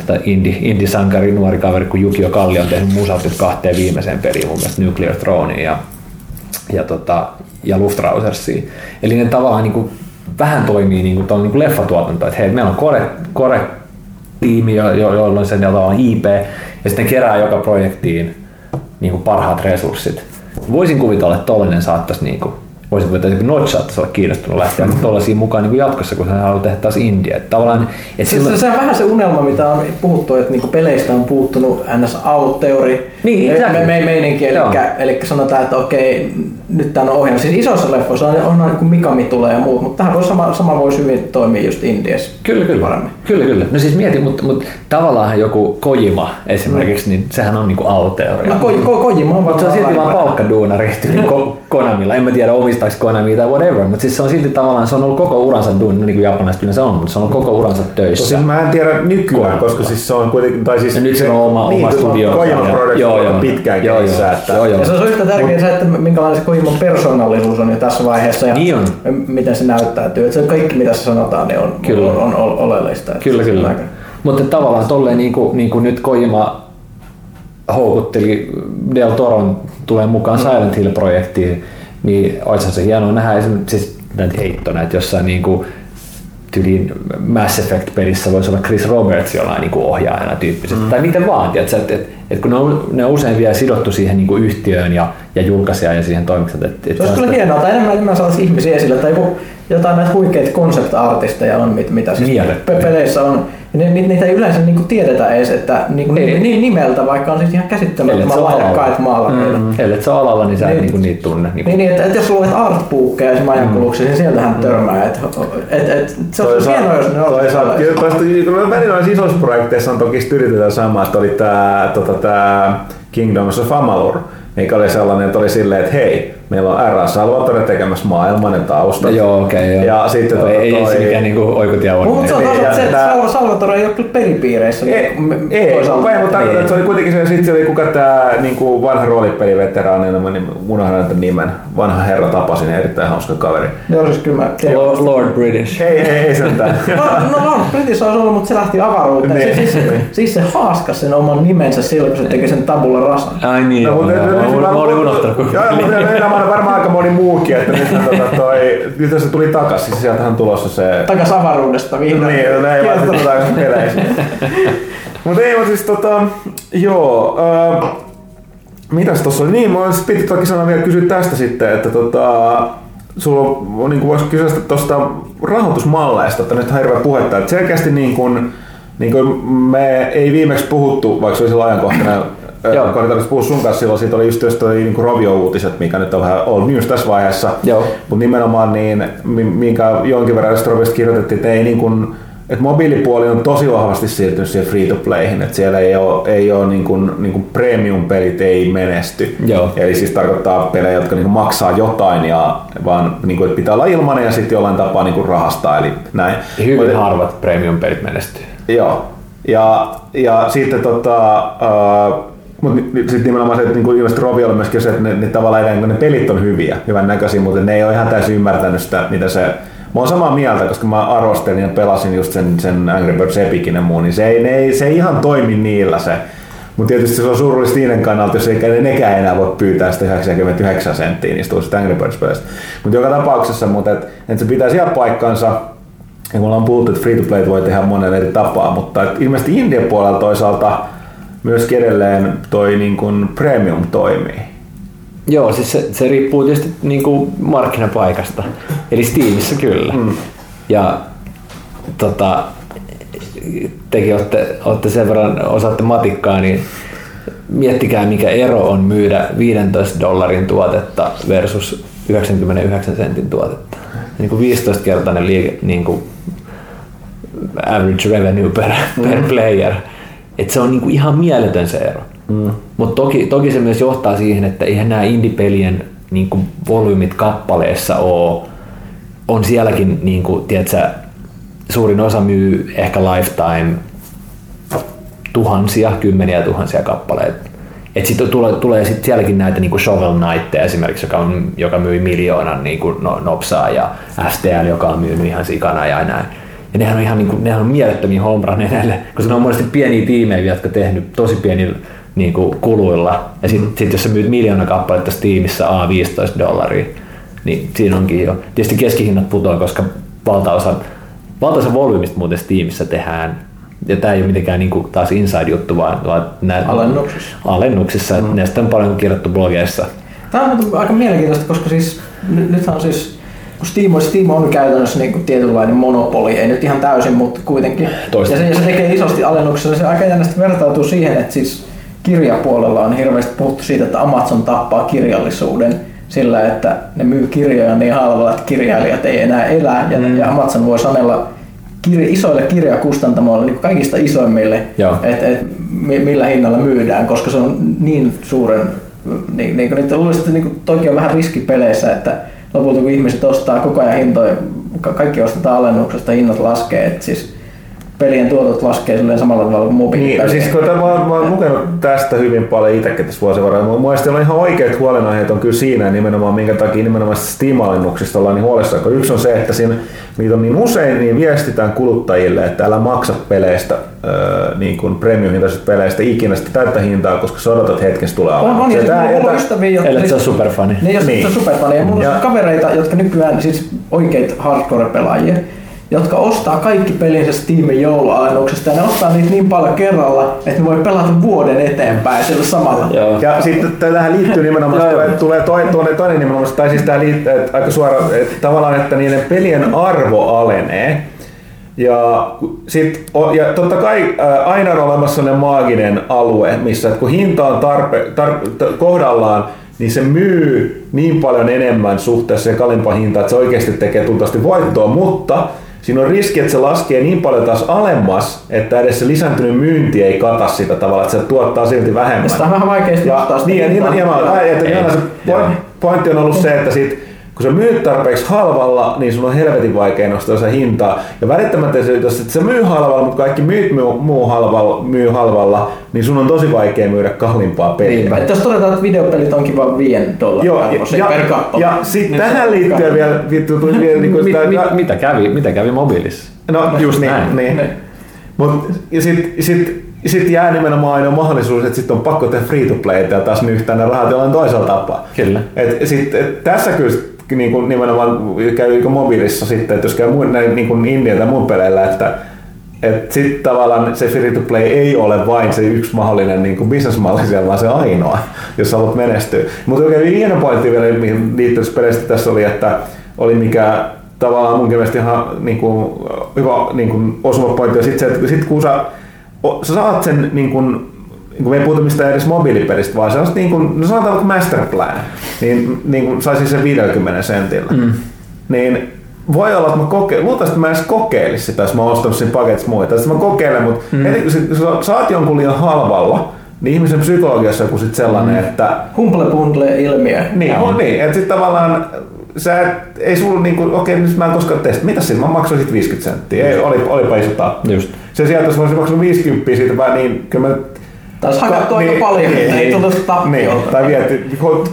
indie-sankari, nuori kaveri kuin Yukio Kalli on tehnyt musaat 2 viimeiseen peliin mun mielestä, Nuclear Throneen ja Luftrausersiin. Eli ne tavallaan niinku vähän toimii niinku tuolla niinku leffatuotantoa, että hei, meillä on core tiimi, jolloin sen on IP, ja sitten kerää joka projektiin niin kuin parhaat resurssit. Voisin kuvitella, että tollainen saattaisi niin kuin voisinko että Notch saattaisi olla kiinnostunut lähteä tuollaisiin mukaan niin kuin jatkossa, kun hän haluaa tehdä taas India. Silloin... Se on vähän se unelma, mitä on puhuttu, että niinku peleistä on puuttunut ns. Out-teori, niin, meininki, eli sanotaan, että okei, nyt tämä on ohjelma. Siis isossa leffoissa on niin kuin Mikami tulee ja muut, mutta tähän sama voisi hyvin toimia just Indiassa. Kyllä. No siis mieti, mutta tavallaan joku Kojima esimerkiksi, niin sehän on niinku out-teoria. No Kojima on vaan silti vaan palkkaduunari Konamilla. En mä tiedä omistaako Konami tai whatever, mutta siis se on silti tavallaan, se on ollut koko uransa duuni, niin kuin japanilaiset yleensä on, mutta se on ollut koko uransa töissä. Tosin mä en tiedä nykyään, koska siis se on kuitenkin, tai siis... Ja nyt se on oma studio. Kojima Production on pitkään käsissä. Ja se on yhtä tärkeää, että minkälainen se Kojiman persoonallisuus on jo tässä vaiheessa ja miten se näyttäytyy. Se kaikki mitä se sanotaan, niin on oleellista. Kyllä. Mutta tavallaan tolleen niin kuin nyt Kojima houkutteli Del Toron tulee mukaan Silent Hill-projektiin, niin oishan se hienoa nähdä esimerkiksi siis näitä heittona, että jossain niinku tyliin Mass Effect-pelissä voisi olla Chris Roberts jollain niinku ohjaajana tyyppiset, tai miten vaan, että kun ne on usein vielä sidottu siihen niinku yhtiöön ja julkaisijaan ja siihen toimikseen. Se olisi kyllä hienoa, tai enemmän saataisiin ihmisiä esille, tai jotain näitä huikeita konsept-artisteja on, mitä siis peleissä on. Niitä ei yleensä niinku tiedetä edes, että nimeltä, vaikka on siis ihan käsittämättömän lahjakkaat maalareita. Ellet se on alalla, niin sä et niinku niitä tunne. Että jos luet artbookeja ja ajankuluksi, niin sieltähän törmää. Se on hienoa, jos ne on. Toisaalta välillä noissa isoissa projekteissa on toki yritetään samaa, että oli tää Kingdoms of Amalur, mikä oli sellainen, että oli silleen, että hei, meillä on RS-aluaattori tekemässä maailman tausta. Joo. Ja sitten ei se mikään niinku oikotia ole. Mutta Salvatore ei ole kyllä pelipiireissä. Ei, mutta se oli kuitenkin se oli kuka tää niinku vanha roolipeliveteraani, niin unohdan tämän nimen. Vanha herra tapasin, erittäin hauska kaveri. Joo, siis kyllä mä tiedän. Lord British. Ei sentään. No Lord British olisi ollut, mutta se lähti avaruuteen. Siis se haaskas sen oman nimensä silloin, kun se teki sen tabula rasan. Ai niin, mä olin unohtanut. Varmaan aika moni muukin, että nyt se tuli takas, siis sieltähän on tulossa se... Takas avaruudesta vihdoin. Niin, näin vaan se takas peleissä. Mitäs tossa oli? Niin, mä olen piti toki sanoa vielä kysyä tästä sitten, että sulla on niin vois kysyä tosta rahoitusmalleista, että nyt on hirveä puhetta, että selkeästi niin kuin me ei viimeksi puhuttu, vaikka se oli sillä ajankohtana, kun oli tarvitsisi puhua sun kanssa silloin, siitä oli just niin Rovio-uutiset, mikä nyt on vähän old news tässä vaiheessa. Mutta nimenomaan niin, minkä jonkin verran Roviosta kirjoitettiin, että, ei niin kuin, että mobiilipuoli on tosi vahvasti siirtynyt siihen free-to-playhin, että siellä ei ole niin kuin premium-pelit ei menesty. Joo. Eli siis tarkoittaa pelejä, jotka niin kuin maksaa jotain, vaan niin kuin, että pitää olla ilmanen ja sitten jollain tapaa niin kuin rahastaa. Eli näin. Hyvin harvat premium-pelit menestyy. Joo. Ja sitten mutta sitten nimenomaan se, että ilmeisesti Roviolla on myöskin se, että ne tavallaan ne pelit on hyviä, hyvän näköisiä, mutta ne ei ole ihan täysin ymmärtänyt sitä, mitä se... Mä oon samaa mieltä, koska mä arvostelin ja pelasin just sen Angry Birds Epicin ja muun, niin se ei ihan toimi niillä se. Mutta tietysti se on surullista niiden kannalta, jos eikä nekään enää voi pyytää sitä 99 senttiä niistä uusista Angry Birds-peleistä. Mutta joka tapauksessa, että se pitää siellä paikkansa. Ja kun ollaan puhuttu, että free-to-play voi tehdä monen eri tapaa, mutta ilmeisesti Indian puolella toisaalta myös edelleen toi niin kuin premium toimii. Joo, siis se riippuu tietysti niin kuin markkinapaikasta. Eli Steamissa kyllä. Ja tekin olette sen verran, osaatte matikkaa, niin miettikää mikä ero on myydä $15 tuotetta versus 99 sentin tuotetta. Niin kuin 15-kertainen niin kuin average revenue per player. Et se on niinku ihan mieletön se ero. Mutta toki se myös johtaa siihen, että eihän nämä indie-pelien niinku volyymit kappaleessa on sielläkin niinku, tiedätkö, suurin osa myy ehkä lifetime kymmeniä tuhansia kappaleita. Et sit tulee sit sielläkin näitä niinku Shovel Knightteja esimerkiksi, joka myi miljoonan niinku nopsaa, ja STL, joka on myynyt ihan sikana ja näin. Ja nehän on ihan niinku, nehän on mielettömiä homeraneja näille, koska ne on monesti pieniä tiimejä, jotka tehnyt tosi pienillä niinku kuluilla. Ja sit jos sä myyt miljoona kappaletta Steamissa $15, niin siinä onkin jo. Tietysti keskihinnat putoaa, koska valtaosa volyymista muuten Steamissa tehdään. Ja tää ei ole mitenkään niinku taas inside juttu, vaan alennuksissa. Näistä on paljon kirjoittu blogeissa. Tämä on aika mielenkiintoista, koska siis nythän on siis Steam on käytännössä niin kuin tietynlainen monopoli, ei nyt ihan täysin, mutta kuitenkin. Ja se tekee isosti alennuksella. Se aika jännästi vertautuu siihen, että siis kirjapuolella on hirveästi puhuttu siitä, että Amazon tappaa kirjallisuuden sillä, että ne myy kirjoja niin halvalla, että kirjailijat ei enää elä. Ja Amazon voi sanella isoille kirjakustantamoille, niin kaikista isoimmille, että millä hinnalla myydään, koska se on niin suuren... Niin luulisin, että niin toki on vähän riskipeleissä, että lopulta kun ihmiset ostaa koko ajan hintoja, kaikki ostetaan alennuksesta, hinnat laskee, että siis pelien tuotot laskee samalla tavalla kuin mobiilipelejä. Niin, siis mä oon lukenut tästä hyvin paljon itsekin tässä vuosien varrella. Mun mielestä on ihan oikeat huolenaiheet on kyllä siinä nimenomaan, minkä takia nimenomaan Steam-alennuksista ollaan niin huolissaan. Kun yksi on se, että siinä, niitä on niin usein, niin viestitään kuluttajille, että älä maksa peleistä niin kuin premium-hintaisista peleistä ikinä sitä täyttä hintaa, koska sä odotat hetkessä tulee alennus. On, ellet sä ole superfani. Niin, jos sä superfani. Ja mulla on kavereita, jotka nykyään siis oikeita hardcore-pelaajia, jotka ostaa kaikki pelinsä Steamin joulualennuksesta ja ne ostaa niitä niin paljon kerralla, että ne voi pelata vuoden eteenpäin sillä samalla. Joo. Ja sitten tähän liittyy nimenomaan, tulee toinen nimenomaan, tai siis tämä liittyy aika suoraan, että tavallaan, että niiden pelien arvo alenee. Ja totta kai aina on olemassa sellainen maaginen alue, missä kun hinta on kohdallaan, niin se myy niin paljon enemmän suhteessa ja kalliimpaan hintaan, että se oikeasti tekee tuntavasti voittoa, mutta siinä on riski, että se laskee niin paljon taas alemmas, että edes se lisääntynyt myynti ei kata sitä tavalla, että se tuottaa silti vähemmän. Sitä on vähän vaikeasti ostaa sitä. Pointti on ollut se, että kun sä myyt tarpeeksi halvalla, niin sun on helvetin vaikea nostaa se hintaa. Ja välittämättä jos et sä myy halvalla, mutta kaikki myy halvalla, niin sun on tosi vaikea myydä kalliimpaa peliä. Jos todetaan, että videopelit onkin vain $5 per kappale. Ja sitten tähän liittyen vielä... Mitä kävi mobiilissa? No just niin. Mut, ja sitten jää nimenomaan aina mahdollisuus, että sitten on pakko tehdä free-to-playtä ja taas myyhtää ne rahat jollain toisella tapaa. Kyllä. Tässä kyllä... Niin kuin nimenomaan käy mobiilissa sitten, että jos käy niin indie tai muun peleillä, että sitten tavallaan se free to play ei ole vain se yksi mahdollinen niin bisnesmalli siellä, vaan se ainoa, jos haluat menestyä. Mutta oikein hieno pointti vielä, mihin liittyvässä peleistä tässä oli, että oli mikä tavallaan mun mielestä ihan niin kuin, hyvä niin osuma pointti. Ja sitten kun sä saat sen... Niin me ei puhuta mistään edes mobiilipelistä, vaan sellaista niin kuin, no sanotaan vaikka Masterplan, niin saisin sen 50 sentillä. Mm. Niin voi olla, että luultavasti mä edes kokeilisin sitä, jos mä oon ostanut sen paketissa muita. Sitten mä kokeilen, mutta jos saat jonkun liian halvalla, niin ihmisen psykologiassa on joku sit sellainen, että... Humble-bundle-ilmiö. Niin, että sitten tavallaan... ei sulla niinku, okei, nyt mä en koskaan testa. Mitä siinä? Mä maksoin sit 50 senttiä. Ei, olipa iso tappio. Se sieltä, jos mä olisin maksanut 50 siitä, niin kyllä mä... Taisi hakattu aika paljon, ei tuntuisi tappiolta.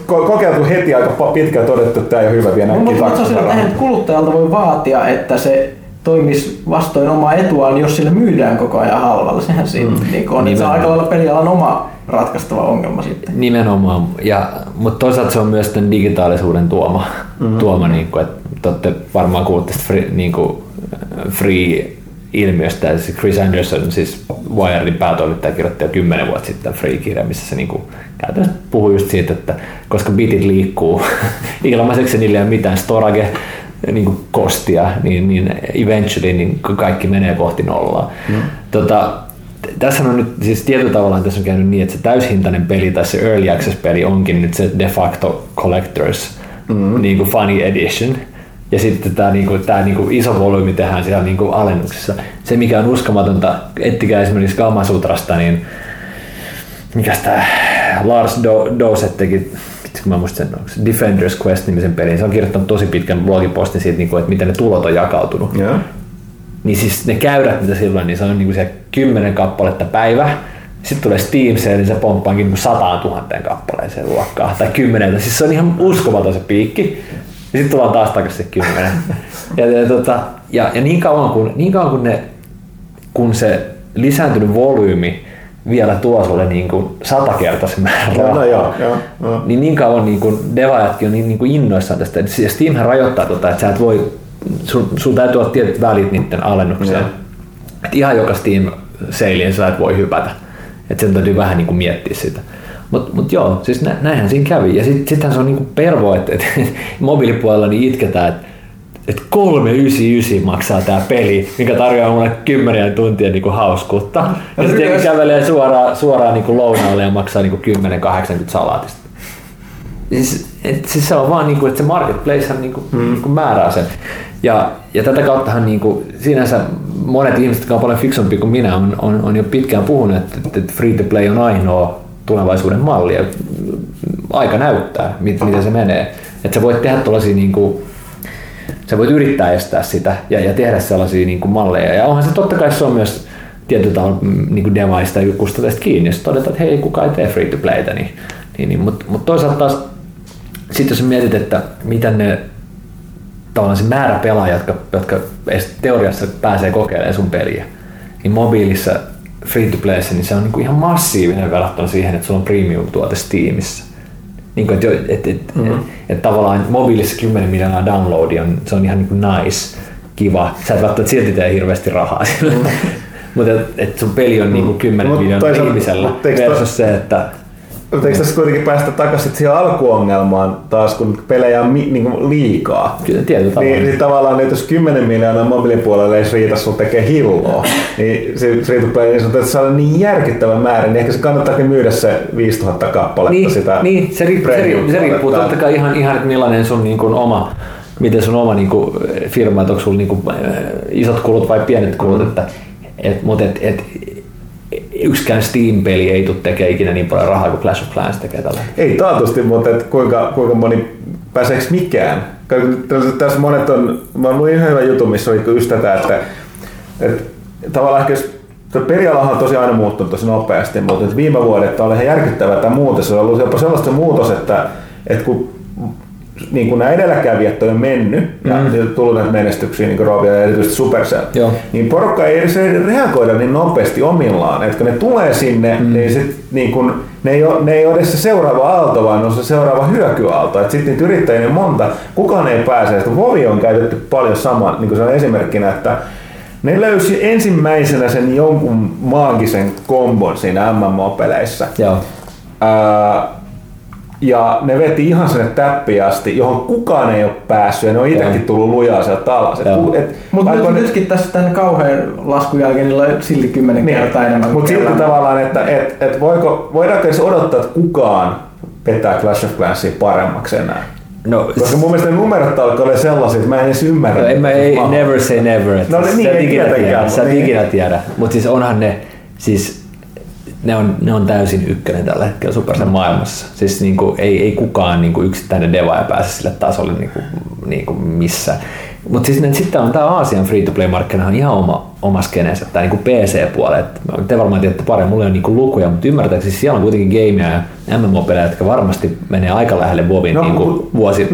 Kokeiltu heti aika pitkään todettu, että tämä ei ole hyvä vielä näinkin taksiparahan. Mutta kuluttajalta voi vaatia, että se toimisi vastoin omaa etuaan, jos sille myydään koko ajan halvalla. Sehän siinä on. Se on aika lailla pelialan oma ratkaistava ongelma sitten. Nimenomaan. Mutta toisaalta se on myös tämän digitaalisuuden tuoma. Että te olette varmaan kuulleet free ilmiöstä. Chris Anderson, siis Wiredin päätoimittaja, kirjoitti jo 10 vuotta sitten Free-kirja, missä se niinku käytännössä puhui just siitä, että koska bitit liikkuu ilmaiseksi, niillä ei ole mitään storage niinku kostia, niin eventually niin kaikki menee kohti nollaa. Tässä on nyt siis tietyllä tavalla tässä on käynyt niin, että se täyshintainen peli tai se early access peli onkin nyt se de facto collectors niinku funny edition. Ja sitten tämä iso volyymi tehdään siellä alennuksessa. Se mikä on uskomatonta, ettikää esimerkiksi Kamasutrasta, niin mikäs tämä Lars Doset teki, kun mä muistan, Defender's Quest-nimisen pelin, se on kirjoittanut tosi pitkän blogipostin siitä, että miten ne tulot on jakautunut. Yeah. Niin siis ne käyrät, mitä silloin, niin se on siellä 10 kappaletta päivä. Sitten tulee Steam Sale, niin se pomppaankin 100,000 kappaleeseen luokkaan tai 10. Siis se on ihan uskomaton se piikki. Ja sitten tullaan taas takaisin 10. Ja niin kauan kun se lisääntynyt volyymi vielä tuo sulle niinku 100-kertaisen määrän rahaa, niin kauan niinku devaajatkin on niin innoissaan tästä. Ja Steamhän rajoittaa että sä et voi, sun täytyy olla tietyt välit niiden alennukseen. Ihan joka Steam-seiliin sä et voi hypätä. Et sen täytyy vähän niinku miettiä sitä. Mutta joo, siis näinhän siinä kävi. Ja sittenhän se on niinku pervo, että mobiilipuolella niin itketään, että 3,99 maksaa tää peli, mikä tarjoaa mulle 10 tuntia niinku hauskuutta. Ja sitten kävelee suoraan niinku lounaalle ja maksaa niinku 10,80 salaatista. Siis se on vaan niinku, että se marketplace niinku, niinku määrää sen. Ja tätä kauttahan niinku, sinänsä monet ihmiset, jotka on paljon fiksumpi kuin minä, on jo pitkään puhunut, että free to play on ainoa tulevaisuuden malli. Ja aika näyttää, miten se menee. Että sä voit tehdä tuollaisia niinku, sä voit yrittää estää sitä ja tehdä sellaisia niinku malleja. Ja onhan se totta kai, se on myös tietyllä tavalla niinku demaista ja kustanteista kiinni. Jos todetaan, että hei, kukaan ei tee free to playtä, niin mutta toisaalta taas, sitten jos mietit, että miten ne tavallaan se määrä pelaajia, jotka teoriassa pääsee kokeilemaan sun peliä, niin mobiilissa free-to-playssä niin se on niinku ihan massiivinen verrattuna siihen, että sulla on premium-tuote Steamissä. Niinku, et tavallaan mobiilissa 10 miljoonaa downloadia, se on ihan niinku nice, kiva. Sä et välttämättä silti tee hirveästi rahaa sillä. Mutta et sun peli on niinku 10 miljoonaa ihmisellä versus se, että... Mutta eikö tässä kuitenkin päästä takaisin siihen alkuongelmaan taas, kun pelejä on niin liikaa? Kyllä, tietyllä tavalla. Niin tavallaan, että jos 10 miljoonaa mobiilipuolella ei riitä, sun tekee hilloa, niin se free-to-play, niin sanotaan, että saada niin järkittävän määrä, niin ehkä se kannattaakin myydä se 5000 kappaletta niin, sitä. Niin, se riippuu totta kai ihan että millainen sun niin kuin oma... Miten sun oma niinku firma, että onko sulla niinku isot kulut vai pienet kulut, mutta yksikään Steam-peli ei tule tekemään ikinä niin paljon rahaa kuin Clash of Clans tekee tällä. Ei taatusti, mutta kuinka moni pääseekö mikään? Tässä monet on, mä luin ihan hyvä jutun, missä on just tätä, että tavallaan ehkä perialahan on tosi aina muuttunut tosi nopeasti, mutta viime vuodet on ihan järkyttävä tämä muutos. Se on ollut jopa sellaista muutos, että kun niin kuin nämä edelläkävijät on mennyt ja tullut näitä menestyksiä, niin kuin Rovio ja erityisesti Supercell, joo, niin porukka ei edes reagoida niin nopeasti omillaan, että kun ne tulee sinne, niin sit, niin kun, ne ei ole edes se seuraava aalto, vaan on se seuraava hyökyaalto, että sitten niitä yrittäjiä on monta, kukaan ei pääse, että Vovi on käytetty paljon saman, niin kuin se on esimerkkinä, että ne löysi ensimmäisenä sen jonkun maagisen kombon siinä MMO-peleissä. Joo. Ja ne veti ihan sinne täppiin asti, johon kukaan ei ole päässyt ja ne on itsekin tullut lujaa sieltä alas. Mutta nytkin tässä tämän kauhean laskun jälkeen niillä on silti 10 kertaa enemmän. Mutta silti tavallaan, että voidaanko edes odottaa, että kukaan vetää Clash of Clansia paremmaksi enää? No, koska mun mielestä ne numerot alkoi olla sellaisia, että mä en edes ymmärrä. No, never say never. Sä et ikinä tiedä. Mutta siis onhan ne... Siis Ne on täysin ykkönen tällä hetkellä Supercell maailmassa. Siis niinku, ei kukaan niinku yksittäinen devaaja pääse sille tasolle niinku missä. Mutta siis sitten on tämä Aasian free-to-play-markkina on ihan oma skeneensä, tämä niinku PC-puoli. Te varmaan tiedätte paremmin, mulla ei ole niinku lukuja, mutta ymmärtääkseni siellä on kuitenkin gameja ja MMO-pelejä, jotka varmasti menee aika lähelle Bobin niinku vuosi.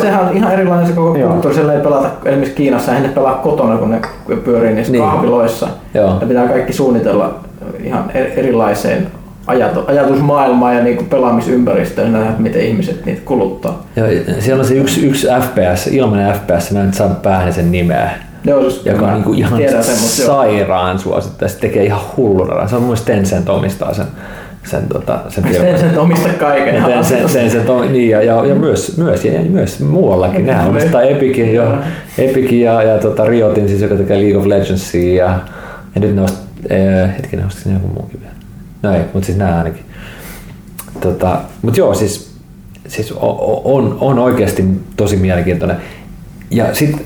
Sehän on ihan erilainen se koko kulttuuri, siellä ei pelata esimerkiksi Kiinassa, eihän ne pelaa kotona, kun ne pyörii niissä kahviloissa. Ja pitää kaikki suunnitella ihan erilaiseen ajatusmaailmaan ja niinku pelaamisympäristöön, nähdä miten ihmiset niitä kuluttaa. Joo, siellä on se yksi FPS, ilmainen FPS, mä en saa päähän sen nimeä, joka on niinku ihan sairaan suosittu ja se tekee ihan hulluna. Se on mun Tencent omistaa sen Tencent omistaa kaiken. Ja myös muuallakin. Nehän omistaa Epicin ja Riotin, siis joka tekee League of Legendsia ja nyt ne hetkinen, olisiko siinä joku muukin vielä? No ei, mutta siis nää ainakin. Mut joo, siis on oikeasti tosi mielenkiintoinen. Ja sit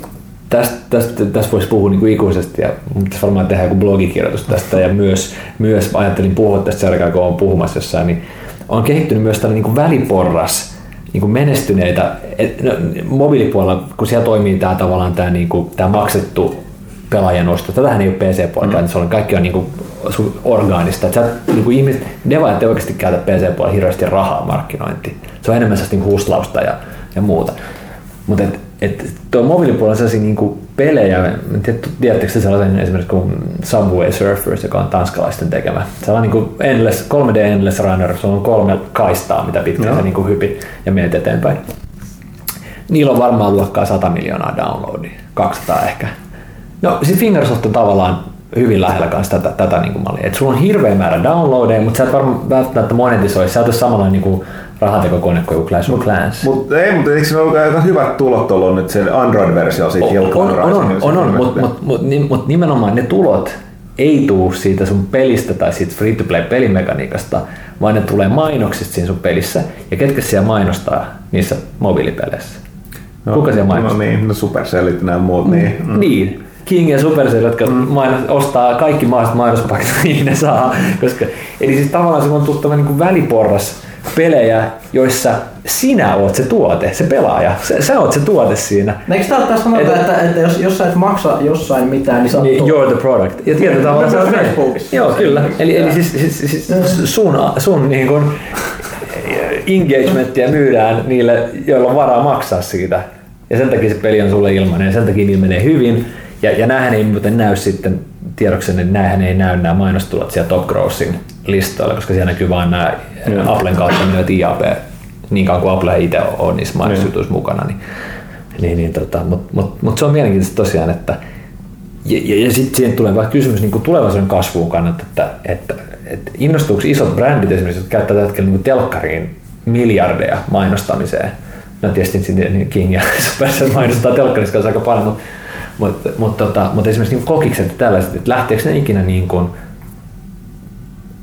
tästä voisi puhua niinku ikuisesti ja pitäisi varmaan tehdä joku blogikirjoitus tästä ja myös ajattelin puhua tästä selkään, kun olen puhumassa jossain, niin on kehittynyt myös tällainen niinku väliporras niinku menestyneitä. Mobiilipuolella, kun siellä toimii tää tavallaan tää niinku tää maksettu pelaajien osto. Tätähän ei ole PC-puolella, kaikki on niinku orgaanista. Niinku devaajat ei oikeasti käytä PC-puolella hirveästi rahaa markkinointiin. Se on enemmän niinku huslausta ja muuta. Mutta tuo mobiilipuolella on sellaisia niinku pelejä, tiedättekö se sellaisen esimerkiksi kuin Subway Surfers, joka on tanskalaisten tekemä. Se on niinku 3D Endless Runner, se on 3 kaistaa, mitä pitkään se niinku hypi ja menet eteenpäin. Niillä on varmaan luokkaa 100 miljoonaa downloadia, 200 ehkä. No, siis Fingersoft on tavallaan hyvin lähellä kanssa tätä niin kuin mallia. Et sulla on hirveä määrä downloadeja, mutta sä et varmaan välttämättä monetisoi. Sä et ole samalla niin kuin rahantekokone kuin Clash of Clans. Mutta eikö se ole aika hyvät tulot ollut nyt sen Android-versio siitä Hillcon Rising? On, mutta nimenomaan ne tulot ei tule siitä sun pelistä tai siitä free-to-play-pelimekaniikasta, vaan ne tulee mainoksista siinä sun pelissä. Ja ketkä siellä mainostaa niissä mobiilipeleissä? No, kuka siellä mainostaa? No niin, no Supercellit ja nämä muut. Niin. Mm. Niin. King ja Supercell, jotka ostaa kaikki maailmat mainospakettia, niin ne saa. Koska, eli siis tavallaan se on tuottava niin kuin väliporras pelejä, joissa sinä oot se tuote, se pelaaja. Sä oot se tuote siinä. Eikö tää ole tässä sanota, että jos sä et maksa jossain mitään, niin sä oot niin, you're the product. Ja tietyllä tavalla sä oot Facebookissa. Joo, kyllä. Eli siis sun niin kuin engagementtia myydään niille, joilla on varaa maksaa siitä. Ja sen takia se peli on sulle ilmainen ja sen takia niillä menee hyvin. Ja näähän ei muuten näy sitten tiedoksenne, näähän ei näy nämä mainostulot siellä Top Grossin listoilla, koska siellä näkyy vain nämä Applen kautta menevät IAP, niin kauan kuin Apple itse on niissä mainosjutuissa mukana. Mutta se on mielenkiintoista tosiaan, että ja sitten siihen tulee vähän kysymys niin tulevaisuuden kasvuun kannalta, että innostuuko isot brändit esimerkiksi, jotka käyttää tällä hetkellä niin telkkariin miljardeja mainostamiseen. No tietysti King ja Supercell mainostaa telkkarissa kanssa aika paljon, mutta esimerkiksi niin kokikset ja tällaiset, että lähteekö ne ikinä niin kuin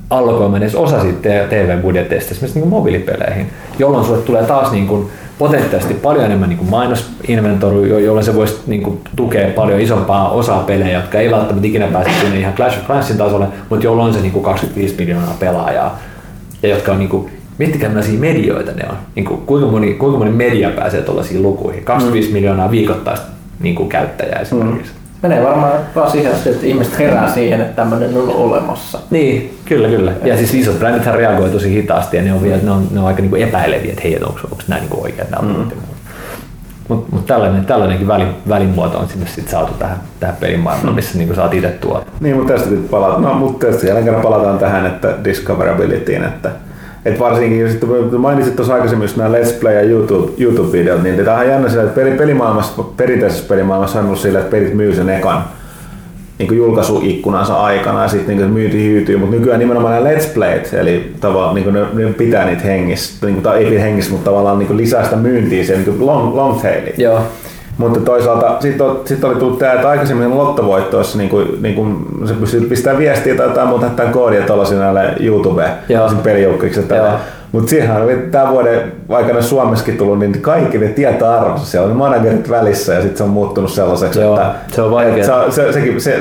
allokoimaan edes osa siitä TV-budjeteista esimerkiksi niin kuin mobiilipeleihin, jolloin sulle tulee taas niin kuin potentiaalisesti paljon enemmän niin kuin mainosinventoria, jolloin se voisi niin kuin tukea paljon isompaa osaa pelejä, jotka ei välttämättä ikinä pääse sinne ihan Clash of Clansin tasolle, mutta jolloin on se niin kuin 25 miljoonaa pelaajaa, ja jotka on niin kuin, miettikää millaisia medioita ne on, niin kuin, kuinka moni media pääsee tuollaisiin lukuihin, 25 miljoonaa viikoittaista niin käyttäjää esimerkiksi. Menee varmaan vaan siihen, että ihmiset herää siihen, että tämmöinen on olemassa. Niin, kyllä. Ja siis isot brändithän reagoi tosi hitaasti ja ne on aika niin epäileviä, että hei, onko nämä niin oikeat nämä autorit ja muut. Mutta tällainenkin välimuoto on sinne sitten saatu tähän pelimaailmaan, missä niin saat itse tuolla. Niin, mutta tästä nyt palataan. No, mutta tästä jälleen kerran palataan tähän, että discoverabilityin, että varsinkin, jos mainitsit tuossa aikaisemmin nämä Let's Play ja YouTube-videot, niin tämä on jännä sillä, että perinteisessä pelimaailmassa on ollut sillä, että pelit myy sen ekan niin julkaisuikkunansa aikana ja sitten niin myynti hyytyy, mutta nykyään nimenomaan nämä Let's Playt, eli niin ne pitää niitä hengissä, niin ei pidä hengissä, mutta tavallaan niin lisää sitä myyntiä siihen niin long-tailiin. Joo. Mutta toisaalta sitten oli tullut tämä, että aikaisemmin lottovoittoissa niin se pystyy pistämään viestiä tai jotain muuta, tämän koodia tuollaisille näille YouTube-pelijoukkuiksi. Mutta siihen oli tämän vuoden aikana Suomessakin tullut, niin kaikki ne tietää arvonsa. Siellä on managerit välissä ja sitten se on muuttunut sellaiseksi, joo, että se on vaikea.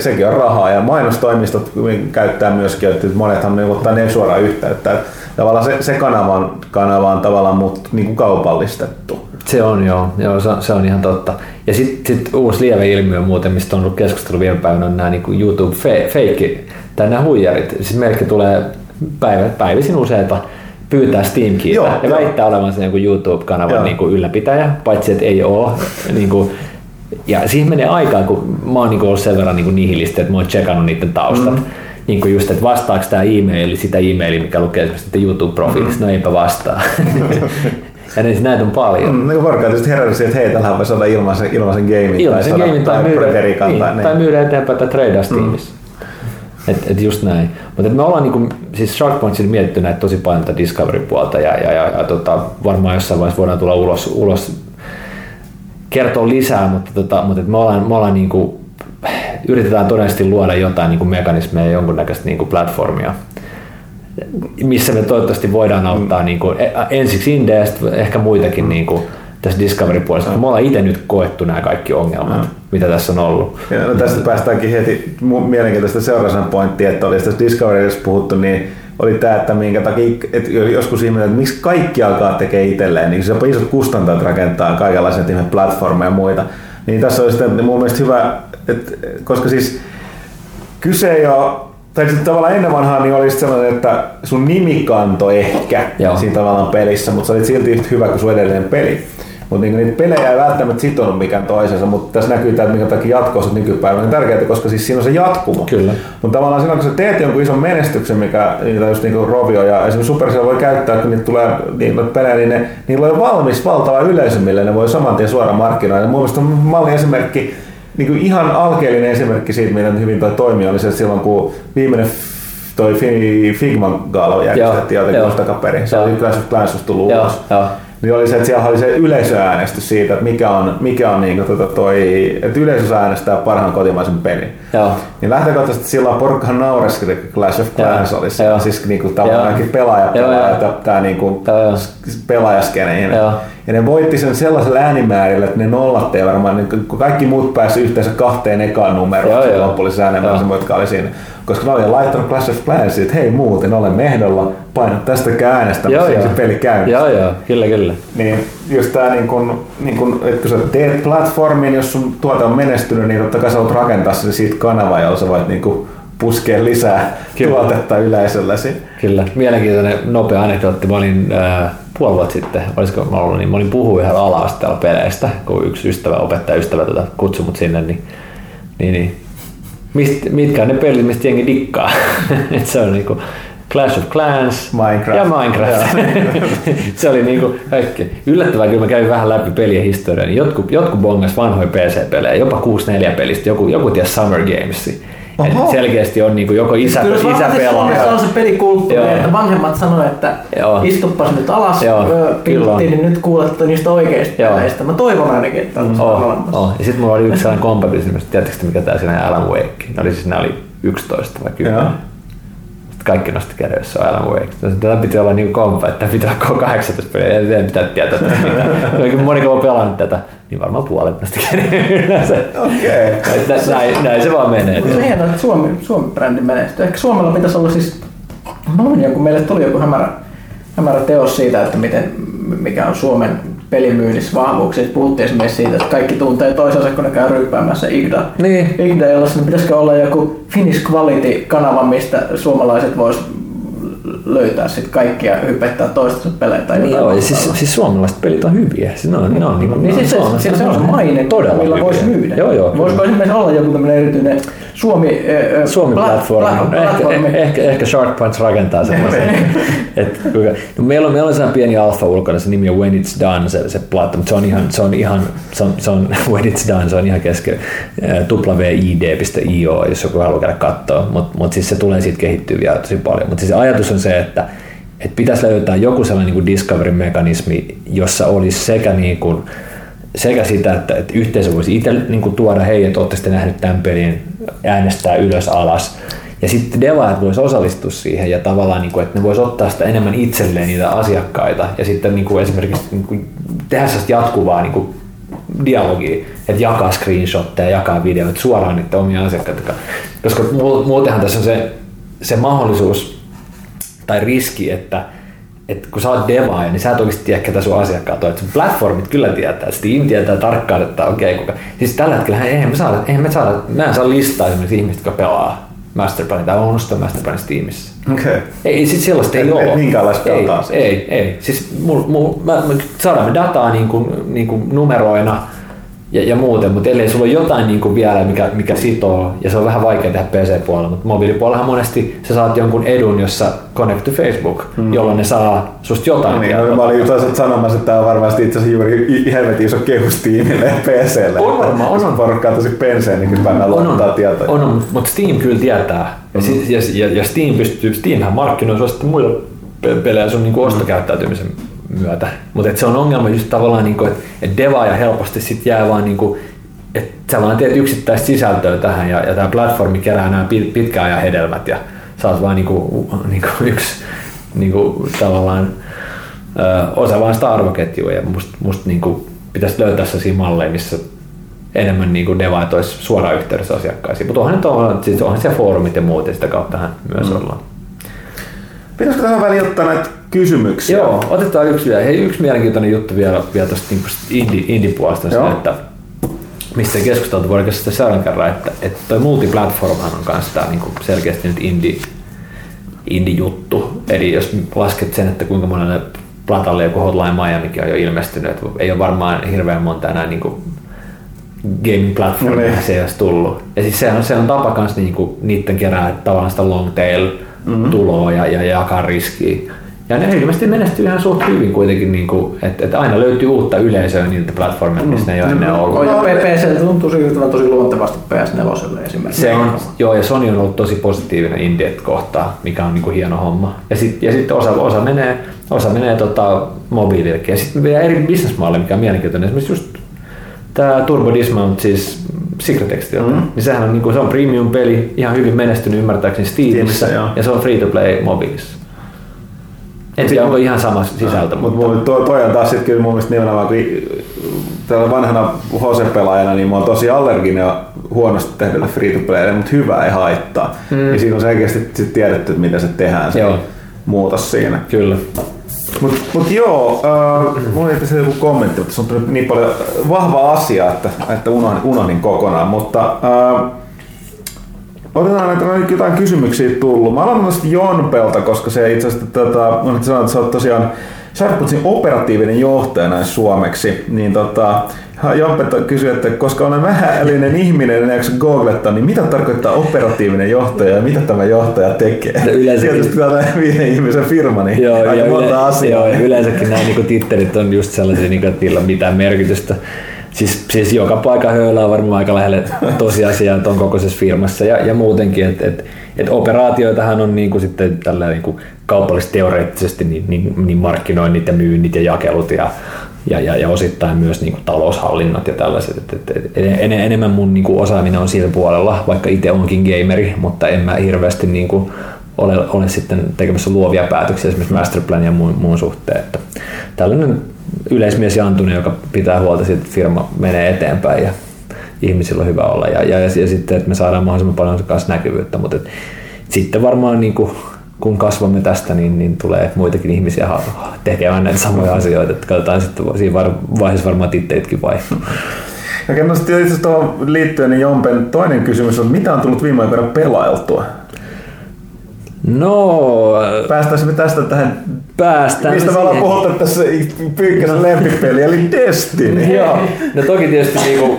Sekin on rahaa ja mainostoimistot käyttää myöskin, että monethan ne ottaa ne suoraan yhteyttä. Tavallaan se kanava on tavallaan niin kaupallistettu. Se on joo se on ihan totta. Ja sitten uusi lievä ilmiö muuten, mistä on ollut keskustelu viime päivänä, on nämä niin YouTube-feikki tai nämä huijarit. Siis melkein tulee päivisin useita pyytää Steam-kiitä ja väittää olevansa joku YouTube-kanavan niin kuin ylläpitäjä, paitsi että ei ole. Niin kuin, ja siihen menee aikaa, kun mä oon niin kuin ollut sen verran niin nihilisti, että mä oon tsekannut niiden taustat. Niin kuin just, että vastaako tämä e-maili sitä e-mailia, mikä lukee esimerkiksi YouTube-profiilissa, no eipä vastaa. Ja näitä on paljon. Niin varmaan tietysti heräsi, että hei, tällähän voi saada ilmaisen gamin tai myydä eteenpäin tai treidaa Steamissa. Et just näin. Mutta me ollaan niinku, siis Sharkpointsilla mietitty näitä tosi paljon tätä Discovery-puolta ja varmaan jossain vaiheessa voidaan tulla ulos kertoa lisää, mutta me ollaan niinku, yritetään todennäköisesti luoda jotain niinku mekanismeja ja jonkunnäköistä niinku platformia, missä me toivottavasti voidaan auttaa niinku, ensiksi Indeä, ehkä muitakin niinku, tässä Discovery-puolesta. Me ollaan itse nyt koettu nämä kaikki ongelmat, mitä tässä on ollut. Ja no tästä päästäänkin heti mielenkiintoista seuraavaan pointtiin, että oli tässä Discoveryissa puhuttu, niin oli tämä, että minkä takia, että joskus ihminen, että miksi kaikki alkaa tekemään itselleen, niin jopa isot kustantajat rakentaa kaikenlaisia platformeja ja muita. Niin tässä oli sitten mun mielestä hyvä, että, koska siis kyse ei ole, tai tavallaan ennen vanhaa niin oli sellainen, että sun nimi kantoi ehkä siinä tavallaan pelissä, mutta sä olit silti yhtä hyvä kuin sun edellinen peli. Mutta niinku niitä pelejä ei välttämättä sitonut mikään toisensa, mutta tässä näkyy tämä, minkä takia jatko-osat nykypäivänä on tärkeää, koska siis siinä on se jatkumo. Mutta tavallaan silloin, kun sä teet jonkun ison menestyksen, mikä just niinku Rovio ja esimerkiksi Supercell voi käyttää, kun niitä tulee niitä pelejä, niin niillä on valmis valtava yleisö, millä ne voi saman tien suoraan markkinoida. Mun mielestä on malli esimerkki niin ihan alkeellinen esimerkki siitä, miten hyvin toi toimi, oli se silloin, kun viimeinen toi Figma-gaala järjestettiin jotenkin vuosi takaperin. Se oli Clash of Clans tullut ulos. Niin oli se, että siellä oli se yleisöäänestys siitä, että mikä on niin kuin toi, että yleisössä äänestää parhaan kotimaisen pelin. Joo. Niin lähtökohtaisesti silloin porukkahan naureskeli, että Clash of Clans oli se, siis niin kuin tavallaankin pelaaja niin kuin pelaajaskene. Ja ne voitti sen sellaisella äänimäärillä, että ne nollattiin varmaan, niin kun kaikki muut pääsivät yhteensä 2 ekaan numeroon sen loppullisessa äänimäärä, jotka oli siinä. Koska mä olin laittanut Clash of Clans, että hei muuten, olen ehdolla, paina tästäkään äänestämään, se peli käynnissä. Joo, kyllä. Niin just tää niin kun, että kun sä teet platformin, jos sun tuote on menestynyt, niin totta kai sä voit rakentaa sen siitä kanavaa, jolla sä voit niin kun puskea lisää tuotetta yleisöllesi. Kyllä, mielenkiintoinen nopea anekdootti. Mä olin puoli vuotta sitten, olisiko mä ollut, niin mä olin puhunut ihan ala-asteella peleistä, kun yksi opettaja kutsui mut sinne, niin mitkä on ne pelit, mistä jengi dikkaa? Se on niinku Clash of Clans Minecraft. Se oli niinku kaikki. Yllättävää, kyllä mä kävin vähän läpi pelien historiaa, niin jotkut bongas vanhoja PC-pelejä, jopa 64 pelistä, joku ties Summer Games. Oho. Selkeästi on niinku joko isä pelaa. Se on se pelikulttuuri, että vanhemmat sanoo, että istuppas nyt alas, pilttiin, niin nyt kuulette niistä oikeista peleistä. Mä toivon ainakin, että on olemassa. Ja sit mulla oli yksi sellainen kompatibilismi, tiedättekö mikä tää siinä Alan Wake? Nämä oli 11 vai 10. Kaikki nosti käden, jos on Alan Wake. Tätä piti olla niin kompa, että pitää olla 18 peliä, ei pitää tietää tästä mitään. Moni kun on pelannut tätä, niin varmaan puolet nosti käden yleensä. Näin se vaan menee. Se hienoa, että Suomi-brändi menestyy. Ehkä Suomella pitäisi olla siis, kun meille tuli joku hämärä teos siitä, että mikä on Suomen pelimyynnissä vahvuuksia. Puhuttiin esimerkiksi siitä, että kaikki tuntee toisensa, kun ne käy ryyppäämässä IGDA. Niin. IGDA, jollaisen pitäisikö olla joku Finnish Quality-kanava, mistä suomalaiset vois löytää sit kaikkia ja hypettää toistensa pelejä tai jotain. Joo, ja siis suomalaiset pelit on hyviä. Siis se on se maine, millä voisi myydä. Joo, voisiko esimerkiksi olla joku tämmöinen erityinen Suomi-platformi? Ehkä Shark Punch rakentaa semmoisen. No meillä on sellainen pieni alfa ulkona, se nimi on When It's Done, se platta, mutta se on ihan kesken www.id.io, jos joku haluaa käydä katsoa, mutta siis se tulee siitä kehittyy vielä tosi paljon. Mutta siis ajatus on se, että pitäisi löytää joku sellainen niin discovery-mekanismi, jossa olisi sekä niin kuin sekä sitä, että yhteisö voisi itse niin tuoda, hei, että olette sitten nähnyt tämän pelin, äänestää ylös alas. Ja sitten devaajat voisi osallistua siihen ja tavallaan, niin kuin, että ne voisi ottaa sitä enemmän itselleen niitä asiakkaita ja sitten niin kuin esimerkiksi niin kuin tehdä sellaista jatkuvaa niin kuin dialogia, että jakaa screenshotteja, jakaa videoita suoraan niiden omia asiakkaita. Koska muutenhan tässä on se mahdollisuus tai riski, että kun sä oot devaaja, niin sä et oikeasti tiedä, ketä sun asiakkaat on. Sun platformit kyllä tietää, Steam tietää tarkkaan, että okei. Siis tällä hetkellä eihän me saada listaa esimerkiksi ihmistä, jotka pelaa Masterplan tai onnistuu Masterplan Steamissa. Okay. Ei, sit sellaista ei ole. Minkäänlaista dataa? Ei. Siis me saadaan dataa niin kuin numeroina ja muuten, mutta ellei sulla ole jotain niin kuin vielä, mikä sitoo, ja se on vähän vaikea tehdä PC-puolella, mutta mobiilipuolellahan monesti sä saat jonkun edun, jossa connect to Facebook, jolloin ne saa susta jotain. No niin, mä olin toisaalta sanomassa, että tää on varmasti itse asiassa juuri helvetin iso kehus tiimille ja PClle. On varmaan, on. Porukkaa tosi penseen, niin kyllä mä luottaa tietoja. On, mutta Steam kyllä tietää. Ja Steamhän markkinoi sua sitten muilla pelejä sun niin kuin ostokäyttäytymisen myötä. Mutta se on ongelma just tavallaan, niinku, että devaaja helposti sit jää vaan, niinku, että sä vaan teet yksittäistä sisältöä tähän ja tämä platformi kerää nämä pitkän ajan hedelmät ja sä oot vaan niinku yksi niinku, tavallaan osa vaan sitä arvoketjua ja musta niinku, pitäisi löytää sellaisia malleja, missä enemmän niinku devaajat olisi suoraan yhteydessä asiakkaisiin. Mutta onhan siellä foorumit ja muut ja sitä kauttahan myös ollaan. Pitäisikö tähän väliin ottaa näitä kysymyksiä? Joo, otetaan yksi vielä. Hei, yksi mielenkiintoinen juttu vielä tuosta niin indie-puolesta on se, että mistä ei keskusteltu, voidaanko sitä seuraavan kerran, että toi multiplatformhan on kanssa tää, niin selkeästi nyt indie-juttu. Eli jos lasket sen, että kuinka monelle platalle joku Hotline Miamikin on jo ilmestynyt, että ei ole varmaan hirveän monta enää niin gaming-platformia, se ei olisi tullut. Ja siis se on tapa kanssa niin niiden kerää tavallaan sitä long tail-tuloa ja jakaa riskiä. Ja ne ilmeisesti menestyy ihan suht hyvin kuitenkin, niin että aina löytyy uutta yleisöä niiltä platformeilta, missä ne ei ole ennen ollut. Ja PPC tuntuu siirtyvän tosi luontevasti PS4 esimerkiksi. Se on, joo, ja Sony on ollut tosi positiivinen Indiet kohtaan, mikä on niin kuin hieno homma. Ja sitten osa menee mobiilillekin. Ja sitten vielä eri businessmaalle, mikä on mielenkiintoinen. Esimerkiksi just tämä Turbo Dismount, siis Secretextilta, niin sehän on, niin kuin, se on premium-peli, ihan hyvin menestynyt ymmärtääkseni Steamissa, ja se on free-to-play mobiilissa. En tiedä, onko ihan sama sisältö. Mutta toi on taas sitten kyllä mun mielestä nimenomaan, kun tällä vanhana HC-pelaajana, niin mä oon tosi allerginen huonosti tehdyllä free-to-playlle, mutta hyvä ei haittaa. Ja siinä on selkeästi sit tiedetty, että mitä se tehdään, se muutos siinä. Kyllä. Mut joo, mulla ei tässä joku kommentti, mutta se on niin paljon vahva asia, että unohdin kokonaan, mutta otetaan näitä jotain kysymyksiä tullut. Mä aloitan tästä Jonpelta, koska se itse asiassa sanoi, että sä oot tosiaan Sharputsin operatiivinen johtaja näin suomeksi, niin Jonpelta kysyi, että koska olen vähäälinen ihminen, eikö googletta, niin mitä tarkoittaa operatiivinen johtaja ja mitä tämä johtaja tekee? Tietysti tämä viiden ihmisen firma, niin joo, aika monta asiaa. Joo, yleensäkin nämä niin tittelit on just sellaisia, että niillä on mitään merkitystä. Siis joka paikka höylää varmaan aika lähelle tosiasiaa ton kokoisessa firmassa ja muutenkin, että operaatioitahan on niin kuin sitten tällä niin kuin kaupallisesti teoreettisesti niin markkinoinnit ja myynnit ja jakelut ja osittain myös niin kuin taloushallinnat ja tällaiset, että enemmän mun niin kuin osaaminen on sillä puolella, vaikka itse onkin gameri, mutta en mä hirveästi niin kuin ole sitten tekemässä luovia päätöksiä esimerkiksi masterplanin ja muun suhteen, että tällainen yleismies Jantunen, joka pitää huolta siitä, että firma menee eteenpäin ja ihmisillä on hyvä olla ja sitten, että me saadaan mahdollisimman paljon kanssa näkyvyyttä, mutta sitten varmaan niin kun kasvamme tästä, niin tulee muitakin ihmisiä tekemään näitä samoja asioita, että katsotaan sitten siinä vaiheessa varmaan titteitkin vaihtuu. Okei, no sitten itse asiassa tuohon liittyen, niin Jompen toinen kysymys on, mitä on tullut viime aikoina pelailtua? No, päästäänkö tästä tähän? Päästään. Mistä me ollaan puhuttu tässä Pyykkäsen lempipeli, eli Destiny. Joo. No toki tietysti niinku,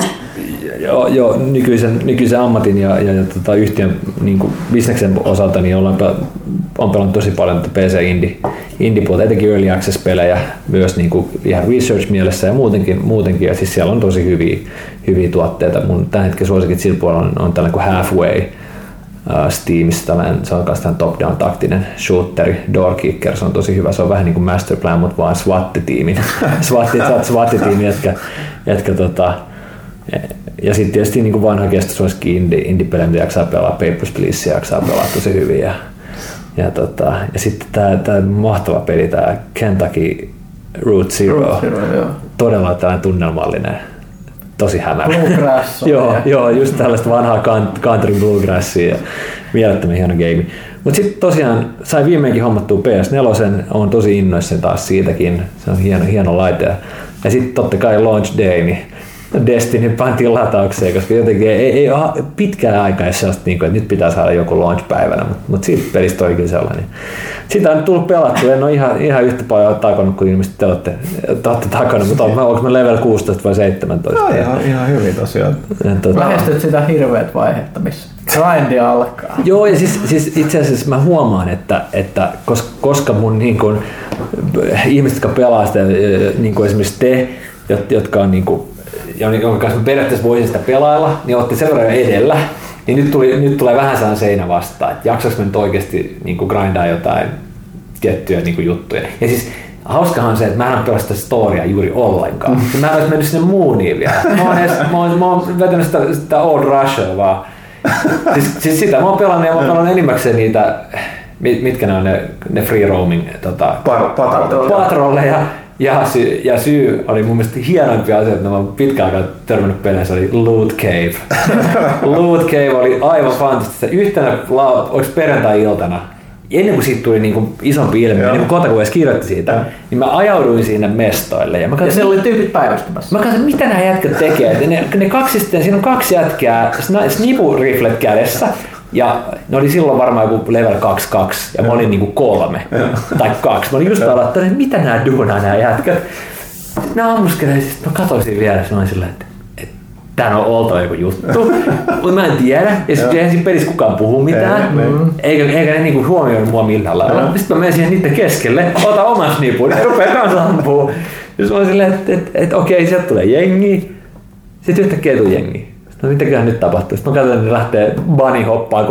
joo, nykyisen ammatin ja yhtiön niinku, bisneksen osalta niin on pelannut tosi paljon PC-indie-puolta, etenkin early access-pelejä myös niinku, ihan research-mielessä ja muutenkin. Ja siis siellä on tosi hyviä tuotteita. Mun tämän hetken suosikin sillä puolella on tällainen kuin Halfway. Steamista, se on myös top-down taktinen shooteri, Doorkicker, se on tosi hyvä, se on vähän niin kuin Masterplan, mutta vaan SWAT-tiimin. SWAT-tiimi, ja sitten tietysti niin kuin vanha kesto suosikin indie-pelejä, mitä jaksaa pelaa, Papers, Please jaksaa pelaa tosi hyvin. Ja sitten tämä mahtava peli, tämä Kentucky Route Zero, todella tällainen tunnelmallinen. Tosi hämärä. Bluegrass. joo, just tällaista vanhaa country bluegrassia ja mielettömän hieno game. Mut sitten tosiaan sai viimeinkin hommattua PS4, on tosi innoissani taas siitäkin, se on hieno laite. Ja sitten totta kai launch day, niin Destiny pantiin lataukseen, koska jotenkin ei ole pitkään aikaa edes sellaista, että nyt pitää saada joku launch-päivänä, mutta siitä pelistä oli kyllä sellainen. Sitä on tullut pelattua, en ole ihan yhtä paljon takonut kuin ilmeisesti te olette takonut, mutta onko mä level 16 vai 17? No, ihan hyvin tosiaan. Lähestyt sitä hirveät vaihetta, missä grindia alkaa. Joo, ja siis itse asiassa mä huomaan, että koska mun niin kun, ihmiset, jotka pelaa sitä, niin kuin esimerkiksi te, jotka on niin kuin, jonka kanssa mä periaatteessa voisin sitä pelailla, niin otti sen verran edellä, niin nyt tulee vähän sellainen seinä vastaan, että jaksaks mä nyt oikeasti niin grindaa jotain tiettyjä niin juttuja. Ja siis hauskahan on se, että mä en pelasta sitä storya juuri ollenkaan. Mä en olisi mennyt sinne muuniin vielä. Mä oon vetänyt sitä Old Russia vaan. Siis sitä mä oon pelannut ja mä oon pelannut enimmäkseen niitä, mitkä ne on ne free roaming patrolleja. Ja syy oli mun mielestä hienoimpia asioita, että mä oon pitkään aikaa törmännyt peleissä, oli Loot Cave. Loot Cave oli aivan fantastista. Yhtenä, oliko perjantai-iltana, ennen kuin siitä tuli niin isompi ilmiö, ennen kuin Kotaku edes kirjoitti siitä, niin mä ajauduin sinne mestoille. Ja mä katsoin, siellä oli tyypit päivästymässä. Mä katsoin, mitä nämä jätkät tekee. Ne kaksisten, siinä on kaksi jätkää, snipuriflet kädessä. Ja ne oli silloin varmaan joku level 22 ja mä olin niinku 3 tai 2. Mä olin just aloittanut, että mitä nää duunaa nää jätkät. Nää ammuskelee, siis mä katsoin siinä vielä ja sanoin silleen, että tän on oltava joku juttu, mutta mä en tiedä, ja sitten eihän siinä pelissä kukaan puhu mitään, eikä ne niinku huomioida mua millään lailla. Sitten mä menen siihen niiden keskelle, ota oman snipun, niin rupeaa kanssa ampuu. Ja se on silleen, että okei, sieltä tulee jengi, sitten yhtäkkiä tulee jengi. No mitäköhän nyt tapahtuu? Sitten mä katsoin, että ne lähtee bunny hoppaa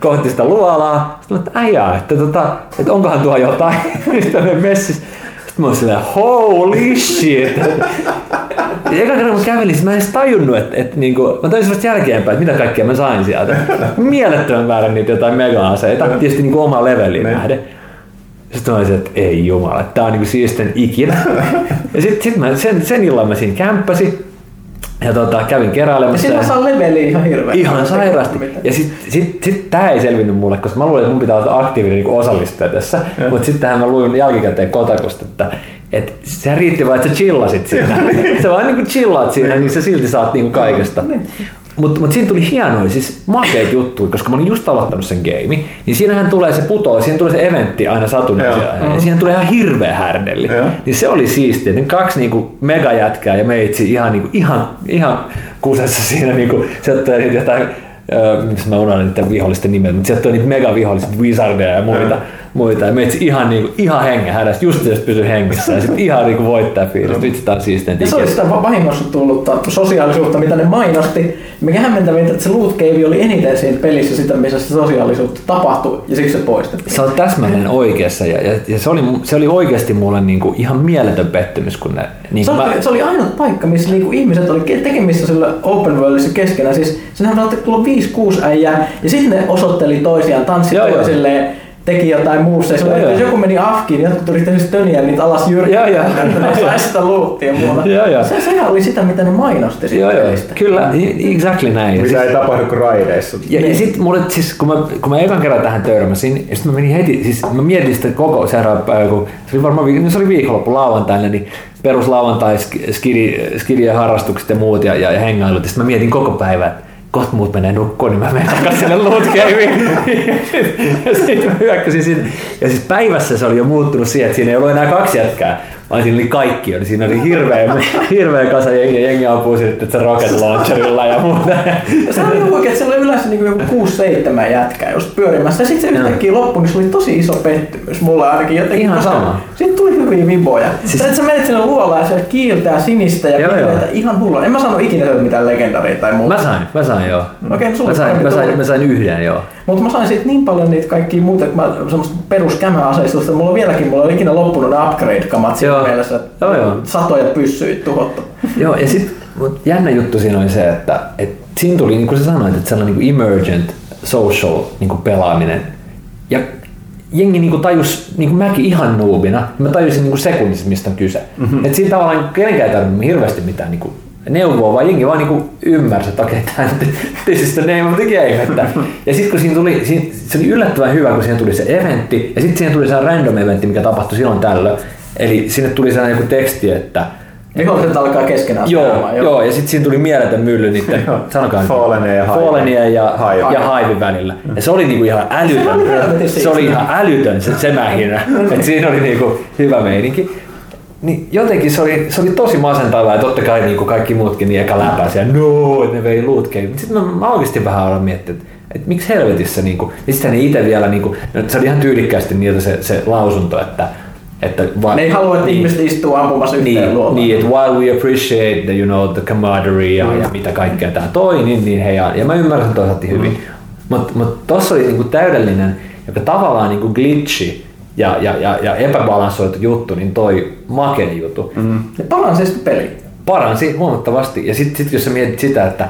kohti sitä luolaa. Sitten mä ajattelin, että onkohan tuo jotain. Sitten me messissä. Sitten mä olin silleen, holy shit! Eka kerran kun kävelisin, mä en edes tajunnut, mä tajusin vasta jälkeenpäin, että mitä kaikkea mä sain sieltä. Mielettömän määrän niitä jotain mega-aseita, tietysti niin omaa leveliin nähden. Sitten mä olisin, että ei jumala, tää on niin siisten ikinä. Ja sit mä sen illan mä siinä kämppäsin. Ja kävin keräilemässä. Ja siinä saa leveliä ihan hirveästi. Ihan sairaasti. Ja sit tää ei selvinnyt mulle, koska mä luulin, että mun pitää olla aktiivinen niin osallistuja tässä. Mut sittenhän mä luin jälkikäteen Kotakusta, että sehän riitti vaan, että sä chillasit siinä. Sä vaan niinku chillaat siinä, niin sä silti saat niinku kaikesta. Mut siinä tuli hienoja, siis makeita juttuja, koska mä olin just aloittanut sen geimi. Niin siinähän tulee se putoa, siinä tulee se eventti aina satunnaisia. Ja siinä tulee ihan hirveä härdelli. Niin se oli siistiä, niin kaksi niinku megajätkää ja meitsi ihan kusessa siinä niinku, sieltä tulee jotain, mitäs mä unohdin niiden vihollisten nimet, mutta sieltä tulee niitä megaviholliset wizardeja ja muita. Ja meitsi ihan hengen hädässä, just jos pysyy hengissä ja sit ihan niinku voittaa fiilistä. Vitsi, tää on siistiä. Se oli sitä vahingossa tullutta sosiaalisuutta, mitä ne mainosti. Mikä hämmentävintä, että se loot cave oli eniten siinä pelissä sitä, missä se sosiaalisuutta tapahtui, ja siksi se poistettiin. Se on täsmälleen oikeassa, ja se oli oikeasti mulle niinku ihan mieletön pettymys. Kun ne, niinku se oli ainoa paikka, missä niinku ihmiset oli tekemissä sillä open worldissa keskenään. Siis senhän saattoi tulla 5-6 äijää, ja sitten ne osoitteli toisiaan, tanssi toisilleen. Teki jotain muussa. Jos joku meni afkiin, jotkut yrittäisi töniä niitä alas jyrkkiä, että ne saisi sitä luuttia muuta. Sehän oli sitä, mitä ne mainosti siitä pelistä. Kyllä, exactly näin. Mitä ei tapahdu kuin raideissa. Ja sitten siis, kun mä ekan kerran tähän törmäsin, ja sitten mä menin heti, siis mä mietin sitä koko seuraava päivä, se oli viikonloppu lauantaina, niin peruslauantai, skidien harrastukset ja muut ja hengailut, ja sitten mä mietin koko päivän, kohta muut menee nukkoon, niin mä menen takas sinne loot gameen. Ja sit mä hyökkäsin sinne. Ja siis päivässä se oli jo muuttunut siihen, että siinä ei ollut enää kaksi jätkää, vaan siinä oli kaikki. Niin siinä oli hirveä kasa jengi ampuu sitten se rocket launcherilla ja muuta. Se oli oikein, että siellä oli yleensä niin joku 6-7 jätkää just pyörimässä. Ja sit se yhtäkkiä loppui, niin se oli tosi iso pettymys mulle ainakin jotenkin. Ihan sama. Siitä tuli hyviä viboja. Siis sä menet sinne luolaan ja siellä kiiltää sinistä ja piileitä ihan hullua. En mä sano ikinä mitään legendaria tai muuta. Mä sain joo. Okei, mä sain yhden joo. Mutta mä sain siitä niin paljon niitä kaikkia muuta, että mä semmoista peruskämäaseistusta. Mulla on ikinä loppunut upgrade-kamat siinä mielessä, että satoja pyssyit tuhottu. Joo, ja sit jännä juttu siinä oli se, että siinä tuli, niin kuin sä sanoit, että sellainen niin kuin emergent social niin kuin pelaaminen. Ja jengi niinku tajus, niinku mäkin ihan noobina, mä tajusin niinku sekunnissa, mistä on kyse. Et siinä tavallaan kenenkään ei tarvitse hirveästi mitään niinku neuvoa, vaan jengi vaan niinku ymmärsi, että okei, this is the name of the game. Ja sitten kun siinä tuli, se oli yllättävän hyvä, kun siinä tuli se eventti, ja sitten siinä tuli se random eventti, mikä tapahtui silloin tällöin. Eli sinne tuli sellainen joku teksti, että viholliset alkaa keskenään. Joo, ja sitten siinä tuli mieletön mylly niiden Fallenia ja Hiven välillä. Ja se oli niinku ihan älytön. Se mähinä. Et siinä oli niinku hyvä meininki. Niin jotenkin se oli tosi masentavaa, ja totta kai niinku kaikki muutkin niin eka läpäisi ja ne vei loot game. Sitten mä oikeasti vähän aloin miettiä, että miksi helvetissä niinku. Ja sitten ne itse vielä niinku, se oli ihan tyylikkäästi niiltä se lausunto, että ne ei halua, että ihmiset istuu ampumassa yhteen luolaan. Niin, että while we appreciate the, the camaraderie ja mitä kaikkea tää toi, niin hei, ja mä ymmärrän toisaalta hyvin. Mut tossa oli niinku täydellinen, joka tavallaan niinku glitchi ja epäbalansoitu juttu, niin toi makeni juttu. Ja paransi sitä peliä. Paransi huomattavasti. Ja sit jos sä mietit sitä, että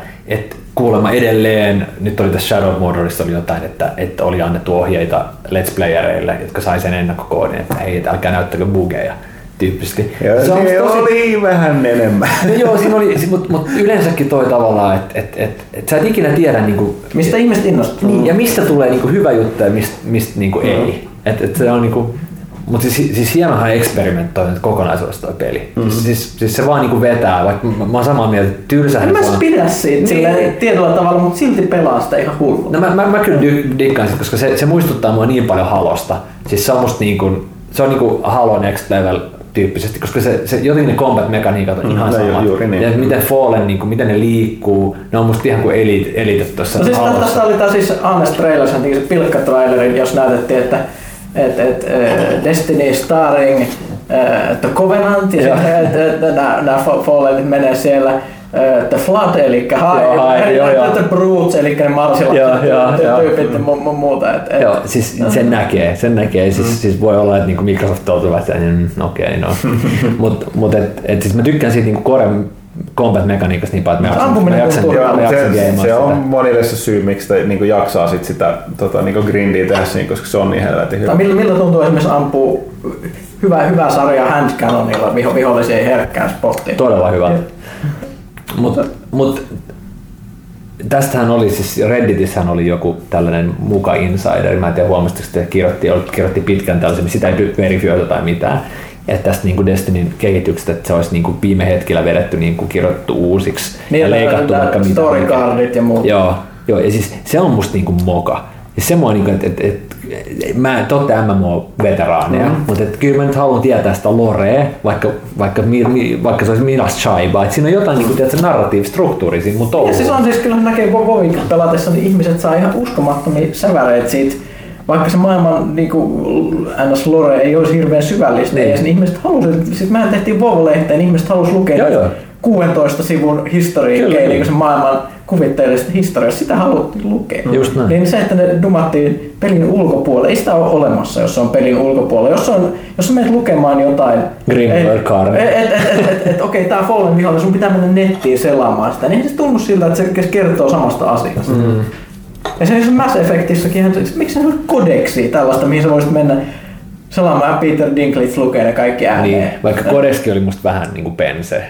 kuulemma edelleen, nyt oli tässä Shadow Mordorissa oli jotain, että oli annettu ohjeita Let's Playereille, jotka sai sen ennakkokoodin, että hei, älkää näyttäkö bugeja tyyppisesti. Joo, se oli vähän enemmän. No joo, siinä oli, mutta yleensäkin toi tavallaan, että sä et ikinä tiedä, niinku, mistä ihmiset innostuu. Niin, ja mistä tulee niinku hyvä juttu ja mistä niinku ei. Et se on niinku, mutta siis hienohan eksperimentoinut kokonaisuudesta tuo peli. Siis se vaan niinku vetää, vaikka mä oon samaa mieltä, että tylsähän. Mä pidä siitä niin tietyllä tavalla, mutta silti pelaa sitä ihan hullua. No mä kyllä dikkaan siitä, koska se muistuttaa mua niin paljon Halosta. Siis se on musta niinku, se on niinku Halon Next Level tyyppisesti, koska se jotenkin ne combat-mekaniikat on ihan samat. Niin. Ja miten Fallen, niin kuin, miten ne liikkuu, ne on musta ihan kuin elitet tuossa no, siis alussa. Tässä oli taas siis Hannes Trailers, se pilkkatraileri, jos näytettiin, että Destiny starring The Covenant ja nämä Fallenit menee siellä. The Flood, eli The Brutes, eli ne marsilakset ja muuta. Joo, siis sen näkee. Siis voi olla, että niinku Microsoft toutui vähän, että okei. Mutta siis mä tykkään siitä niinku Coren combat-mekaniikasta niin paljon, että mä jaksan gameaa. Se on monille se syy, miksi te niinku jaksaa sit sitä niinku grindiä tehdä siinä, koska se on niin helvetin hyvä. Miltä tuntuu esimerkiksi ampuu hyvää sarjaa handcannonilla viholliseen herkkään spottiin? Todella hyvä. Mut tästähän oli siis Redditissähän oli joku tällainen muka insider, mä en tiedä huomasitko, että kirjoitti pitkän tällaisen, sitä ei verifioitu tai mitään, että tästä niinku Destinyn kehityksestä, että se olisi niinku viime hetkellä vedetty, niinku kirjoittu uusiksi niin, ja leikattu vaikka mitä. Storycardit ja muut. Joo, ja siis se on musta niinku moka. Ja se mua niinku, että mä totta MMO-veteraaneja, mutta kyllä mä nyt haluan tietää sitä lorea, vaikka se olisi Minas Shaibaa, että siinä on jotain niinku narratiivistruktuuria siinä mun touhuun. Ja siis on siis kyllä näkee Vovin pelatessa, niin ihmiset saa ihan uskomattomia säväreitä siitä, vaikka se maailman niinku NS-lore ei olisi hirveän syvällistä, niin. Ja sen ihmiset halusivat, siis mehän tehtiin Vov-lehteen, ihmiset halusivat lukea 16 sivun historiikkeja, niin sen maailman kuvitteellisesta historiasta, sitä haluttiin lukea. Niin se, että ne dumattiin pelin ulkopuolelle, ei sitä ole olemassa, jos se on pelin ulkopuolella. Jos menet lukemaan jotain, että okei, tää Fallen vihollinen, sun pitää mennä nettiin selaamaan sitä, niin ei se tunnu siltä, että se kertoo samasta asiasta. Ja se Mass Effectissäkin, miksi se on kodeksi tällaista, mihin sä voisit mennä selaamaan, Peter Dinklage lukee ne kaikki ääneen. Niin, vaikka kodeski oli musta vähän niinku pense.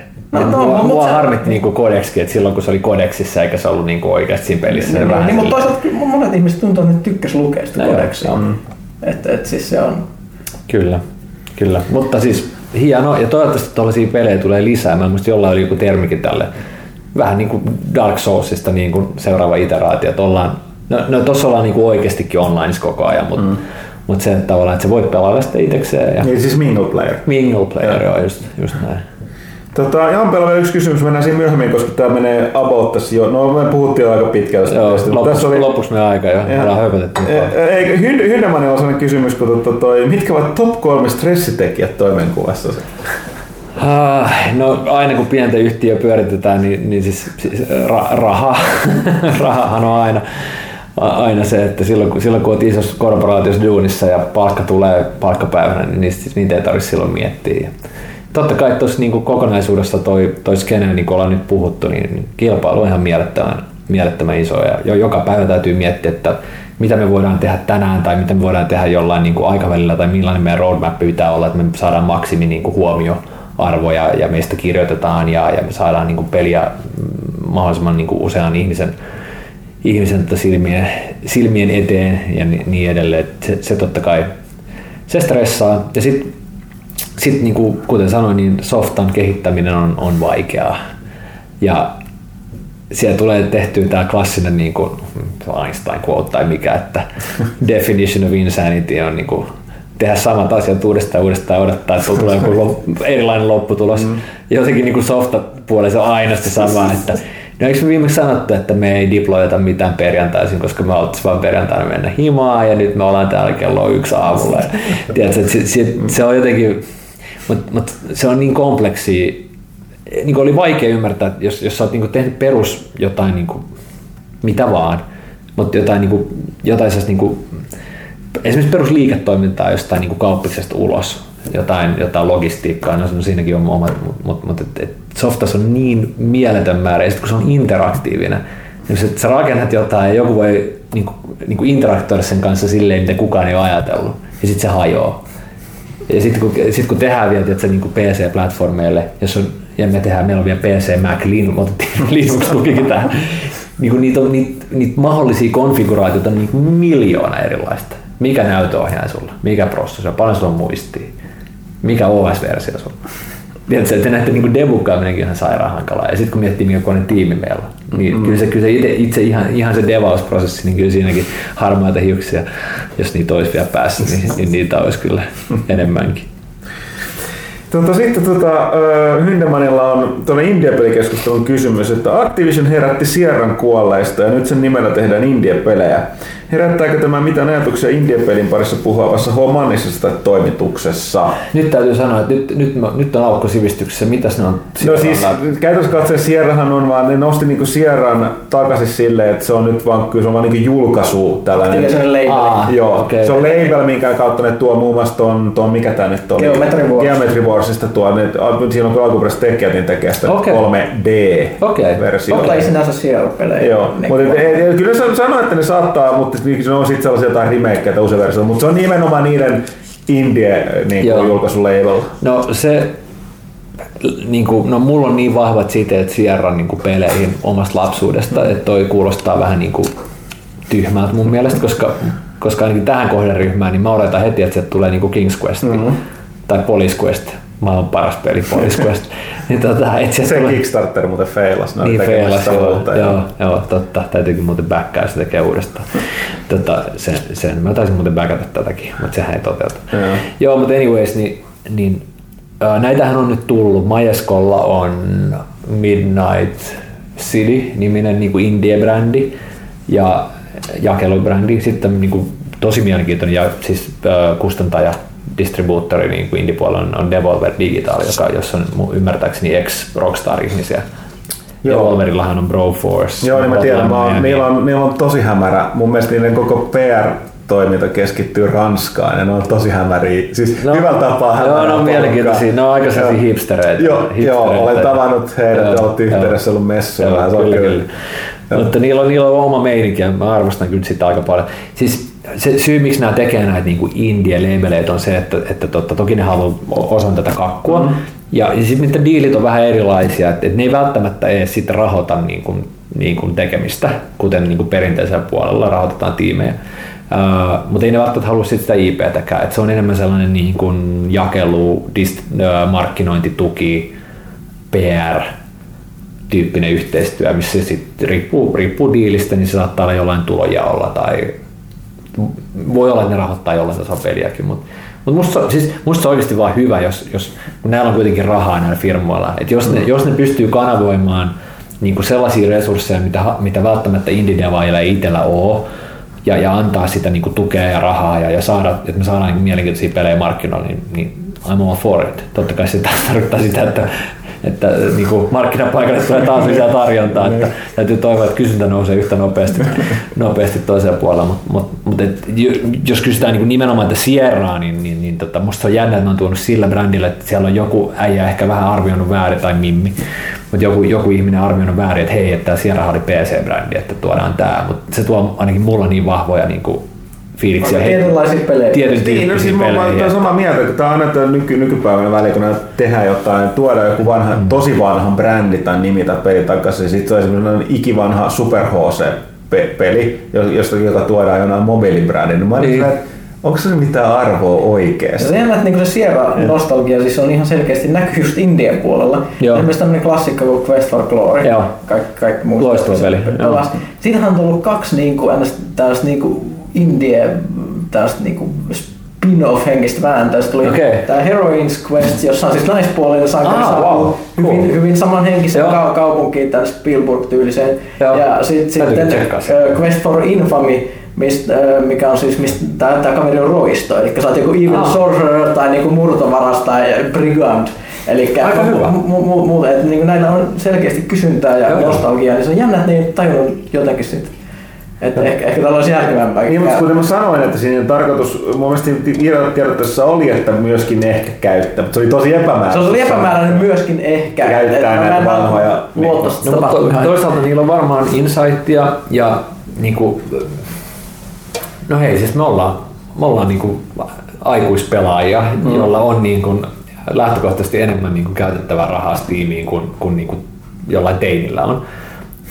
Mua harmitti niinku kodeksikin, että silloin kun se oli kodeksissa eikä se ollut niinku oikeasti siinä pelissä. Niin, mutta toisaalta monet ihmiset tuntuu, että ne tykkäs lukea sitä kodeksia. Et siis se on. Kyllä. Mutta siis hieno, ja toivottavasti tuollaisia pelejä tulee lisää. Mä muistin, jollain oli joku termikin tälle. Vähän niinku Dark Soulsista niinku seuraava iteraatio. No tossa ollaan niinku oikeastikin online koko ajan, mutta mut sen tavallaan, että sä voit pelata sitä itsekseen. Ja niin siis mingle player. Mingle player, joo, just näin. Jampella on vielä yksi kysymys, mennään siinä myöhemmin, koska tämä menee about tässä jo. No me puhuttiin aika pitkään tästä. Lopussa meidän aika jo, me ollaan höpötetty. Hyndemanilla on sellainen kysymys, kun mitkä ovat top 3 stressitekijät toimenkuvassasi? No aina kun pientä yhtiöä pyöritetään, niin siis raha. Rahahan on aina se, että silloin kun olet isossa korporaatiossa duunissa ja palkka tulee palkkapäivänä, niin niitä ei tarvitse silloin miettiä. Totta kai tuossa niin kokonaisuudessa toi skene, niin kuin ollaan nyt puhuttu, niin kilpailu on ihan mielettömän iso. Ja joka päivä täytyy miettiä, että mitä me voidaan tehdä tänään tai mitä me voidaan tehdä jollain niin kuin aikavälillä tai millainen meidän roadmap pitää olla, että me saadaan maksimi niin kuin huomioarvo ja meistä kirjoitetaan ja me saadaan niin kuin peliä mahdollisimman niin kuin usean ihmisen silmien eteen ja niin edelleen. Se totta kai se stressaa. Ja sitten niin kuten sanoin, niin softan kehittäminen on vaikeaa. Ja siellä tulee tehtyä tämä klassinen niin kuin Einstein quote tai mikä, että definition of insanity on niin kuin tehdä samat asiat uudestaan odottaa, että tulee joku erilainen lopputulos. Jotenkin niin softapuolella on aina se sama, että no eikö me viimeksi sanottu, että me ei diploita mitään perjantaisin, koska me oltaisiin vaan perjantaina mennä himaan ja nyt me ollaan täällä kello 1 aamulla. Tiedätkö, se on jotenkin, mutta se on niin kompleksia. Niin oli vaikea ymmärtää, jos sä oot niin tehnyt perus jotain, niin kuin, mitä vaan, mutta jotain sellaista, niin kuin, esimerkiksi perusliiketoimintaa jostain niin kauppiksesta ulos, jotain logistiikkaa, no siinäkin on omat, mutta softassa on niin mieletön määrä, ja sitten kun se on interaktiivinen, niin sä rakennat jotain ja joku voi niinku interaktoida sen kanssa silleen, mitä kukaan ei ole ajatellut, ja sitten se hajoaa. Ja sitten kun tehdään vielä niinku PC-platformeille, ja meillä on vielä PC, Mac, Linux, otettiin Linux kukikin tähän, niinku niitä mahdollisia konfiguraatioita on niinku miljoona erilaista. Mikä näytöohjaaja sulla? Mikä prosessori? Paljon sulla on muistia? Mikä OS-versio sulla? Tiedätkö, että näette niin debukkaaminenkin ihan sairaan hankalaa. Ja sitten kun miettii, minkä kokoinen tiimi meillä on, niin kyllä se itse ihan se devausprosessi, niin kyllä siinäkin harmaita hiuksia, jos niitä olisi vielä päässä, niin niitä olisi kyllä enemmänkin. Sitten Hyndemanilla on tuonne India-pelikeskustelun kysymys, että Activision herätti Sierran kuolleista ja nyt sen nimellä tehdään India-pelejä. Herättääkö tämä mitään ajatuksia India-pelin parissa puhuavassa humanisesta toimituksessa? Nyt täytyy sanoa, että nyt on aukkosivistyksessä. Mitäs ne on? No siis käytössä katsoen Sierrahan on vaan, ne nosti niinku Sierran takaisin silleen, että se on nyt vaan, kyllä se on vaan niinku julkaisu tällainen. Aktiivisen label. Joo, okay. Se on label, minkä kautta ne tuo muun muassa tuon mikä tää nyt oli? Geometry Warsista tuo, ne, siinä on alkuperäiset tekijät, niin tekee sitä 3D-versiota. Okei, ei sinänsä Sierra-pelejä. Joo, mutta kyllä se sanoo, että ne saattaa, mutta ne on sitten sellaisia jotain rimeikkeitä usein versioita, mutta se on nimenomaan niiden indie-julkaisuleivalla. No se, niinku, no mulla on niin vahvat siteet Sierran niinku peleihin omasta lapsuudesta, että toi kuulostaa vähän niinku tyhmältä mun mielestä, koska ainakin tähän kohderyhmään niin mä odotan heti, että se tulee niinku King's Quest tai Police Quest. Maailman paras peli Police Quest. Niin se tulee... Kickstarter muuten feilas. Niin feilas, joo, totta. Täytyykin muuten backkää, se tekee uudestaan. Sen mä taisin muuten backata tätäkin, mutta sehän ei toteuta. Joo, mutta anyways, niin näitähän on nyt tullut. Majeskolla on Midnight City-niminen niin kuin indie-brändi ja jakelubrändi. Sitten niin kuin, tosi mielenkiintoinen ja siis kustantaja. Distribuuttori niin kuin indie-puolella on Devolver Digital, jossa on ymmärtääkseni ex-Rockstar-ihmisiä. Devolverillahan on Broforce. Joo, niin mä tiedän. Meillä on tosi hämärä. Mun mielestä niiden koko PR-toiminta keskittyy Ranskaan ja ne on tosi hämäriä. Siis no, hyvällä tapaa hämärää. Joo, ne on mielenkiintoisia. Ne on aika sellaisia hipstereitä. Joo, olen tavannut heidät ja olet yhteydessä ollut messuilla. Kyllä. Mutta niillä on oma meininki ja mä arvostan kyllä sitä aika paljon. Siis, se syy, miksi nämä tekee näitä niin indie-labeleitä on se, että toki ne haluaa osan tätä kakkua. Mm-hmm. Ja sitten niiden diilit on vähän erilaisia, että ne ei välttämättä edes sit rahoita niin kuin tekemistä, kuten niin kuin perinteisellä puolella rahoitetaan tiimejä. Mutta ei ne välttämättä halua sitä IPtäkään, että se on enemmän sellainen niin kuin jakelu, markkinointituki, PR. Tyyppinen yhteistyö, missä se sitten riippuu diilistä, niin se saattaa olla jollain tulonjaolla tai voi olla, että ne rahoittaa jollain tasoa peliäkin, mutta musta se on oikeasti vaan hyvä, jos näillä on kuitenkin rahaa näillä firmoilla, että jos ne pystyy kanavoimaan niin kuin sellaisia resursseja, mitä välttämättä indie-devaajilla ei itsellä ole, ja antaa sitä niin kuin tukea ja rahaa ja saada, että me saadaan niin mielenkiintoisia pelejä markkinoilla, niin I'm all for it. Totta kai se taas tarkoittaa sitä, että niinku markkinapaikalle tulee taas lisää tarjontaa, että täytyy toivoa, että kysyntä nousee yhtä nopeasti toisella puolella, mutta jos kysytään niinku nimenomaan tätä Sierraa, niin musta se on jännä, että ne on tuonut sillä brändillä, että siellä on joku äijä ehkä vähän arvioinut väärin tai mimmi, mutta joku ihminen arvioinut väärin, että hei, että tämä Sierra oli PC-brändi, että tuodaan tämä, mutta se tuo ainakin mulla niin vahvoja niinku fiiliksiä. Tietynlaisia pelejä. Tietynlaisia pelejä. Mä olen samaa mieltä, että tämä on aina nykypäivänä väliin, kun tehdään jotain, tuodaan joku vanha, tosi vanha brändi tai nimi tai peli takaisin. Sitten se on esimerkiksi ikivanha Super HC-peli, joka tuodaan jonain mobiilibrändin. Mä ajattelin, että onko se mitään arvoa oikeasti? Se on, että niinku se Sierra nostalgia siis on ihan selkeästi näkyy just Indian puolella. Esimerkiksi tämmöinen klassikko kuin Quest for Glory. Kaikki muut. Loistava peli. Siitähän on tullut kaksi niinku indie tästä niinku spin-off henkistä vääntöä. Tuli tää Heroines Quest, jossa on siis naispuolinen sankari saapuu hyvin samanhenkiseen kaupunkiin tämän Spielberg-tyyliseen. Ja sitten Quest for Infamy, mikä on siis tää kaveri on roisto, eli sä oot joku evil sorcerer tai niinku murtovarastaja ja brigand. Elikkä aika hyvä. Niinku näillä on selkeästi kysyntää ja nostalgiaa, niin se on jännä, että ne ei tajunnut jotenkin siitä. Että ehkä tällä olisi järkevämpääkin. Niin, mutta kuten mä sanoin, että siinä tarkoitus, mun mielestä tiedotuksessa oli, että myöskin ehkä käyttää, mutta se oli tosi epämääräinen. Se oli epämääräinen myöskin ehkä. Käyttää näitä vanhoja. Toisaalta niillä on varmaan insightia ja niinku, no hei, siis me ollaan niinku aikuispelaajia, jolla on niinku lähtökohtaisesti enemmän niinku käytettävää rahaa tiimiin kuin niinku jollain teinillä on.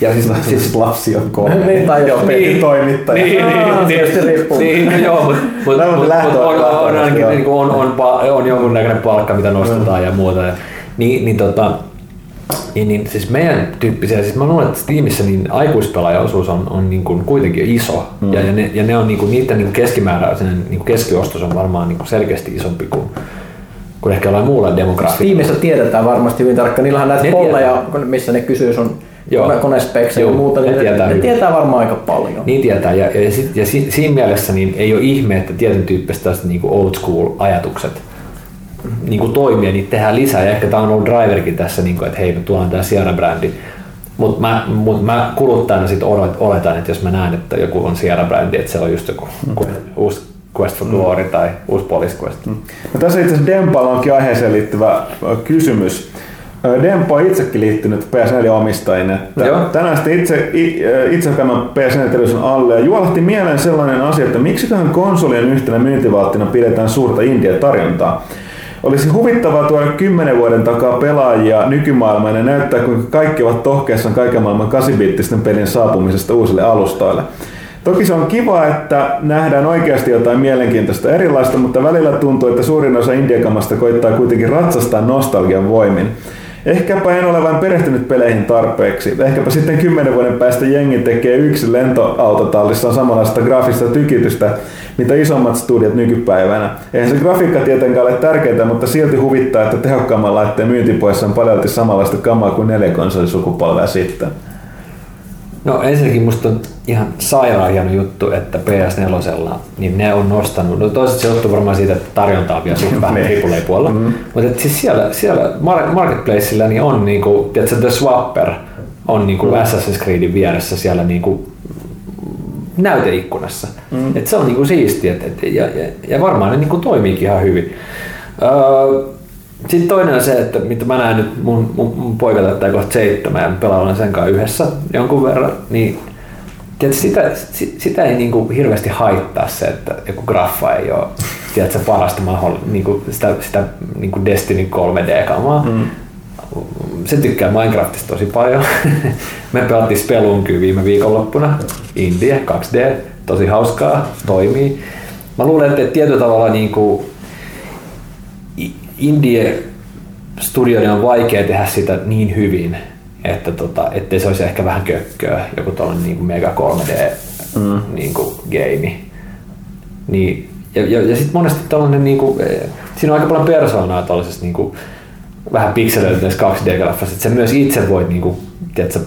Ja siis lapsi on kolme. Tai jo pelitoimittaja. Niin, joo. On jonkun näköinen palkka, mitä nostetaan ja muuta. Niin siis meidän tyyppisiä, siis mä luulen, että tiimissä niin aikuispelaajaosuus on niin kuin kuitenkin iso. Ja ne on niiden keskimääräinen keskiostos on varmaan selkeästi isompi kuin kuin ehkä jollain muulla demografilla. Viimeisessä tiedetään varmasti hyvin tarkkaan. Niillähän näitä polleja, missä ne kysyy sun konespeksejä ja muuta, niin ne tietää varmaan aika paljon. Niin tietää, ja siinä mielessä niin ei ole ihme, että tietyn tyyppiset niin kuin old school ajatukset niin toimia, niin tehdään lisää. Ja ehkä tämä on ollut driverkin tässä, niin kuin, että hei, tuohan tämä Sierra-brändi. Mutta mä kuluttajana sit oletan, että jos mä näen, että joku on Sierra-brändi, että se on just joku uusi Quest for Glory tai uusi Police Quest. No, tässä itse asiassa Dempalla onkin aiheeseen liittyvä kysymys. Dempo on itsekin liittynyt PS4-omistajien. Tänään sitten itse tämän PS4-television alle ja juolahti mieleen sellainen asia, että miksiköhän konsolien yhtenä myyntivalttina pidetään suurta indie-tarjontaa. Olisi huvittavaa tuoda 10 vuoden takaa pelaajia nykymaailmaan ja näyttää, kuinka kaikki ovat tohkeessaan kaiken maailman 8-biittisten pelien saapumisesta uusille alustoille. Toki se on kiva, että nähdään oikeasti jotain mielenkiintoista erilaista, mutta välillä tuntuu, että suurin osa indiekamasta koittaa kuitenkin ratsastaa nostalgian voimin. Ehkäpä en ole vain perehtynyt peleihin tarpeeksi. Ehkäpä sitten 10 vuoden päästä jengi tekee yksin lentoautotallissaan samanlaista graafista tykitystä, mitä isommat studiot nykypäivänä. Eihän se grafiikka tietenkään ole tärkeää, mutta silti huvittaa, että tehokkaamman laitteen myyntipuheessa on paljolti samanlaista kamaa kuin 4-konsolisukupolvea sitten. No ensinnäkin musta on ihan sairaan hieno juttu, että PS4, niin ne on nostanut, no toisaalta se johtuu varmaan siitä, että tarjonta on vielä suht vähän AAA-puolella, mutta siis siellä Marketplacella niin on niinku, tiedätkö, The Swapper on niinku Assassin's Creedin vieressä siellä niinku näyteikkunassa. Et se on niinku siistiä ja varmaan ne niinku toimiikin ihan hyvin. Sitten toinen on se, että mitä mä näen nyt, mun poika täyttää kohta 7 ja pelaillaan sen kanssa yhdessä jonkun verran, niin tiedätkö, sitä ei niin kuin hirveästi haittaa se, että joku graffa ei ole tiedätkö, parasta niin kuin sitä niin kuin Destiny 3D-kamaa. Se tykkää Minecraftista tosi paljon. Me pelattiin Spelunkyyn viime viikonloppuna, Indie 2D, tosi hauskaa, toimii. Mä luulen, että tietyllä tavalla niin kuin indie-studioiden on vaikea tehdä sitä niin hyvin, että ettei se olisi ehkä vähän kökköä, joku tuollainen niin mega 3D niin kuin game. Niin, ja sitten monesti tällainen, niin kuin, siinä on aika paljon persoonaa tuollaisessa niin kuin, vähän pikselöityneessä 2D-graffassa, että sä myös itse voit niin kuin, tiedätkö,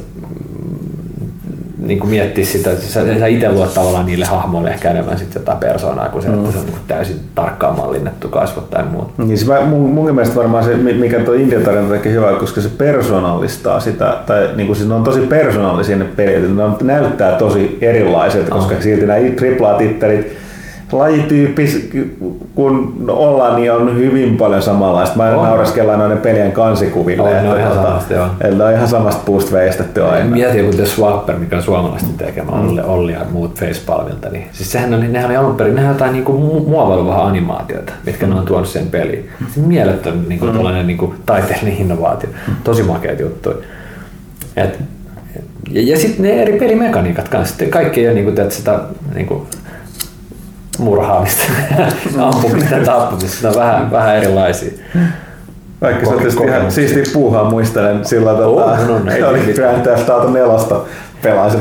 niin kuin miettiä sitä, että sä itse luot tavallaan niille hahmoille ehkä enemmän sit jotain persoonaa kuin se, että se on täysin tarkkaan mallinnettu kasvot tai muuta. Niin se, mun mielestä varmaan se, mikä tuo indie-tarjonta tekee hyvää, koska se persoonallistaa sitä, tai niin kuin siis ne on tosi persoonallisia ne pelit, ne näyttää tosi erilaiset, koska silti nämä AAA-tittelit lajityyppissä, kun ollaan, niin on hyvin paljon samanlaista. Mä nauraskellaan noiden pelien kansikuville. Ne on ihan samasta puusta veistetty aina. Mieti joku The Swapper, mikä on suomalaisten tekemä Olli ja muut Face-palvilta. Niin. Siis nehän oli alun perin, nehän on jotain niinku muovailuvaa animaatioita, mitkä ne on tuonut sen peliin. Mieletön niinku, niinku, taiteellinen innovaatio. Tosi makeat juttuja. Ja sitten ne eri pelimekaniikat kanssa. Kaikki ei ole niinku, sitä niinku, murhaamista, ampumista ja tappamista, on vähän erilaisia. Vaikka se on tietysti ihan siistiä puuhaa, muistelen silloin, että oli Grand Theft Auto 4:sta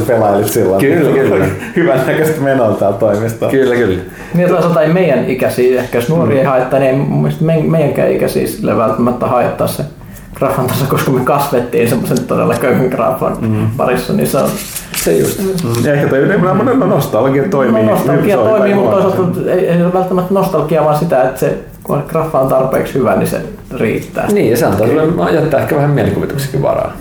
pelailit silloin. Kyllä. Hyvän näköistä menoa täällä toimistolla. Kyllä. Niin toisaalta ei meidän ikäisiä, ehkä jos nuoria ei haittaa, niin ei meidänkään ikäisiä sille välttämättä haittaa se graafan taso, koska me kasvettiin semmoisen todella köykyn graafan parissa, niin se on se just. Ehkä toi yleensä nostalgia toimii. Nostalgia toimii, mutta toisaalta ei ole välttämättä nostalgia, vaan sitä, että se, kun graffa on tarpeeksi hyvä, niin se riittää. Niin, ja se antaa jättää ehkä vähän mielikuvituksikin varaa.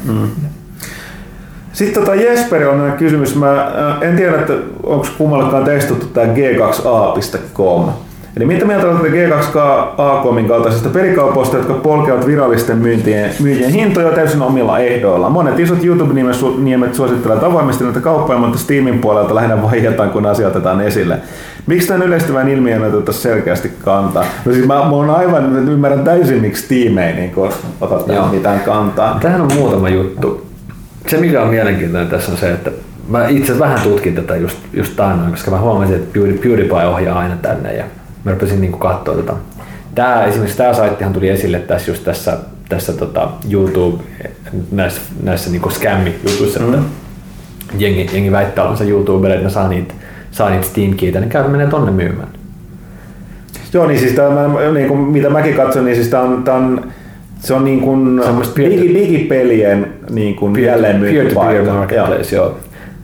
Sitten Jesperi on kysymys. Mä en tiedä, että onko kummallakaan testattu tämä g2a.com. Eli mitä mieltä olette G2A.comin kaltaisista pelikaupoista, jotka polkevat virallisten myyjien hintoja täysin omilla ehdoilla? Monet isot YouTube-nimet suosittelevat avoimesti näitä kauppoja, mutta Steamin puolelta lähinnä vaihetaan, kun asia otetaan esille. Miksi tämän yleistyvän ilmiön otettaisiin selkeästi kantaa? No siis mä oon aivan, ymmärrän täysin, miksi Steam ei niin otat mitään kantaa. Tähän on muutama juttu. Se mikä on mielenkiintoinen tässä on se, että mä itse vähän tutkin tätä just taannoin, koska mä huomasin, että PewDiePie ohjaa aina tänne ja mä rupesin niinku katsoa tätä. Esimerkiksi tämä saittihan tuli esille tässä just tässä YouTube näissä niinku skämmi-jutuissa, että jengi väittää olevansa YouTubereita, ne saa niitä Steam-kiitä, niin käy menee tonne myymään. Joo, niin siis niin mitä mäkin katson, niin siis se on niin kuin digipelien niin kuin jälleenmyyntipaikka. Marketplace, joo.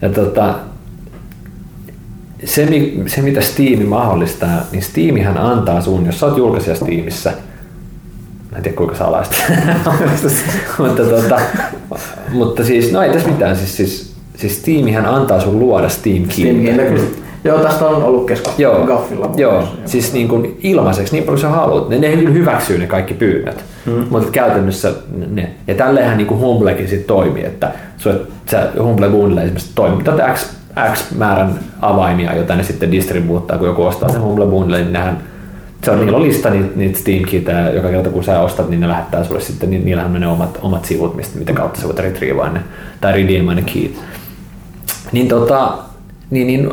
Ja se mitä Steam mahdollistaa, niin Steamihän antaa sun, jos sä oot julkaisija Steamissä, mä en tiedä kuinka salaista, mutta siis, no ei tässä mitään, siis Steamihän antaa sun luoda Steam-kiinni. Joo, tästä on ollut keskustelua Gaffilla. Joo, siis niin kuin ilmaiseksi niin paljon sä haluat. Ne hyväksyy ne kaikki pyynnöt, mutta käytännössä ne. Ja tälleenhän niin kuin Humblekin sit toimii, että sä Humble Bundle esimerkiksi toimitat X määrän avaimia, joita ne sitten distribuuttaa, kun joku ostaa sen Humble Bundle, niin nehän, se on niillä lista niitä Steam-kiitä, joka kerta kun sä ostat, niin ne lähettää sulle sitten, niin niillähän on ne omat sivut, mitä kautta sä voit retriivaa ne, tai redeemaa ne kiit. Niin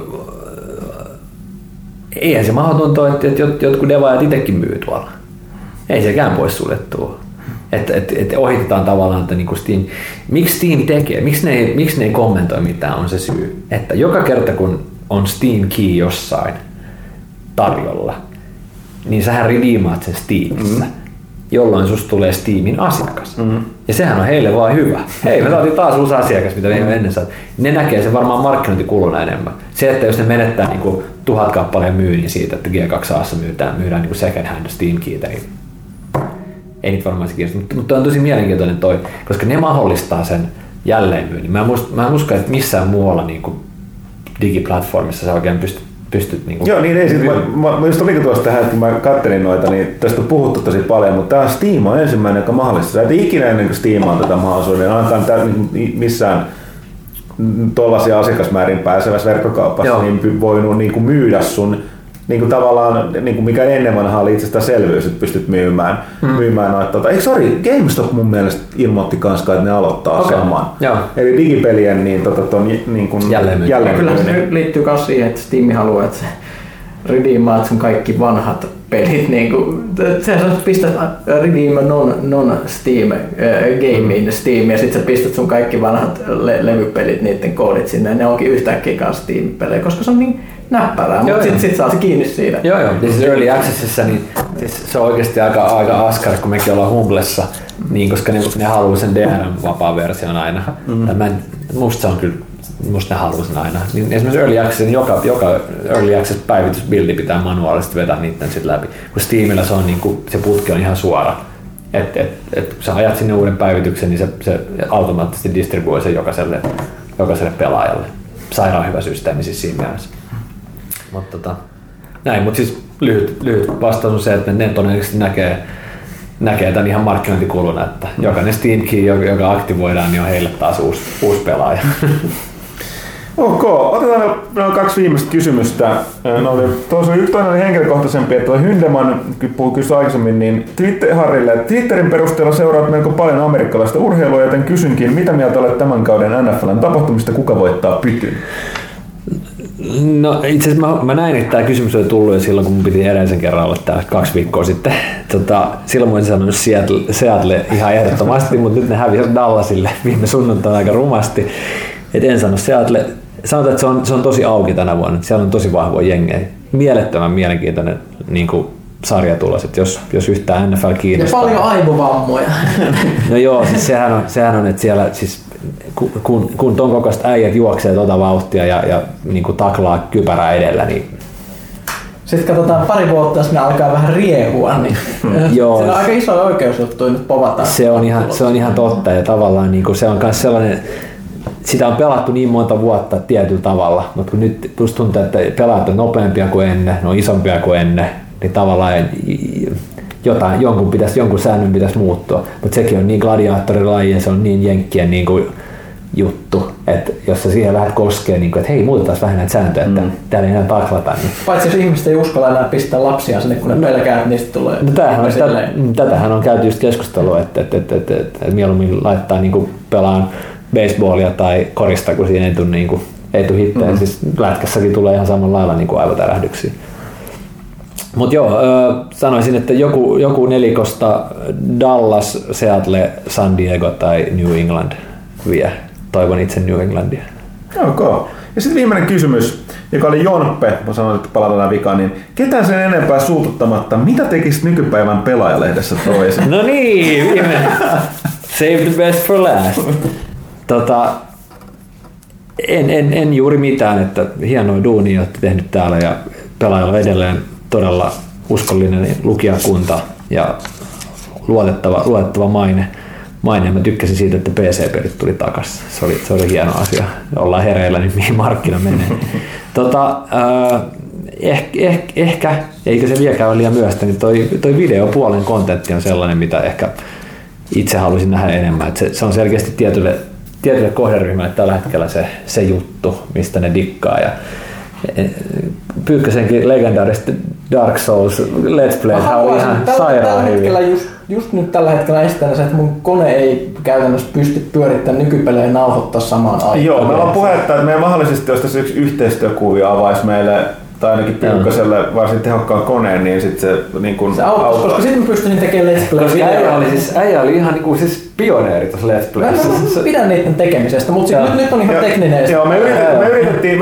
eihän se mahdotonta, että jotkut devaajat itsekin myy tuolla. Ei sekään pois suljettua. Että ohitetaan tavallaan, että niinku Steam, miksi Steam tekee, miksi ne ei kommentoi mitään, on se syy. Että joka kerta kun on Steam Key jossain tarjolla, niin sähän redeemaat sen Steamissä, jolloin susta tulee Steamin asiakas. Ja sehän on heille vaan hyvä. Hei, me saatiin taas uusi asiakas, mitä me ennen saatiin. Ne näkee sen varmaan markkinointikuluna enemmän. Se, että jos ne menettää niinku 1000 kappaleen myynnin siitä, että G2A:ssa myydään niinku second hand Steam Keytä, niin ei niitä varmaan se kiinnostaa, mutta on tosi mielenkiintoinen toi, koska ne mahdollistaa sen jälleenmyynnin. Mä en usko, että missään muualla niinku digiplatformissa sä oikein pystyt niinku... Joo, niin ei sit. Mä just olinko tuossa tähän, kun mä kattelin noita, niin tästä on puhuttu tosi paljon, mutta tää Steam on ensimmäinen, joka mahdollistaa. Et ikinä ennen kuin Steam on tätä mahdollisuuden, ainakaan tää missään tuollaisia asiakasmäärin pääsevässä verkkokaupassa, niin voinut niinku myydä sun niinku tavallaan, niinku mikä ennen vanhaa oli itsestäänselvyys, että pystyt myymään noita. Eikö sori, GameStop mun mielestä ilmoitti kanssa, että ne aloittaa saman. Joo. Eli digipelien niin, niin jälleen. Kyllä se liittyy myös siihen, että Steam haluaa, että se redeemaat sun kaikki vanhat pelit. Niin sä pistät redeem non-Steam gaming Steam ja sitten sä pistät sun kaikki vanhat levypelit, niiden koodit sinne. Ne onkin yhtäkkiä kanssa Steam-pelejä, koska se on niin näppärää, mutta sit saa se kiinni siitä. Joo. Siis Early Accessissa niin, siis se on oikeasti aika askar, kun mekin ollaan Humblessa, niin, koska ne haluaa sen DRM-vapaan version aina. Musta ne haluaa sen aina. Niin esimerkiksi Early Accessin joka Early Access-päivitysbildi pitää manuaalisesti vetää niitten sit läpi. Kun Steamilla se on niinku, se putki on ihan suora. Kun sä ajat sinne uuden päivityksen, niin se automaattisesti distribuoi sen jokaiselle pelaajalle. Sairaan hyvä systeemi siis siinä mielessä. Mutta näin, mutta siis lyhyt vastaus on se, että ne todennäköisesti näkee tämän ihan markkinointikuluna, että jokainen Steam Key, joka aktivoidaan, niin on heille taas uusi pelaaja. Ok, otetaan nämä kaksi viimeistä kysymystä. Tuossa yksi toinen oli henkilökohtaisempi, että Hyndeman puhui aikaisemmin, niin Harrille, Twitterin perusteella seuraat melko paljon amerikkalaista urheilua, joten kysynkin, mitä mieltä olet tämän kauden NFL:n tapahtumista, kuka voittaa pytyn? No itse asiassa mä näin, että tämä kysymys oli tullut jo silloin, kun mun piti edellisen kerran olla täällä 2 viikkoa sitten. Silloin mä en sanonut Seattle ihan ehdottomasti, mutta nyt ne hävisi Dallasille viime sunnuntaina aika rumasti. Et en sano Seattle. Sanotaan, että se on tosi auki tänä vuonna. Siellä on tosi vahvoja jengejä. Mielettömän mielenkiintoinen niin kuin sarja tulos, että jos yhtään NFL kiinnostaa. Ja paljon aivovammoja. No joo, siis sehän on että siellä siis kun ton kokoiset äijät juoksee tuota vauhtia ja niin kuin taklaa kypärää edellä, niin... Sitten katsotaan pari vuotta, jos ne alkaa vähän riehua, niin joo, se on aika iso oikeusjuttu, nyt povataan. Se on ihan totta, ja tavallaan niin kuin se on myös sellainen, sitä on pelattu niin monta vuotta tietyllä tavalla, mutta kun nyt tuntuu, että pelaat on nopeampia kuin ennen, ne on isompia kuin ennen, niin tavallaan jonkun säännön pitäisi muuttua, mutta sekin on niin gladiaattorilaji ja se on niin jenkkien niin kuin juttu, että jos sä siihen lähdet koskee, niin kuin, että hei, muutetaan vähän näitä sääntöjä, että täällä ei enää taklata. Niin. Paitsi jos ihmiset ei uskalla enää pistää lapsia sinne, kun ne pelkää, että niistä tulee. No tätähän on käyty just keskustelua, että mieluummin laittaa niin pelaan baseballia tai korista, kun siinä ei tule niin hittejä. Siis lätkässäkin tulee ihan samalla lailla niin aivotärähdyksiä. Mut joo, sanoisin, että joku nelikosta Dallas, Seattle, San Diego tai New England vie. Toivon itse New Englandia. Okay. Ja sitten viimeinen kysymys, joka oli Jonppe, mä sanoin, että palataan vikaan, niin ketään sen enempää suututtamatta, mitä tekisit nykypäivän Pelaajalehdessä toisin? No niin, save the best for last. En juuri mitään, että hienoa duunia olette tehnyt täällä ja Pelaajalla edelleen todella uskollinen lukijakunta ja luotettava maine. Mä tykkäsin siitä, että PC-pelit tuli takaisin. Se oli hieno asia. Ollaan hereillä, niin mihin markkina menee. Ehkä, eikä se vieläkään ole liian myöhäistä, niin toi videopuolen kontentti on sellainen, mitä ehkä itse haluaisin nähdä enemmän. Et se on selkeästi tietylle kohderyhmälle tällä hetkellä se juttu, mistä ne dikkaa. Ja Pyykkösenkin legendaarista Dark Souls Let's Play oli ihan sairaan hyvin. Just nyt tällä hetkellä estänä se, että mun kone ei käytännössä pysty pyörittämään nykypelejä nauhoittaa samaan aikaan. Joo, meillä on puhetta, että meidän mahdollisesti jos tässä yksi yhteistyökuvio avaisi meille tai ainakin Pyykköselle varsin tehokkaan koneen, niin sitten se niin kuin auttaisi. Koska sitten mä pystyisin tekemään Let's Play. Äijä oli ihan niin kuin siis pioneeri tuossa Let's Playssa. Mä pidän niiden tekemisestä, mutta nyt on ihan tekninen. Joo, me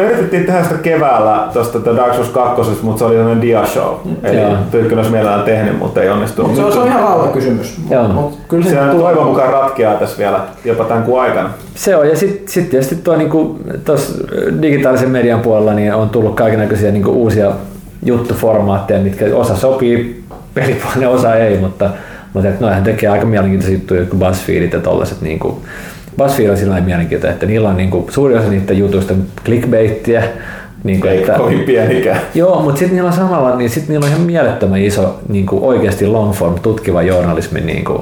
yritettiin tehdä sitä keväällä tuosta Dark Souls 2, mutta se oli tämmöinen dia-show. Eli Pyykkönen olisi mielellään tehnyt, mutta ei onnistunut. Se on ihan rauha kysymys. Se toivon mukaan ratkeaa tässä vielä jopa tämän kuun aikana. Se on, ja sitten tietysti tuossa digitaalisen median puolella niin on tullut kaikennäköisiä niin uusia juttuformaatteja, mitkä osa sopii pelipuolelle, osa ei, mutta noihän tekee aika mielenkiintoisia juttuja, kun BuzzFeedit ja tollaiset. Niin BuzzFeed on sillä lailla mielenkiintoinen, että niillä on niin suurin osa niiden jutuista clickbaittiä. Niin kuin, ei että, kovin pienikään. Joo, mutta sitten niillä on samalla, niin sitten niillä on ihan mielettömän iso niin oikeasti long form tutkiva journalismin niin kuin,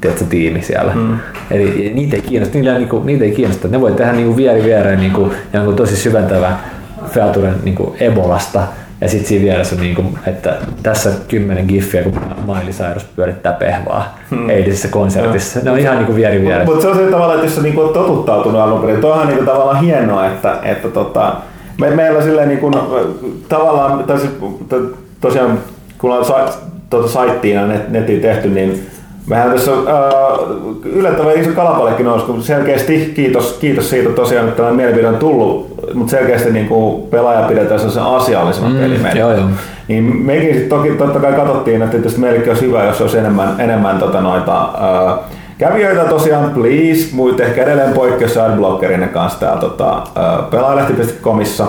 tiedätkö, tiimi siellä. Mm. Eli niitä ei kiinnosta, ne voi tehdä niin vieri viereen niin tosi syventävän featuren niin Ebolasta. Ja sitten siinä vieressä on, niin kuin, että tässä 10 giffiä, kun Miley Cyrus pyörittää pehvaa eilisessä konsertissa. Ne on ihan niin kuin vieri vieressä. Mutta se on se tavalla, että jos sä niin kuin oot totuttautunut alun perin, toihan niin kuin tavallaan hienoa, että meillä silleen niin kuin, tavallaan, tosiaan kun on saittiina netin tehty, niin mehän tässä on yllättävän iso kalapalekin nousi, kun selkeästi kiitos siitä tosiaan, että tämä mielipide on tullut, mutta selkeästi niin kuin pelaaja pidetään sen asiallisena pelimeillä. Niin mekin sit toki totta kai katsottiin, että tietysti meillekin olisi hyvä, jos olisi enemmän kävijöitä tosiaan, please, muut ehkä edelleen poikkeus adblockerinne kanssa täällä pelaajalehti.comissa.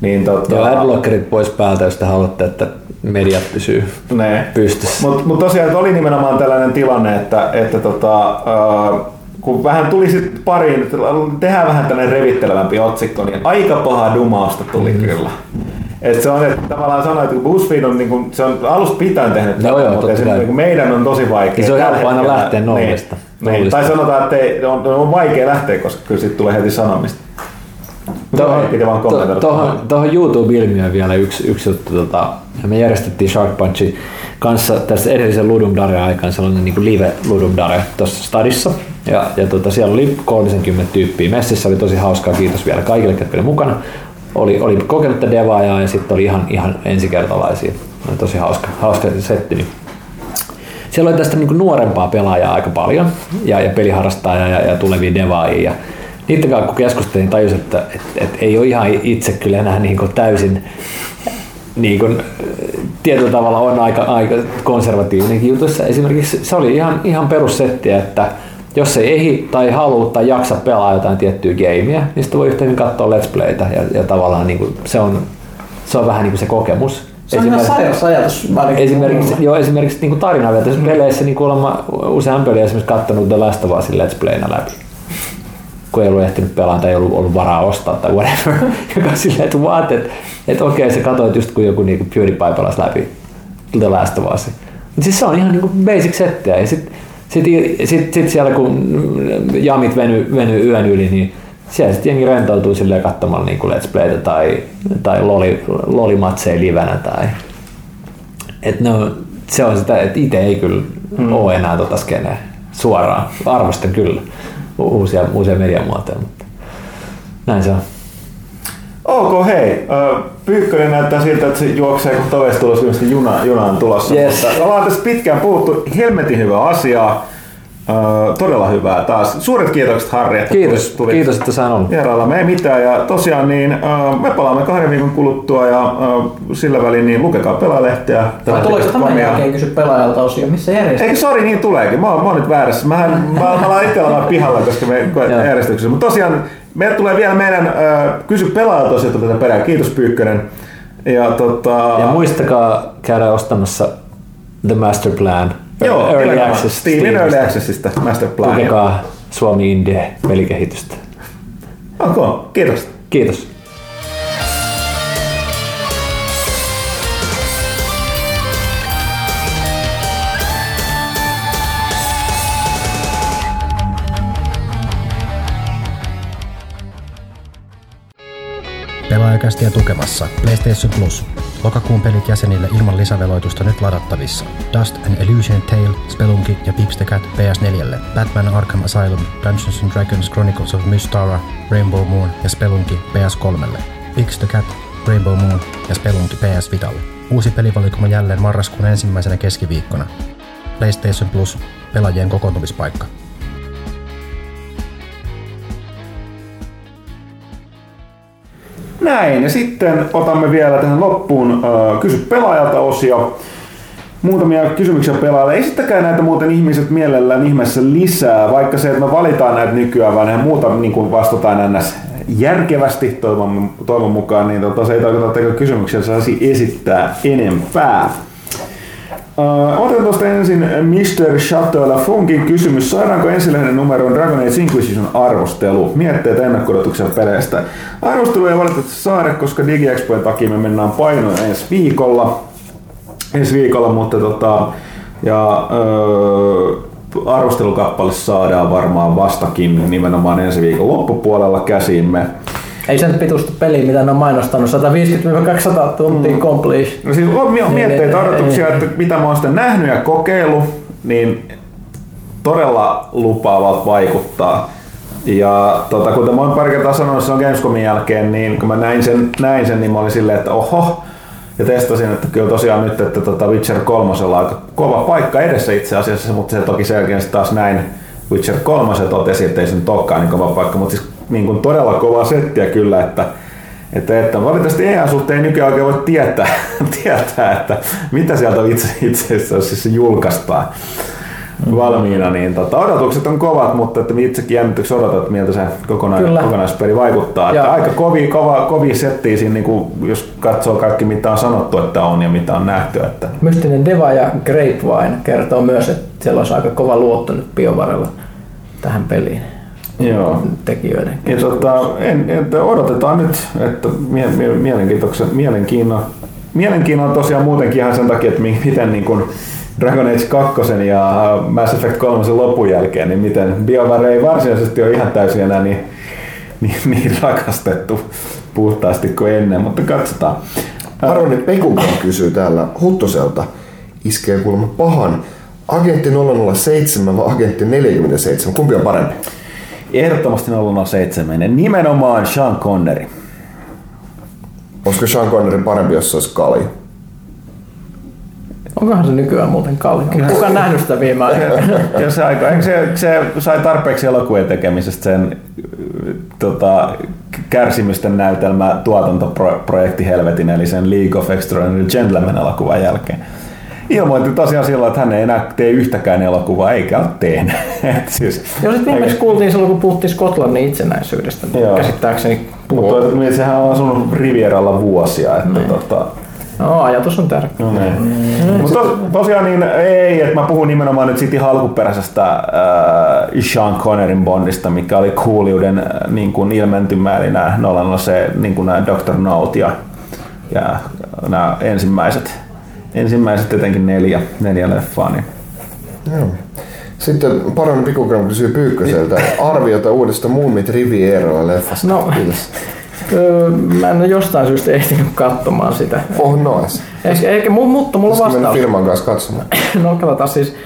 Niin ja adblockerit pois päältä, jos te haluatte, että mediat pysyy pystyssä. Mut tosiaan oli nimenomaan tällainen tilanne, että kun vähän tuli sitten pariin, tehdään vähän tällainen revittelevämpi otsikko, niin aika paha dumausta tuli kyllä. Et se on, että tavallaan sanoit, että BuzzFeed on, niin kuin, se on alusta pitäen tehnyt tätä, mutta se, niin meidän on tosi vaikea. Se on helppo aina lähteä nollista. Niin. Tai sanotaan, että ei, on vaikea lähteä, koska kyllä siitä tulee heti sanomista. Tuohon YouTube-ilmiöön vielä yksi juttu. Me järjestettiin Shark Punchin kanssa tässä edellisen Ludum Dare-aikaan sellainen niin kuin live Ludum Dare tuossa stadissa. Ja siellä oli 30 tyyppiä messissä, oli tosi hauskaa, kiitos vielä kaikille, ketkä oli mukana. Oli kokenutta devaajaa ja sitten oli ihan ensikertalaisia. Oli tosi hauska setti. Siellä oli tästä niinku nuorempaa pelaajaa aika paljon ja peliharrastajaa ja tulevia devaajia. Niiden kanssa kun keskustelin, tajusin, että ei ole ihan itse kyllä enää niinku täysin niinku, tietyllä tavalla on aika konservatiivinenkin jutussa. Esimerkiksi se oli ihan perussettiä, että jos ei ehdi tai halua tai jaksa pelaa jotain tiettyä gameä, niin sitten voi yhteen katsoa Let's Playtä ja tavallaan niin kuin, se on vähän niin kuin se kokemus. Se on ihan sairas ajatus. Esimerkiksi niin kuin tarina vielä. Jos peleissä niin olen usean pelin esimerkiksi katsonut The Last of Us Let's Playna läpi, kun ei ollut ehtinyt pelaa tai ei ollut varaa ostaa tai whatever. Joka on silleen, että what? Että okei, sä katsoit just kun joku niin PewDiePie pelasi läpi The Last of Us. Siis se on ihan niin kuin basic settiä. Ja Sitten siellä kun jamit venyy yön yli, niin siellä sitten jengi rentoutuu silleen katsomaan niin Let's Playtä tai lolimatseja livenä. Se on sitä, että itse ei kyllä ole enää tota skeneä suoraan. Arvostan kyllä uusia mediamuotoja, mutta näin se on. Ok, hei. Pyykkönen näyttää siltä, että se juoksee, kun toveista tulossa, kun junaan tulossa. Yes. Mutta ollaan tässä pitkään puhuttu helmetin hyvää asiaa. Todella hyvää taas. Suuret kiitokset, Harri, että tulit. Kiitos, että sain olla. Vierailla ei mitään. Ja tosiaan niin, me palaamme 2 viikon kuluttua ja sillä välin niin lukekaa Pelaaja-lehteä. Tuleeko tämän jälkeen kysy pelaajalta osia? Missä järjestetään? Eikö, sori, niin tuleekin. Mä oon nyt väärässä. Mä alan itse olla pihalla, koska me järjestyksessä. Mutta tosiaan meille tulee vielä meidän kysy pelaajalta osia tätä perään. Kiitos, Pyykkönen. Ja muistakaa käydä ostamassa The Master Plan. Joo, Early Access. Steamin Early Accessista Masterplania. Tukekaa Suomi Indie pelikehitystä. Okay, kiitos. Kiitos. Pelaajakästiä tukemassa PlayStation Plus. Lokakuun pelit jäsenille ilman lisäveloitusta nyt ladattavissa. Dust and Illusion Tale, Spelunky ja Pips the Cat PS4, Batman Arkham Asylum, Dungeons and Dragons Chronicles of Mystara, Rainbow Moon ja Spelunky PS3, Pips the Cat, Rainbow Moon ja Spelunky PS Vitalle. Uusi pelivalikoima jälleen marraskuun 1. keskiviikkona. PlayStation Plus, pelaajien kokoontumispaikka. Näin, ja sitten otamme vielä tähän loppuun kysy pelaajalta -osio. Muutamia kysymyksiä pelaajalle. Esittäkää näitä muuten ihmiset mielellään ihmeessä lisää, vaikka se, että me valitaan näitä nykyään, vaan muuta niin vastataan ns. Järkevästi toivon mukaan, niin se ei tarkoita, että kysymyksiä saisi esittää enempää. Otetaan tuosta ensin Mr. Chateau Lafonkin kysymys. Saadaanko ensilehden numeroon Dragon Age Inquisition -arvostelu? Mietteet ennakko-odotuksia peleistä. Arvostelu ei valitettavasti saada, koska DigiExpojen takia me mennään painoon ensi viikolla, mutta arvostelukappale saadaan varmaan vastakin nimenomaan ensi viikon loppupuolella käsiimme. Ei sen pituista peliä, mitä ne on mainostanut, 150-200 tuntia complete. No siis on mietteitä odotuksia, että mitä mä oon sitä nähnyt ja kokeillut, niin todella lupaavalta vaikuttaa. Ja kuten mä oon pari kertaa sanonut silloin Gamescomin jälkeen, niin kun mä näin sen, niin mä olin silleen, että oho. Ja testasin, että kyllä tosiaan nyt, että Witcher 3 on aika kova paikka edessä itse asiassa, mutta se toki selkeästi taas näin Witcher 3 totesi, ettei se nyt olekaan niin kova paikka. Mutta siis niin kuin todella kovaa settiä kyllä, että valitettavasti EA-suhteen nykyään oikein voi tietää, että mitä sieltä itse asiassa siis julkaistaan valmiina. Niin, odotukset on kovat, mutta että itsekin jännityksessä odotan, että miltä se kokonaispeli vaikuttaa. Että aika kovia settiä siinä, niin kuin jos katsoo kaikki mitä on sanottu, että on ja mitä on nähty. Että. Mystinen Deva ja Grapevine kertoo myös, että siellä on aika kova luotto nyt BioVarella tähän peliin. Joo. Tekijöiden. Ja odotetaan nyt, että mielenkiintoa tosiaan muutenkin ihan sen takia, että miten niin kuin Dragon Age 2 ja Mass Effect 3 lopun jälkeen, niin miten BioWare ei varsinaisesti ole ihan täysin enää niin rakastettu puhtaasti kuin ennen, mutta katsotaan. Aroni Pekukan kysyy täällä Huttoselta, iskee kuulemma pahan. Agentti 007 vai Agentti 47, kumpi on parempi? Ehdottomasti 007, nimenomaan Sean Connery. Olisiko Sean Connery parempi, jos se olisi Kali? Onkohan se nykyään muuten Kali? Kuka on nähnyt sitä viime aikoina? se sai tarpeeksi elokuvien tekemisestä sen kärsimysten näytelmä tuotantoprojekti helvetin, eli sen League of Extraordinary Gentlemen-elokuvan jälkeen. Ilmoitti tosiaan silloin, että hän ei enää tee yhtäkään elokuvaa, eikä ole tehnyt. Joo, sit viimeksi kuultiin silloin, kun puhuttiin Skotlannin itsenäisyydestä. Joo. Käsittääkseni puhuttiin. Mutta sehän on asunut Rivieralla vuosia. Että ajatus on tärkeä. Mutta tosiaan niin ei, että mä puhun nimenomaan nyt siitä ihan alkuperäisestä Sean Connerin Bondista, mikä oli cooliuden niin kuin ilmentymä, eli nämä Dr. Note ja nämä ensimmäiset tietenkin 4 leffaa. Niin. Joo. Sitten Paron Pikukan kysyy Pyykköseltä arviota uudesta Mummit Rivieralla-leffasta. No, mä en ole jostain syystä ehtinyt katsomaan sitä. Oh nois. Ehkä, mutta mulla vastaus. Mennä firman kanssa katsomaan. No katsotaan siis.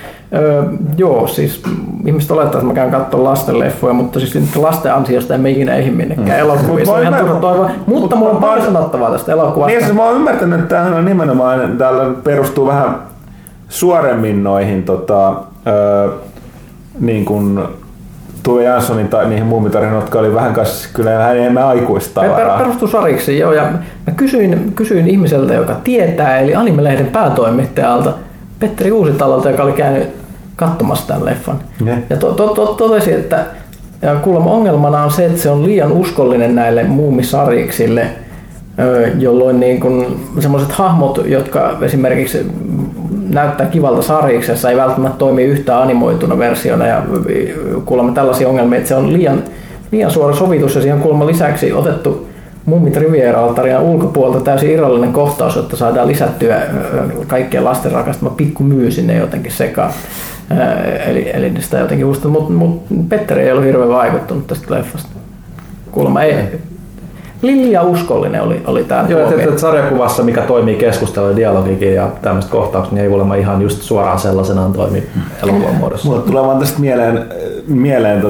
Siis ihmiset olettaa, että mä käyn katsomaan lasten leffoja, mutta siis lasten ansiosta emme ikinä ehdi minnekään elokuviin. Se on ihan turha toivoa, mutta mulla on paljon sanottavaa tästä elokuvasta. Niin, siis mä oon ymmärtänyt, että tämähän on nimenomaan, täällä perustuu vähän suoremmin noihin niin kun Tuve Janssonin tai niihin muumitarinoihin, jotka oli vähän kanssa kyllä enemmän aikuista tavaraa. Perustui sariksi, joo, ja mä kysyin ihmiseltä, joka tietää, eli Anime-lehden päätoimittajalta, Petteri Uusitalolta, joka oli käynyt katsomassa tämän leffan. Ne. Ja totesi, että ja kuulemma ongelmana on se, että se on liian uskollinen näille muumisariksille, jolloin niin kun sellaiset hahmot, jotka esimerkiksi näyttää kivalta sariksessa, ei välttämättä toimi yhtään animoituna versiona, ja kuulemma tällaisia ongelmia, että se on liian suora sovitus, ja siihen kuulemma lisäksi otettu Mummit Riviera-altarian ulkopuolelta täysin irrallinen kohtaus, jotta saadaan lisättyä kaikkien lasten rakastama Pikku Myy sinne jotenkin sekaan. Eli sitä jotenkin uusittu, mutta Petteri ei ollut hirveän vaikuttunut tästä leffasta. Kuulemma ei. Liian uskollinen oli tämä. Joo, että sarjakuvassa, mikä toimii keskustelu ja dialogikin ja tämmöiset kohtaukset, niin ei olemaan ihan just suoraan sellaisenaan toimi elokuvan muodossa. Mulle tulee vaan tästä mieleen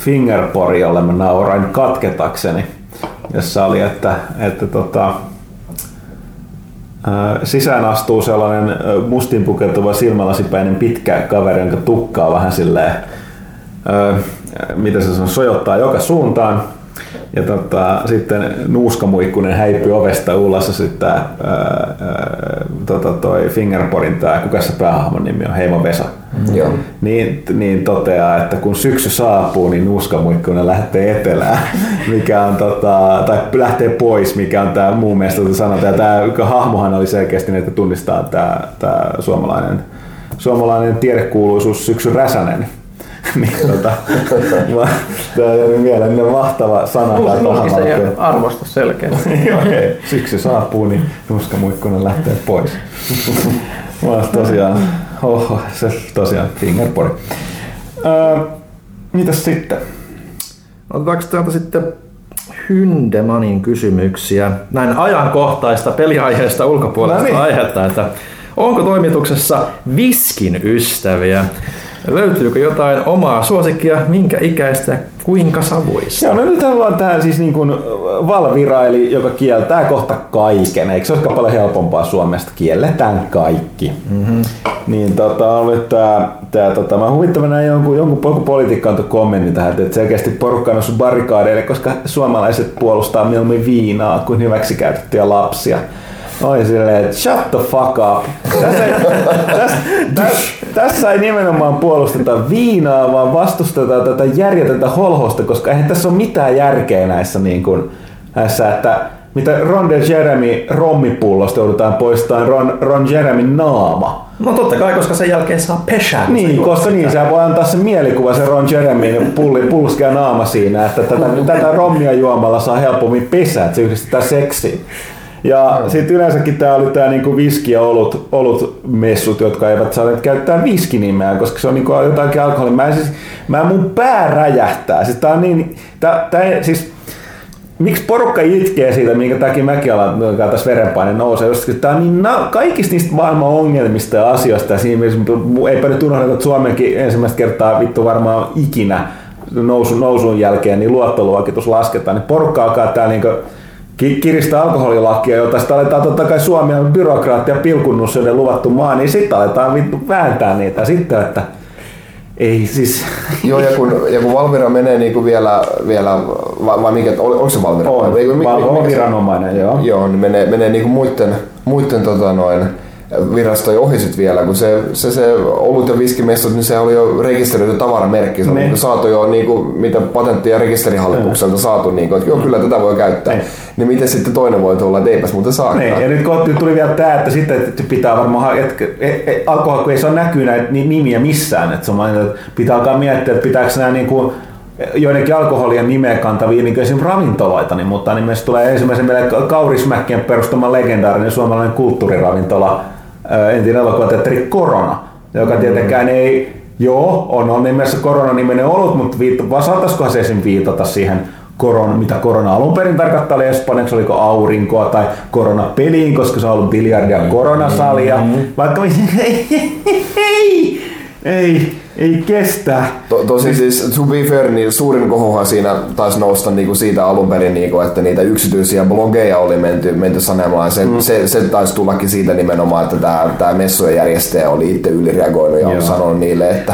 Fingerpori, jolle mä naurain katketakseni, jossa oli, että sisään astuu sellainen mustin pukeutuva silmälasipäinen pitkä kaveri, jonka tukkaa vähän silleen, mitä se sanoo, sojottaa joka suuntaan. Ja sitten nuuskamuikkunen häipyy ovesta ulos ja sitten toi Fingerporin tää, kuka se päähahmon nimi on, Heimo Vesa. Mm-hmm. Niin toteaa, että kun syksy saapuu, niin nuuskamuikkunen lähtee etelään, mikä on tai lähtee pois, mikä on tää muun mielestä sanota. Ja tää hahmohan oli selkeästi, että tunnistaa tää suomalainen tiedekuuluisuus Syksy Räsänen. Tämä oli mielellinen mahtava sana. Nuuskista ei arvosta selkeästi. Okay. Syksy saapuu, niin nuuskamuikkunen lähtee pois. Tosiaan, se tosiaan Fingerpori. Mitäs sitten? Otetaanko täältä sitten Hyndemanin kysymyksiä? Näin ajankohtaista peliaiheesta ulkopuolelta aihetta, että onko toimituksessa viskin ystäviä? Löytyykö jotain omaa suosikkia, minkä ikäistä, kuinka savuista? Joo, no nyt ollaan tähän siis niin kuin Valvira, eli joka kieltää kohta kaiken. Eikö se olekaan paljon helpompaa Suomesta? Kielletään kaikki. Mm-hmm. Niin mä huvittavana näin jonkun poliitikkaan tuon kommentin tähän, että selkeästi porukka on noussut barrikaadeille, koska suomalaiset puolustaa mieluummin viinaa kuin hyväksikäytettyjä lapsia. Oli silleen, että shut the fuck up. Tässä ei nimenomaan puolusteta viinaa, vaan vastustetaan tätä järjetöntä holhosta, koska eihän tässä ole mitään järkeä näissä, että mitä Ron DeJeremy rommipullosta joudutaan poistamaan Ron Jeremin naama. No totta kai, koska sen jälkeen saa pesää. Niin, koska niin, sä voi antaa sen mielikuva sen Ron Jeremyn ja pulskia naama siinä, että tätä rommia juomalla saa helpommin pesää, että se yhdistetään seksiin. Ja sitten yleensäkin tämä oli tämä niinku viski- ja olutmessut, jotka eivät saaneet käyttää viskinimeä, koska se on niinku jotakin alkoholia. Mun pää räjähtää. Siis tää on niin, miksi porukka itkee siitä, minkä takia mäkin alan tässä verenpaine nousee? Tämä on niin kaikista niistä maailman ongelmista ja asioista. Ja siinä eipä nyt unohdeta, että Suomenkin ensimmäistä kertaa vittu varmaan ikinä nousun jälkeen niin luottoluokitus lasketaan. Niin porukka alkaa tää niinku kiristää alkoholilakia, jota sitten aletaan totta kai Suomi on byrokraattia pilkunnussuiden luvattu maa, niin sitten aletaan vittu vääntää niitä sitten, että ei siis. Joo, ja kun Valvira menee niin kuin vielä vai mikä, onko se Valvira? On viranomainen, joo. Joo, niin menee niin kuin muiden virastoja ohi sit vielä, kun se olut- ja viskimessut, niin se oli jo rekisteröity tavaramerkki. Se on saatu jo niinku, mitä patentti- ja rekisterinhallitukselta saatu, niinku, että joo, kyllä tätä voi käyttää. Ne. Niin miten sitten toinen voi tulla, että eipäs muuten saakaan. Ne. Ja nyt kun tuli vielä tää, että sitten että pitää varmaan, että alkohol, kun ei saa näkyä näitä nimiä missään, että pitää alkaa miettiä, että pitääkö nämä niinku joidenkin alkoholien nimeä kantavia niin esimerkiksi ravintoloita, niin, mutta niin myös tulee ensimmäisen meille Kaurismäkkien perustama legendaarinen suomalainen kulttuuriravintola, entinen elokuvateatteri Korona, joka tietenkään ei, on nimessä Korona-niminen ollut, mutta saataisikohan se esim. Viitata siihen, mitä korona alun perin tarkoittaa, oli espanjaksi, oliko aurinkoa tai koronapeliin, koska se on ollut biljardia koronasalia, vaikka Ei kestä. Tosin siis to be fair, niin suurin kohohan siinä taisi nousta niinku siitä alun perin, niinku, että niitä yksityisiä blogeja oli menty sanemaan. Se taisi tullakin siitä nimenomaan, että tämä messujen järjestäjä oli itse ylireagoinut ja on sanonut niille, että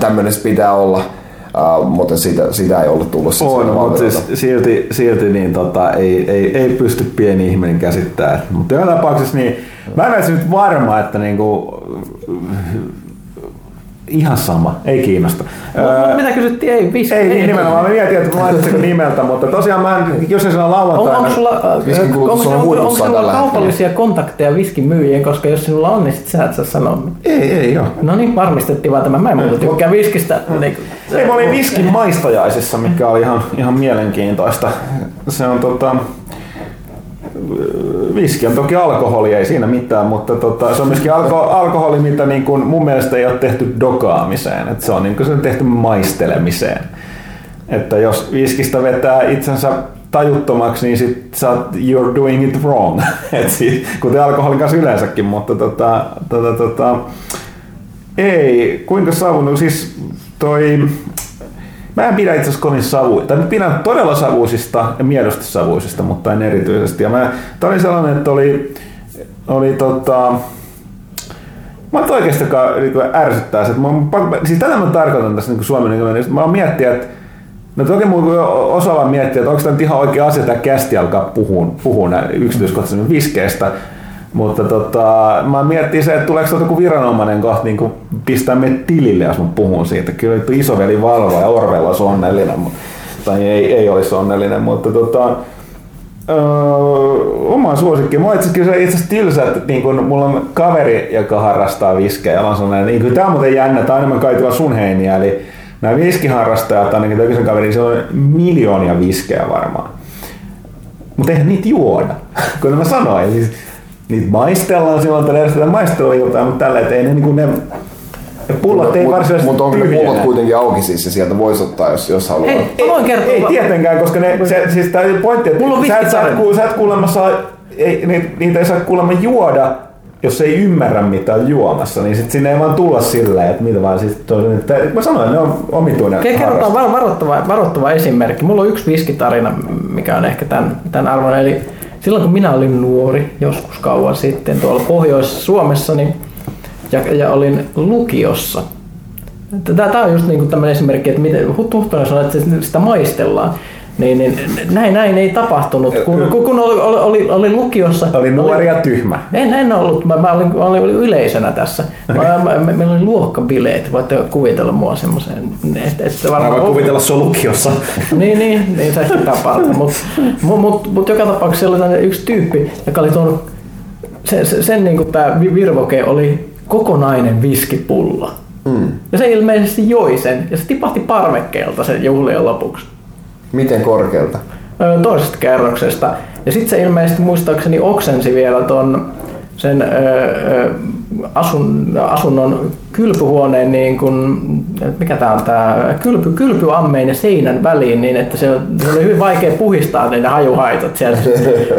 tämmöisessä pitää olla. Mutta sitä ei ollut tullut. Mutta siis silti niin, ei pysty pieni ihminen käsittämään. Mutta joka tapauksessa niin, mä en ole nyt varma, että niinku, ihan sama, ei kiinnosta. Mitä kysyttiin? Ei viski. Ei nimenomaan, mä mietin, että laitatteko nimeltä, mutta tosiaan mä en, jos ne sillä lauantaina... Onko sinulla kaupallisia kontakteja viskin myyjien, koska jos sinulla on, niin sit sä et saa sanoa. Ei ole. No niin, varmistettiin vaan tämä. Mä en muuta tykkää viskistä. Ei, mä olin viskin maistajaisissa, mikä oli ihan mielenkiintoista. Se on viski on toki alkoholi, ei siinä mitään, mutta se on myöskin alkoholi, mitä niin kuin mun mielestä ei ole tehty dokaamiseen. Et se on niin kuin se on tehty maistelemiseen. Että jos viskistä vetää itsensä tajuttomaksi, niin sit you're doing it wrong. Kuten alkoholin kanssa yleensäkin, mutta ei, kuinka savunut, siis toi... Mä en pidä itse asiassa kovin savuista. Mä pidän todella savuisista ja miedosti savuisista, mutta en erityisesti. Ja tää oli sellainen, että mä oon oikeastaan ärsyttää se. Siis tätä mä tarkoitan tässä niin Suomen, niin mä oon miettiä, että no toki mun osaavaan miettiä, että onko tämä ihan oikea asia, että kästi alkaa puhua yksityiskohtaisemmin viskeistä. Mutta mä miettii se, että tuleeko joku viranomainen kohta niin pistää meidät tilille, jos mä puhun siitä. Kyllä isoveli valvoa ja Orwell olisi onnellinen, tai ei olisi onnellinen, mutta oma suosikki. Mä itse asiassa tilsä, että niin kun mulla on kaveri, joka harrastaa viskejä. Niin tää on muuten jännä, tää on enemmän kaitilla sun heiniä, eli nämä viskiharrastajat, ainakin tämän kaverin, se on miljoonia viskejä varmaan. Mutta eihän niitä juoda, kun mä sanoin. Siis, niitä maistellaan silloin, että järjestetään maisteluiltaa, mutta tällä ei ne pullot ei varsinaisesti tyhjennä. Mutta onko ne pullot kuitenkin auki siis ja sieltä voisi ottaa, jos haluaa? Ei tietenkään, koska siis tämä pointti, että niitä ei saa kuulemma juoda, jos ei ymmärrä mitä on juomassa, niin sitten sinne ei vaan tulla silleen, että mitä vaan siis toisin. Mä sanoin, ne on omituinen harrastus. Varoittava esimerkki. Mulla on yksi viskitarina, mikä on ehkä tämän arvon, eli silloin kun minä olin nuori, joskus kauan sitten tuolla Pohjois-Suomessa niin, ja olin lukiossa. Tämä on just niin tämmöinen esimerkki, että miten Huhtonen sanoi, että sitä maistellaan. Niin, näin ei tapahtunut, kun oli lukiossa. Oli nuori ja tyhmä. En ollut, mä olin yleisenä tässä. Meillä oli luokkabileet, voitte kuvitella mua semmoiseen. Mä voin kuvitella sua lukiossa. niin saisi tapahtua. Mutta joka tapauksessa oli yksi tyyppi, joka oli tuonut, sen niin kuin tämä virvoke oli kokonainen viskipullo. Ja se ilmeisesti joi sen, ja se tipahti parvekkeelta sen juhlien lopuksi. Miten korkealta? Toisesta kerroksesta. Ja sitten se ilmeisesti muistaakseni oksensi vielä ton sen asunnon kylpyhuoneen, niin kun, mikä tää on tää, kylpyammeen ja seinän väliin, niin että se oli hyvin vaikea puhistaa ne hajuhaitot sieltä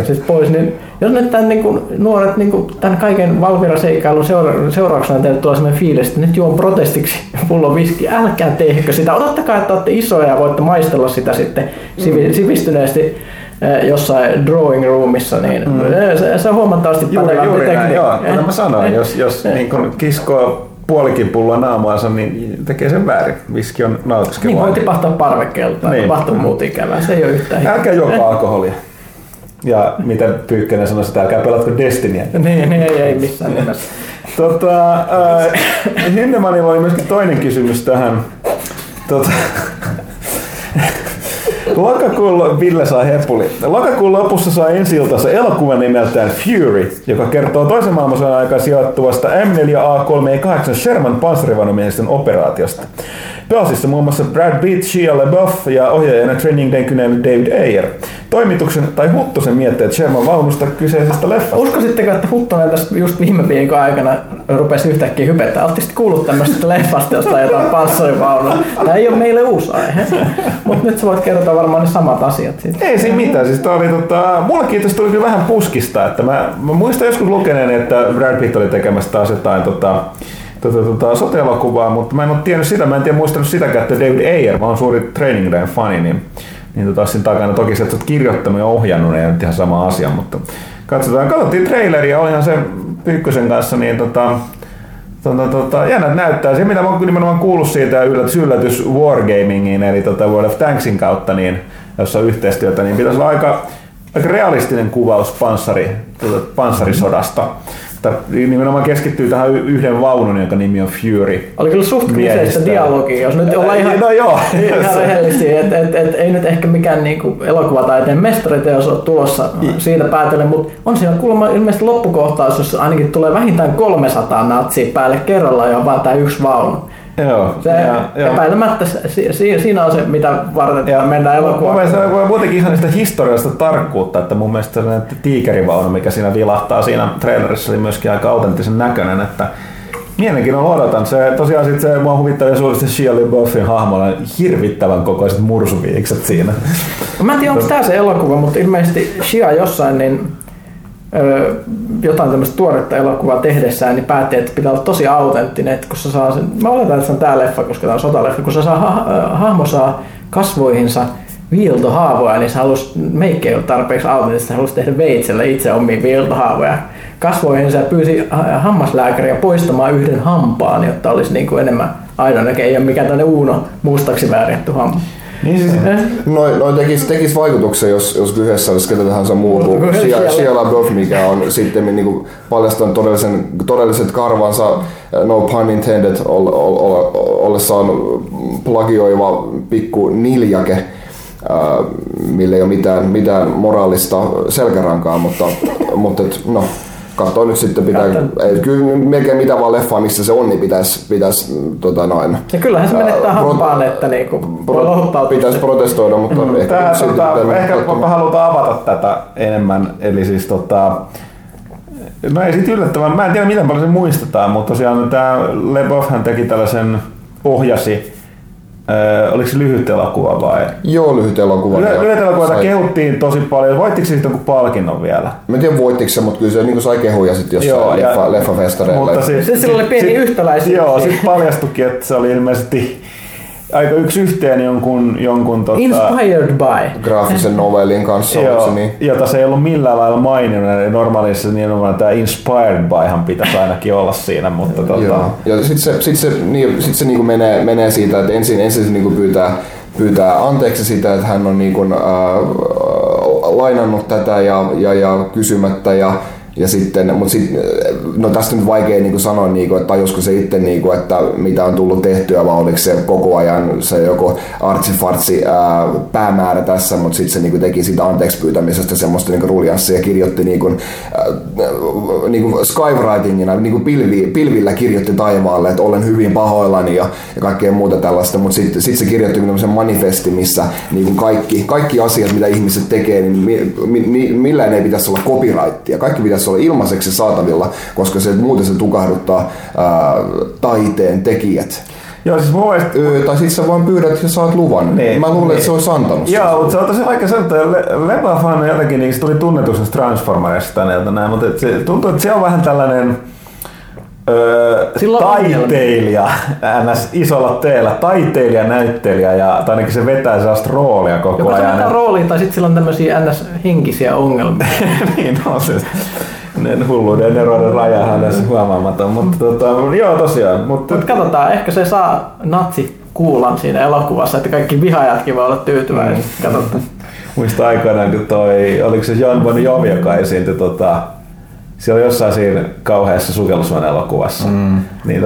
siis pois. Niin, jos nyt tämän niin kun, nuoret niin kun, tämän kaiken Valvira-seikkailun seurauksena teille tulee sellainen fiilis, että nyt juon protestiksi pullon viski, älkää tehkö sitä, odottakaa, että olette isoja ja voitte maistella sitä sitten sivistyneesti. Jossain drawing roomissa, niin se on huomattavasti pätevämpi tekniikka. Joo, mä sanoin, jos niin kun kiskoo puolikin pulloa naamaansa, niin tekee sen väärin. Viski on nautiskelua. Niin voi tipahtaa parvekkeelta tai tapahtuu muuta ikävää, se ei ole yhtään ikävää. Älkää juokaa alkoholia. Ja mitä Pyykkönen sanoi sitä, älkää pelatko Destinyä. Ei missään nimessä. Hindemanilla oli myöskin toinen kysymys tähän. Lokakuun Ville saa hepuli. Lokakuun lopussa saa ensi-iltansa elokuvan nimeltään Fury, joka kertoo toisen maailmansodan aikaan sijoittuvasta M4A38 Sherman panssarivaunumiehistön operaatiosta. Pääosissa muun muassa Brad Pitt, Shia LaBeouf ja ohjaajana Training Day -kynäily David Ayer. Toimituksen tai Huttusen mietteet Sherman vaunusta kyseisestä leffasta. Uskoisitteko, että Huttunen tästä just viime viikon aikana rupesi yhtäkkiä hypettää? Olette sitten kuullut tämmöisestä leffasta, josta jotain panssarivaunua. Tämä ei ole meille uusi aihe, mutta nyt sä voit kertoa varmaan ne samat asiat siitä. Ei siinä mitään. Siis mullekin tästä tuli kyllä vähän puskista. Että mä muistan joskus lukeneen, että Brad Pitt oli tekemässä taas jotain sote-elokuvaa, mutta mä en ole tiennyt sitä, mä en tiedä muistanut sitäkään, että David Ayer, mä oon suuri Training Dayn fani, niin sen takana toki se, että sä oot kirjoittanut ja ohjannut, ei nyt ihan sama asia, mutta katsottiin traileria, olihan se Pyykkösen kanssa, niin jännät näyttää. Se mitä mä oon nimenomaan kuullut siitä yllätys Wargamingiin, eli World of Tanksin kautta, niin, jossa on yhteistyötä, niin pitäisi olla aika realistinen kuvaus panssarisodasta. Nimenomaan keskittyy tähän yhden vaunun, jonka nimi on Fury. Oli kyllä suht kliseistä dialogia, jos nyt ollaan ihan rehellisiä, et ei nyt ehkä mikään niinku elokuvataiteen mestariteos ole tulossa siitä päätellen, mutta on siinä kuulemma ilmeisesti loppukohtaus, jossa ainakin tulee vähintään 300 natsia päälle kerrallaan ja on vaan tää yksi vaunu. Joo, epäilemättä siinä on se, mitä varten mennään elokuvaan. Mun mielestä on muutenkin ihan niistä historiallista tarkkuutta, että mun mielestä se tiikerivaunu, mikä siinä vilahtaa siinä trailerissa, oli myöskin aika autenttisen näköinen. Että mielenkiinnolla odotan. Se, tosiaan sit se mua huvittavia suullisesti Shia LaBeoufin hahmolla hirvittävän kokoiset mursuviikset siinä. Mä en tiedä, onko tää se elokuva, mutta ilmeisesti Shia jossain niin jotain tämmöistä tuoretta elokuvaa tehdessään, niin päätin, että pitää olla tosi autenttinen, että kun saa sen, mä oletan, että se on tää leffa, koska tää on sotaleffa, kun hahmo saa kasvoihinsa viiltohaavoja, niin se halusi, meikki ei ole tarpeeksi autenttista, se halusi tehdä veitsellä itse omiin viiltohaavoja kasvoihinsa ja pyysi hammaslääkäriä poistamaan yhden hampaan, jotta olisi niin kuin enemmän aidon, eikä ei ole mikään tämmöinen uuno mustaksi väärätty hamma. Niin siis, noin tekis vaikutuksen, jos kyseessä olisi ketä tahansa muu kuin Shia LaBeouf, mikä on sitten niin paljastanut todelliset karvansa, no pun intended, ollessaan plagioiva pikku niljake, millä ei ole mitään moraalista selkärankaa, mutta no. Katsoin nyt sitten, kyllä melkein mitä vaan leffaa, missä se on, niin pitäisi ja kyllähän se menettää hampaan, että niinku pitäisi protestoida, mutta ehkä halutaan avata tätä enemmän, eli siis no ei sit yllättävän, mä en tiedä miten paljon se muistetaan, mutta tosiaan tää LaBeoufhan teki tällaisen, ohjasi, oliko se lyhyt elokuva vai? Joo, lyhyt elokuva. Lyhyt elokuva kehuttiin tosi paljon. Voittiko se sitten jonkun palkinnon vielä? Mä en tiedä voittiko se, mutta kyllä se niin sai kehuja sitten jossain leffafestareilla. Sillä oli pieni yhtäläisyys. Joo, sitten paljastukin, että se oli ilmeisesti aika yksi yhteen jonkun inspired by graafisen novellin kanssa, joo, niin, jota se ei ollut millään lailla maininnut normaalissa, niin tämä inspired byhan pitäisi ainakin olla siinä, mutta ja sit se niinku menee siitä, että ensin se niinku pyytää anteeksi sitä, että hän on niinku lainannut tätä ja kysymättä ja sitten, mut no tästä nyt vaikea niinku sanoa, niinku, että tajusko se itse, niinku, että mitä on tullut tehtyä, vai oliko se koko ajan se joku artsifartsi päämäärä tässä, mutta sitten se niinku teki siitä anteeksi pyytämisestä semmoista niinku ruljanssia ja kirjoitti niinku skywritingina, niinku pilvillä kirjoitti taivaalle, että olen hyvin pahoillani ja kaikkea muuta tällaista, mutta sitten se kirjoitti tämmöisen manifesti, missä niinku kaikki asiat, mitä ihmiset tekee, niin millään ei pitäisi olla copyrightia, kaikki pitäisi olla ilmaiseksi saatavilla, koska se muuten se tukahduttaa taiteen tekijät. Joo, siis tai sit sä vaan pyydät, että saat luvan. Niin, mä luulen, että se olisi antanut. Joo, mutta se on tosi vaikea sanoa. LaBeoufhan on jotenkin, niin se tuli tunnetuksi Transformerista näin, mutta se tuntuu, että se on vähän tällainen taiteilija, isolla teellä, taiteilija, näyttelijä, ja ainakin se vetää sellaista roolia koko ajan. Joko se vetää roolia, tai sitten sillä on tämmöisiä NS-henkisiä ongelmia. Niin on se. Ne hulluuden eroiden rajahan on tässä huomaamaton, mutta joo tosiaan. Mutta katsotaan, ehkä se saa natsikuulan siinä elokuvassa, että kaikki vihaajatkin voi olla tyytyväisiä. Katsotaan. Muista aikoinaan, kun oliko se Jon Bon Jovi, joka esiintyi siellä jossain siinä kauheassa sukellusvene-elokuvassa. Niin,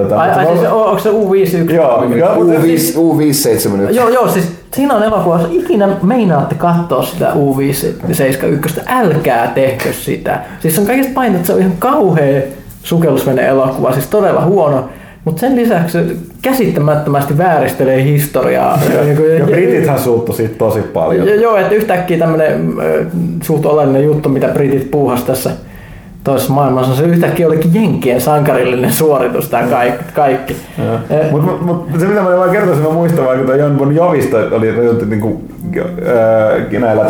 siis onko se U51? Joo, U571. Joo, siis siinä on elokuva, jos ikinä meinaatte katsoa sitä U571, älkää tehkö sitä. Siis on kaikista painot, että se on ihan kauhea sukellusvene-elokuva, siis todella huono. Mutta sen lisäksi käsittämättömästi vääristelee historiaa. Ja britithän suuttu siitä tosi paljon. Joo, että yhtäkkiä tämmöinen suht oleellinen juttu, mitä britit puuhasi tässä toisessa maailmassa, se yhtäkkiä olikin jenkkien sankarillinen suoritus tämä kaikki. Mutta se mitä mä vaan kertoisin, mä muistan vaan, kun Jon Bon Jovista oli niinku, näillä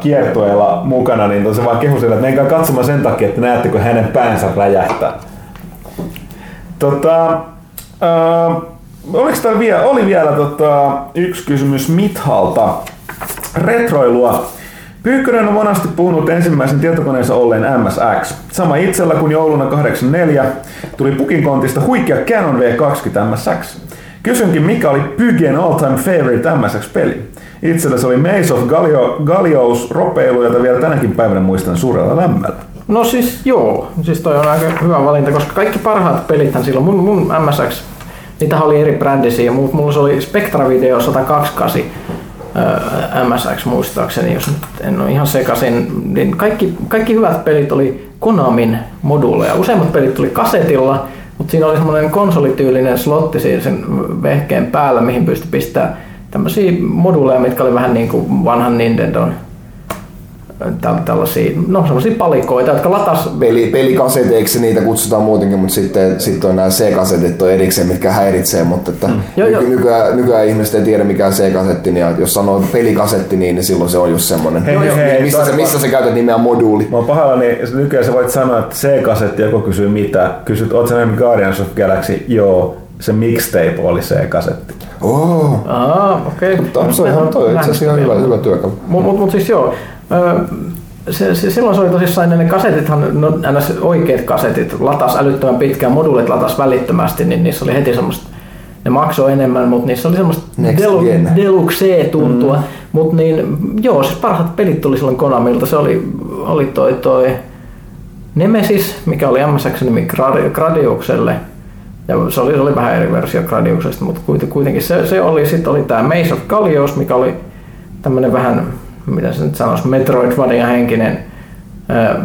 kiertueilla mukana, niin se vaan kehusi, että menkää katsomaan sen takia, että näettekö hänen päänsä räjähtää. Oliko täällä vielä, oli vielä yksi kysymys Mithalta. Retroilua. Pyykkönen on monasti puhunut ensimmäisen tietokoneensa olleen MSX. Sama itsellä kuin jouluna 84 tuli Pukin kontista huikea Canon V20 MSX. Kysynkin, mikä oli Pyygen all-time favorite MSX-peli? Itsellä se oli Maze of Gallious -ropeilu, jota vielä tänäkin päivänä muistan suurella lämmöllä. No siis joo, siis toi on aika hyvä valinta, koska kaikki parhaat pelithän silloin, mun MSX, niitähän oli eri brändisiä, ja mulla se oli Spectra Video 128 MSX muistaakseni, jos en ole ihan sekaisin, niin kaikki hyvät pelit oli Konamin moduuleja. Useimmat pelit tuli kasetilla, mutta siinä oli semmoinen konsolityylinen slotti siinä sen vehkeen päällä, mihin pystyi pistämään tämmöisiä moduuleja, mitkä oli vähän niin kuin vanhan Nintendon tällaisia, no semmoisia palikoita, jotka latas... Pelikaseteiksi niitä kutsutaan muutenkin, mutta sitten on nämä C-kasetit on erikseen, mitkä häiritsee, mutta että nykyään ihmiset ei tiedä mikä on C-kasetti, niin jos sanoo pelikasetti, niin silloin se on just semmoinen. Missä sä käytät nimeä moduuli? Mä oon pahallani, niin nykyään sä voit sanoa, että C-kasetti, joku kysyy mitä, kysyt, oot sä nähnyt Guardians of Galaxy? Joo. Se mixtape oli se kasetti. Oh. Okei. Okay. Mutta se on ihan toi itse asiassa hyvä työkalu. Mut siis joo. Silloin se oli tosissaan, ne kasetithan, no oikeat kasetit latas älyttömän pitkään, moduulit latas välittömästi, niin niissä oli heti semmoista, ne maksoi enemmän, mutta niissä oli semmoista deluxe-tuntua. Mut niin, joo, siis parhaat pelit tuli silloin Konamilta, se oli toi Nemesis, mikä oli MSX-nimi Gradiukselle. Ja se oli vähän eri versio Gradiuksesta, mutta kuitenkin se oli tämä Maze of Gallious, mikä oli tämmöinen vähän, mitä se nyt sanoisi, Metroidvania henkinen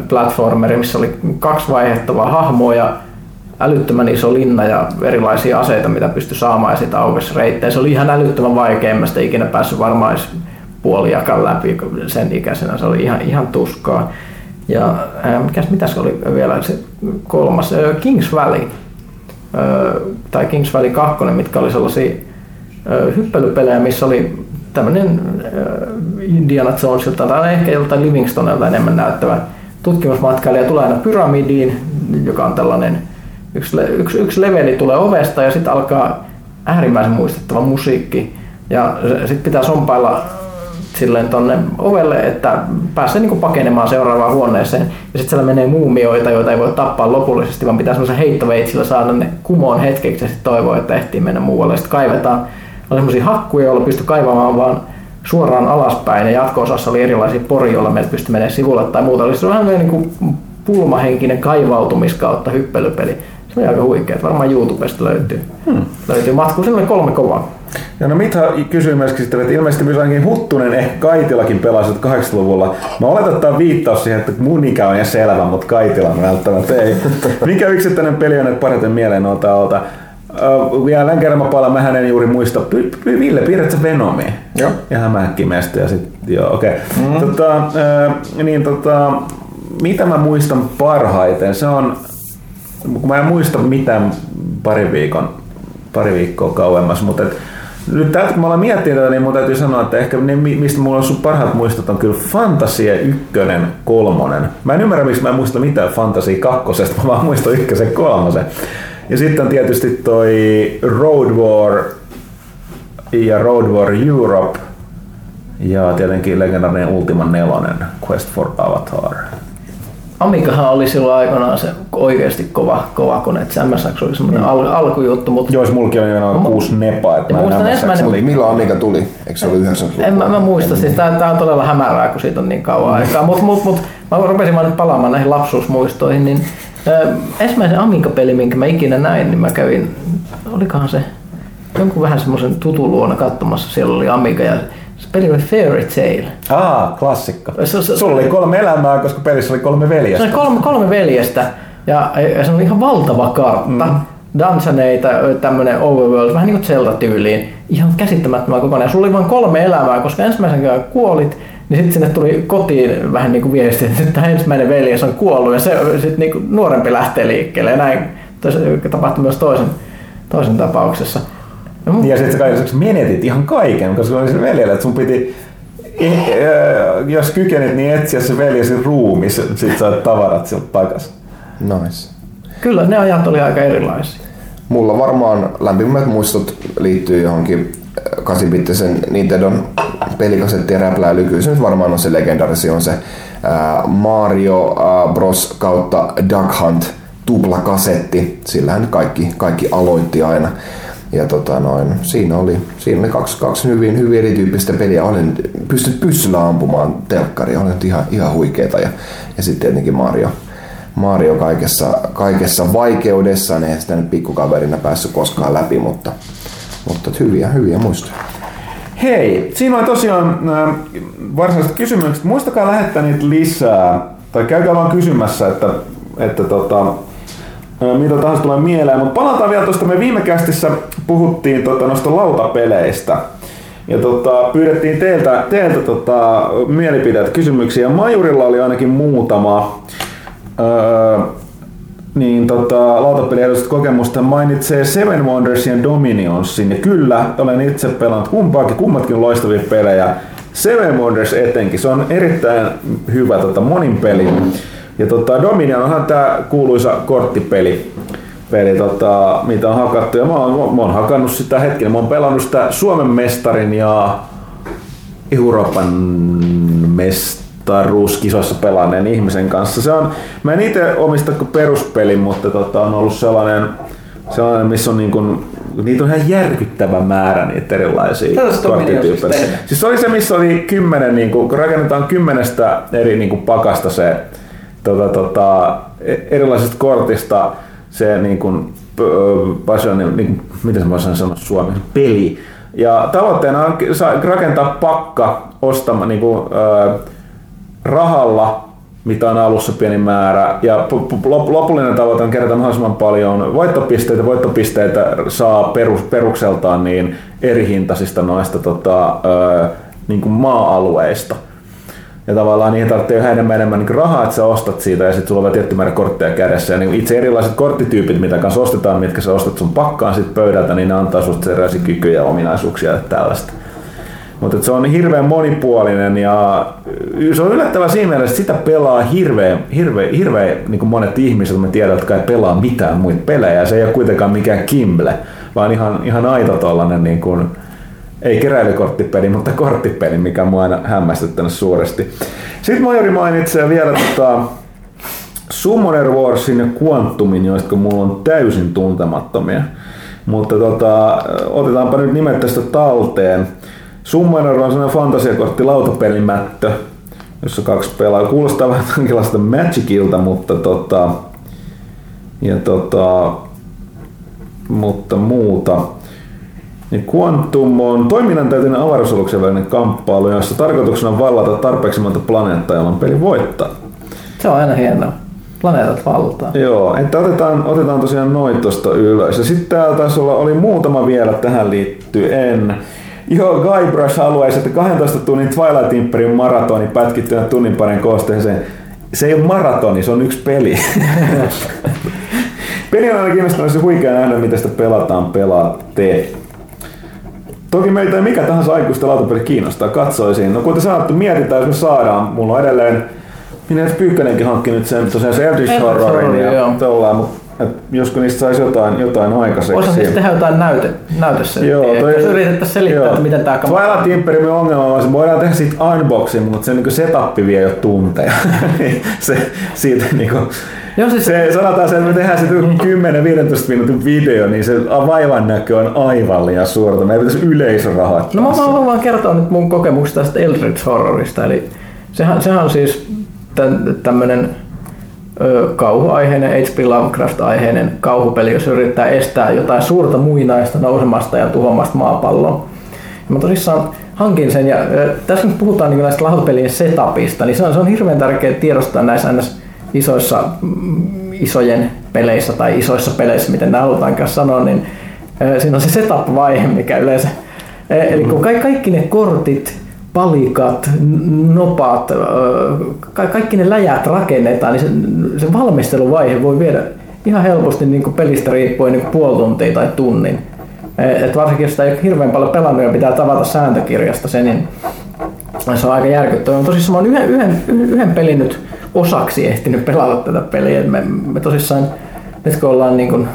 platformeri, missä oli kaksi vaihdettavaa hahmoa ja älyttömän iso linna ja erilaisia aseita, mitä pystyi saamaan ja sitä aukesi reittejä. Se oli ihan älyttömän vaikea, en mä sitä ikinä päässyt varmaan puolijakan läpi sen ikäisenä, se oli ihan tuskaa. Ja mitäs oli vielä se kolmas, Kings Valley. Tai Kings Valley 2, mitkä oli sellaisia hyppelypelejä, missä oli tämmöinen Indiana Jonesilta tai ehkä joltain Livingstonelta enemmän näyttävä tutkimusmatkailija, tulee aina pyramidiin, joka on tällainen yksi leveli tulee ovesta ja sitten alkaa äärimmäisen muistettava musiikki ja sitten pitää sompailla silleen tonne ovelle, että pääsee niinku pakenemaan seuraavaan huoneeseen ja sitten siellä menee muumioita, joita ei voi tappaa lopullisesti, vaan pitää semmoisen heittoveitsillä saada ne kumoon hetkeksi ja sitten toivoo, että ehtii mennä muualle ja sitten kaivetaan. Oli semmoisia hakkuja, joilla pystyi kaivamaan vaan suoraan alaspäin ja jatko-osassa oli erilaisia poria, joilla meiltä pystyi menemään sivulle tai muuta. Oli se vähän niinku pulmahenkinen kaivautumiskautta hyppelypeli. Se on aika huikea, varmaan YouTubesta löytyy matkuu, siinä oli 3 kovaa. Ja no Mitha kysyi myöskin sitten, että ilmeisesti myös ainakin Huttunen ehkä Kaitilakin pelasi 80-luvulla. Mä oletan, että on viittaus siihen, että mun ikä on ihan selvä, mutta Kaitila mä välttämättä ei. Mikä yksittäinen peli on, että parhaiten mieleen on täältä? Vielä kerran mä palaan, mähän en juuri muista. Ville, piirrät sä Venomia? Joo. Ja Hämähäkkimestä ja sit, joo okei. Okay. Mitä mä muistan parhaiten? Se on, kun mä en muista mitään pari viikkoa kauemmas, mutta nyt täältä kun mä ollaan miettinyt tätä, niin mun täytyy sanoa, että ehkä ne, mistä mulla on sun parhaat muistot, on kyllä Fantasia 1, 3. Mä en ymmärrä, miksi mä en muista mitään Fantasia 2, mä vaan muistan 1, 3. Ja sitten tietysti toi Road War ja Road War Europe ja tietenkin legendaarinen Ultima 4, Quest for Avatar. Amigahan oli silloin aikanaan se oikeasti kova kone, että se MSX oli semmoinen alkujuttu, mutta... Joo, mullakin oli noin 6 nepaa, että mä en milloin Amiga tuli? Eikö se ollut 90-luvulla? En mä muista, siis tää on todella hämärää, kun siitä on niin kauan aikaa, mutta mä rupesin vaan nyt palaamaan näihin lapsuusmuistoihin, niin ensimmäisen Amiga-peli, minkä mä ikinä näin, niin mä kävin, olikohan se jonkun vähän semmoisen tutun luona katsomassa, siellä oli Amiga ja... Se peli oli Fairy Tail. Klassikko. Sulla oli 3 elämää, koska pelissä oli 3 veljestä. Se oli kolme veljestä ja se oli ihan valtava kartta. Dungeoneita, tämmönen overworld, vähän niin kuin Zelda-tyyliin. Ihan käsittämättömän kokonaan. Sulla oli vain 3 elämää, koska ensimmäisen kerran kuolit, niin sitten sinne tuli kotiin vähän niin kuin viesti, että ensimmäinen veljes on kuollut ja se sitten niin kuin nuorempi lähtee liikkeelle. Ja näin tapahtui myös toisen tapauksessa. Ja sitten sä menetit ihan kaiken, koska oli se veljellä, että sun piti, jos kykenit, niin etsiä se veljesi ruumi, sit saat tavarat siltä takas. Nice. Kyllä, ne ajat oli aika erilaisia. Mulla varmaan lämpimät muistot liittyy johonkin 8-bittisen Nintendon pelikasettien räpläilyyn. Kyllä se nyt varmaan on se legendarisi, on se Mario Bros. Kautta Duck Hunt tuplakasetti. Sillähän kaikki aloitti aina. Ja siinä oli kaksi hyvin erityyppistä peliä. Olen pystynyt pyssyllä ampumaan telkkaria, olen ihan huikeeta. Ja sitten tietenkin Mario kaikessa vaikeudessaan, eihän sitä nyt pikkukaverina päässyt koskaan läpi, mutta hyviä muistoja. Hei, siinä oli tosiaan varsinaiset kysymykset. Muistakaa lähettää niitä lisää, tai käykää vaan kysymässä, että mitä tahansa tulee mieleen. Mutta palataan vielä tuosta, me viime kästissä puhuttiin noista lautapeleistä. Ja pyydettiin teiltä mielipiteitä, kysymyksiä. Majurilla oli ainakin muutama. Lautapeliehdotusta kokemusta mainitsee Seven Wonders ja Dominionsin. Ja kyllä, olen itse pelannut kummatkin loistavia pelejä. Seven Wonders etenkin, se on erittäin hyvä monin peli. Ja Dominion onhan tää kuuluisa korttipeli, mitä on hakattu. Ja mä oon hakannut sitä hetken, mä oon pelannut sitä Suomen mestarin ja Euroopan mestaruuskisoissa pelanneen ihmisen kanssa. Se on, mä en ite omista kuin peruspelin, mutta on ollut sellainen missä on niitä on ihan järkyttävä määrä niitä erilaisia korttityyppejä. Siis se oli se, missä oli 10, rakennetaan 10 eri pakasta se erilaisista kortista se miten mä osaan sanoa suomeksi, peli. Ja tavoitteena on rakentaa pakka ostamaan rahalla, mitä on alussa pieni määrä, ja lopullinen tavoite on kerätä mahdollisimman paljon voittopisteitä. Voittopisteitä saa perukseltaan eri hintaisista noista maa-alueista. Ja tavallaan niihin tarvitsee yhä enemmän rahaa, että sä ostat siitä, ja sitten sulla on vielä tietty määrä kortteja kädessä. Ja itse erilaiset korttityypit, mitä kanssa ostetaan, mitkä sä ostat sun pakkaan sit pöydältä, niin ne antaa susta erilaisia kykyjä ja ominaisuuksia ja tällaista. Mutta se on hirveän monipuolinen, ja se on yllättävää siinä mielessä, että sitä pelaa hirveän monet ihmiset, me tiedät, jotka ei pelaa mitään muita pelejä. Se ei ole kuitenkaan mikään kimble, vaan ihan aito tollanen ei keräilykorttipeli, mutta korttipeli, mikä on aina hämmästyttänyt suuresti. Sitten Majori mainitsee vielä Summoner Warsin ja Quantumin, joista mulla on täysin tuntemattomia. Mutta otetaanpa nyt nimet tästä talteen. Summoner on sellainen fantasiakortti lautapelimättö, jossa kaksi pelaa. Kuulostaa vähän jonkinlaista Magicilta, mutta mutta muuta. Niin Quantum on toiminnantäyteinen avaruusaluksen välinen kamppailu, jossa tarkoituksena on vallata tarpeeksi monta planeettaa, jolloin peli voittaa. Se on aina hienoa. Planeetat valtaa. Joo, että otetaan tosiaan noin tuosta ylös. Ja sitten täällä taisi oli muutama vielä tähän liittyen. Joo, Guybrush haluaisi, että 12 tunnin Twilight Imperin maratoni pätkittynä tunnin parin koosteeseen. Se ei ole maratoni, se on yksi peli. Peli on aina kiinnostanut, se huikea nähdä, miten sitä pelaatte. Toki meitä ei mikä tahansa aikuista lautapeli kiinnostaa, katsoisiin. No kuten sanottu, mietitään, jos me saadaan. Mulla on edelleen Minä Pyykkänenkin hankkinut sen tosiaan se Eldritch Horrorin ja tollaan, mutta josko niistä saisi jotain aikaiseksi. Osaisi siis tehdä jotain näytössä. Joo, jos yritettäisiin selittää, että miten tää kamala. Twilight Imperiumin ongelma on, voidaan tehdä siitä unboxing, mutta se setappi vie jo tunteja. Se sanotaan se, että me tehdään se 10-15 minuutin video, niin se vaivan näkö on aivan liian suurta. Meidän pitäisi yleisörahat. No mä haluan kertoa nyt mun kokemuksesta tästä Eldritch Horrorista. Eli sehän on siis tämmönen kauhuaiheinen, H.P. Lovecraft-aiheinen kauhupeli, jossa yrittää estää jotain suurta muinaista nousemasta ja tuhoamasta maapalloa. Ja mä tosissaan hankin sen, ja tässä nyt puhutaan niin näistä lautapelien setupista, niin se on hirveän tärkeää tiedostaa näissä isoissa isojen peleissä tai isoissa peleissä, miten nämä halutaankaan sanoa, niin siinä on se setup-vaihe, mikä yleensä, eli kun kaikki ne kortit, palikat, nopat, kaikki ne läjät rakennetaan, niin se valmisteluvaihe voi viedä ihan helposti niin kuin pelistä riippuen niin kuin puoli tuntia tai tunnin. Et varsinkin jos sitä ei ole hirveän paljon pelannut ja pitää tavata sääntökirjasta se, niin se on aika järkyttävää. Tosissaan mä oon yhden pelin nyt osaksi ehtinyt pelata tätä peliä. Me tosissaan, nyt kun ollaan niin kuin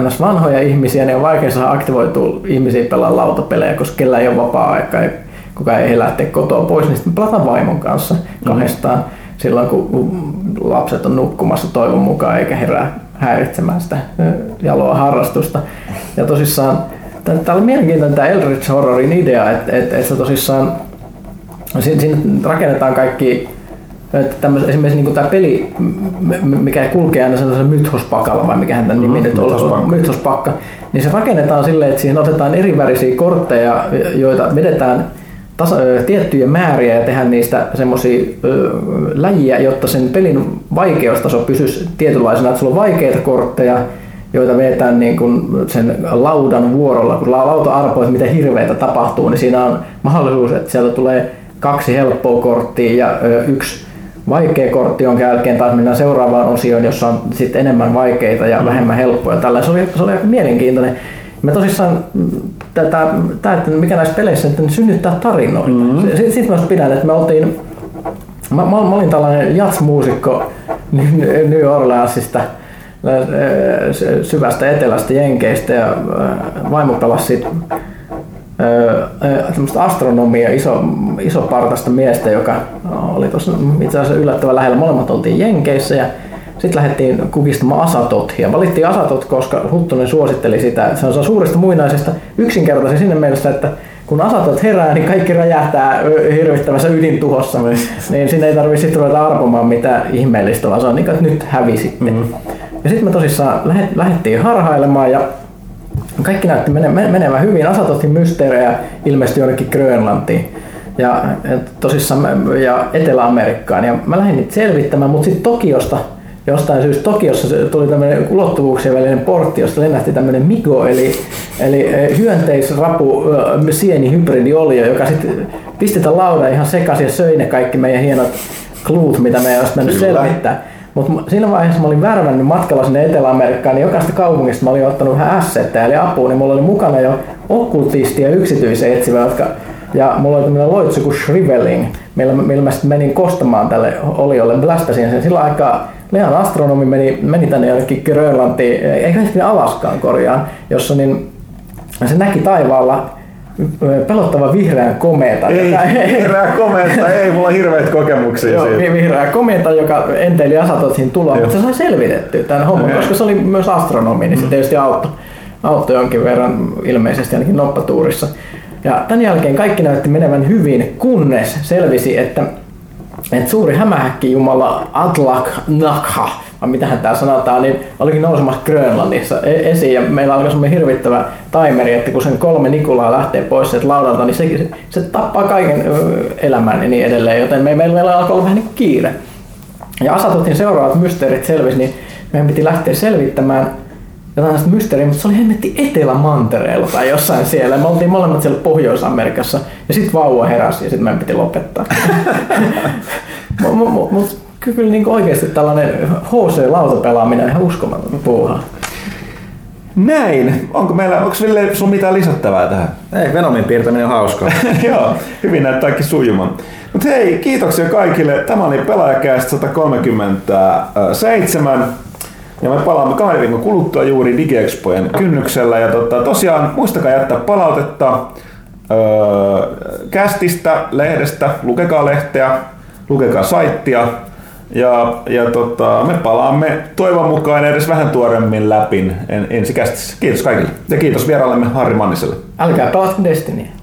ns. Vanhoja ihmisiä, niin on vaikea saada aktivoitua ihmisiä pelaa lautapelejä, koska kellä ei ole vapaa-aikaa ja kukaan ei lähteä kotoa pois, niin sitten pelataan vaimon kanssa kahdestaan silloin, kun lapset on nukkumassa toivon mukaan eikä herää häiritsemään sitä jaloa harrastusta. Ja tosissaan, tämä oli mielenkiintoinen tämä Eldritch Horrorin idea, että tosissaan siinä rakennetaan kaikki esimerkiksi niin kuin tämä peli, mikä kulkee aina sellaisella mythospakalla, vai mikähän tämän nimi nyt on, mythospakka, niin se rakennetaan silleen, että siihen otetaan erivärisiä kortteja, joita vedetään tiettyjä määriä ja tehdään niistä semmoisia läjiä, jotta sen pelin vaikeustaso pysyisi tietynlaisena, että sulla on vaikeita kortteja, joita vedetään niin kuin sen laudan vuorolla, kun lauta arpoo, että mitä hirveitä tapahtuu, niin siinä on mahdollisuus, että sieltä tulee 2 helppoa korttia ja 1 vaikea kortti, jonka jälkeen taas mennään seuraavaan osioon, jossa on sit enemmän vaikeita ja vähemmän helppoja. Tällä se oli aika mielenkiintoinen. Me tosissaan että mikä näissä peleissä että synnyttää tarinoita. Sitten mä pidän, että mä olin tällainen jazzmuusikko New Orleansista, syvästä etelästä Jenkeistä, ja vaimo pelasi siitä astronomia, isopartaista miestä, joka oli tuossa itse asiassa yllättävän lähellä. Molemmat oltiin Jenkeissä ja sitten lähdettiin kukistamaan Asatothia. Valittiin Asatoth, koska Huttunen suositteli sitä. Se on suurista muinaisesta yksinkertaisen sinne mielessä, että kun Asatoth herää, niin kaikki räjähtää hirvittävässä ydintuhossa. Niin siinä ei tarvitse sitten ruveta arpomaan mitään ihmeellistä, vaan se on niin kuin, että nyt hävisitte. Ja sitten me tosissaan lähdettiin harhailemaan ja kaikki näytti menevän hyvin. Asatothin mysteerejä ilmestyi jonnekin Grönlantiin ja tosissaan ja Etelä-Amerikkaan. Ja mä lähdin niitä selvittämään, mutta sitten Tokiosta, jostain syystä Tokiossa tuli tämmöinen ulottuvuuksien välinen portti, josta lennähti tämmöinen Migo, eli hyönteisrapu sienihybridiolio, joka sitten pistetään laudan ihan sekaisin ja söi ne kaikki meidän hienot cluet, mitä meidän olisi mennyt selvittää. Mutta siinä vaiheessa mä olin värvännyt matkalla sinne Etelä-Amerikkaan, niin jokaisesta kaupungista mä olin ottanut vähän assetteja eli apua, niin mulla oli mukana jo okkultisti ja yksityisetsivä, ja mulla oli tämmöinen loitsu kuin shriveling, millä mä sitten menin kostamaan tälle oliolle, blästäsin sen. Sillä aikaa Lehan astronomi meni tänne jonnekin Grönlantiin, eikä sitten Alaskaan korjaan, jossa niin se näki taivaalla pelottava vihreän komeeta. Vihreä komeeta, ei mulla hirveät kokemuksia siitä. Vihreä komeeta, joka enteili Asatothin tuloa, mutta se sai selvitettyä tämän homman, koska se oli myös astronomi, niin se tietysti auttoi jonkin verran ilmeisesti ainakin noppatuurissa. Ja tämän jälkeen kaikki näytti menevän hyvin, kunnes selvisi, että suuri hämähäkkijumala Atlak Nakha, vai mitähän tää sanotaan, niin olikin nousemassa Grönlannissa esiin ja meillä alkoi semmoinen hirvittävä timeri, että kun sen 3 Nikulaa lähtee pois sieltä laudalta, niin se tappaa kaiken elämän ja niin edelleen, joten meillä alkoi olla vähän niin kiire. Ja Asatothin seuraavat mysteerit selvisi, niin meidän piti lähteä selvittämään jotain tästä mysteeriä, mutta se oli hemmetti Etelä-Mantereella tai jossain siellä. Me oltiin molemmat siellä Pohjois-Amerikassa ja sitten vauva heräsi ja sitten meidän piti lopettaa. Mutta kyllä niin oikeasti tällainen HC-lautapelaaminen on ihan uskomaton puuhaa. Näin. Onko Ville sun mitään lisättävää tähän? Ei, Venomin piirtäminen on hauskaa. Joo, hyvin näyttääkin sujumaan. Mutta hei, kiitoksia kaikille. Tämä oli Pelaajakäst 137. Ja me palaamme 2 viikon kuluttua juuri DigiExpojen kynnyksellä. Ja tosiaan muistakaa jättää palautetta kästistä, lehdestä, lukekaa lehteä, lukekaa saittia. Ja me palaamme toivon mukaan edes vähän tuoremmin läpi ensi kästissä. Kiitos kaikille ja kiitos vieraallemme Harri Manniselle. Älkää pelatko Destinyä.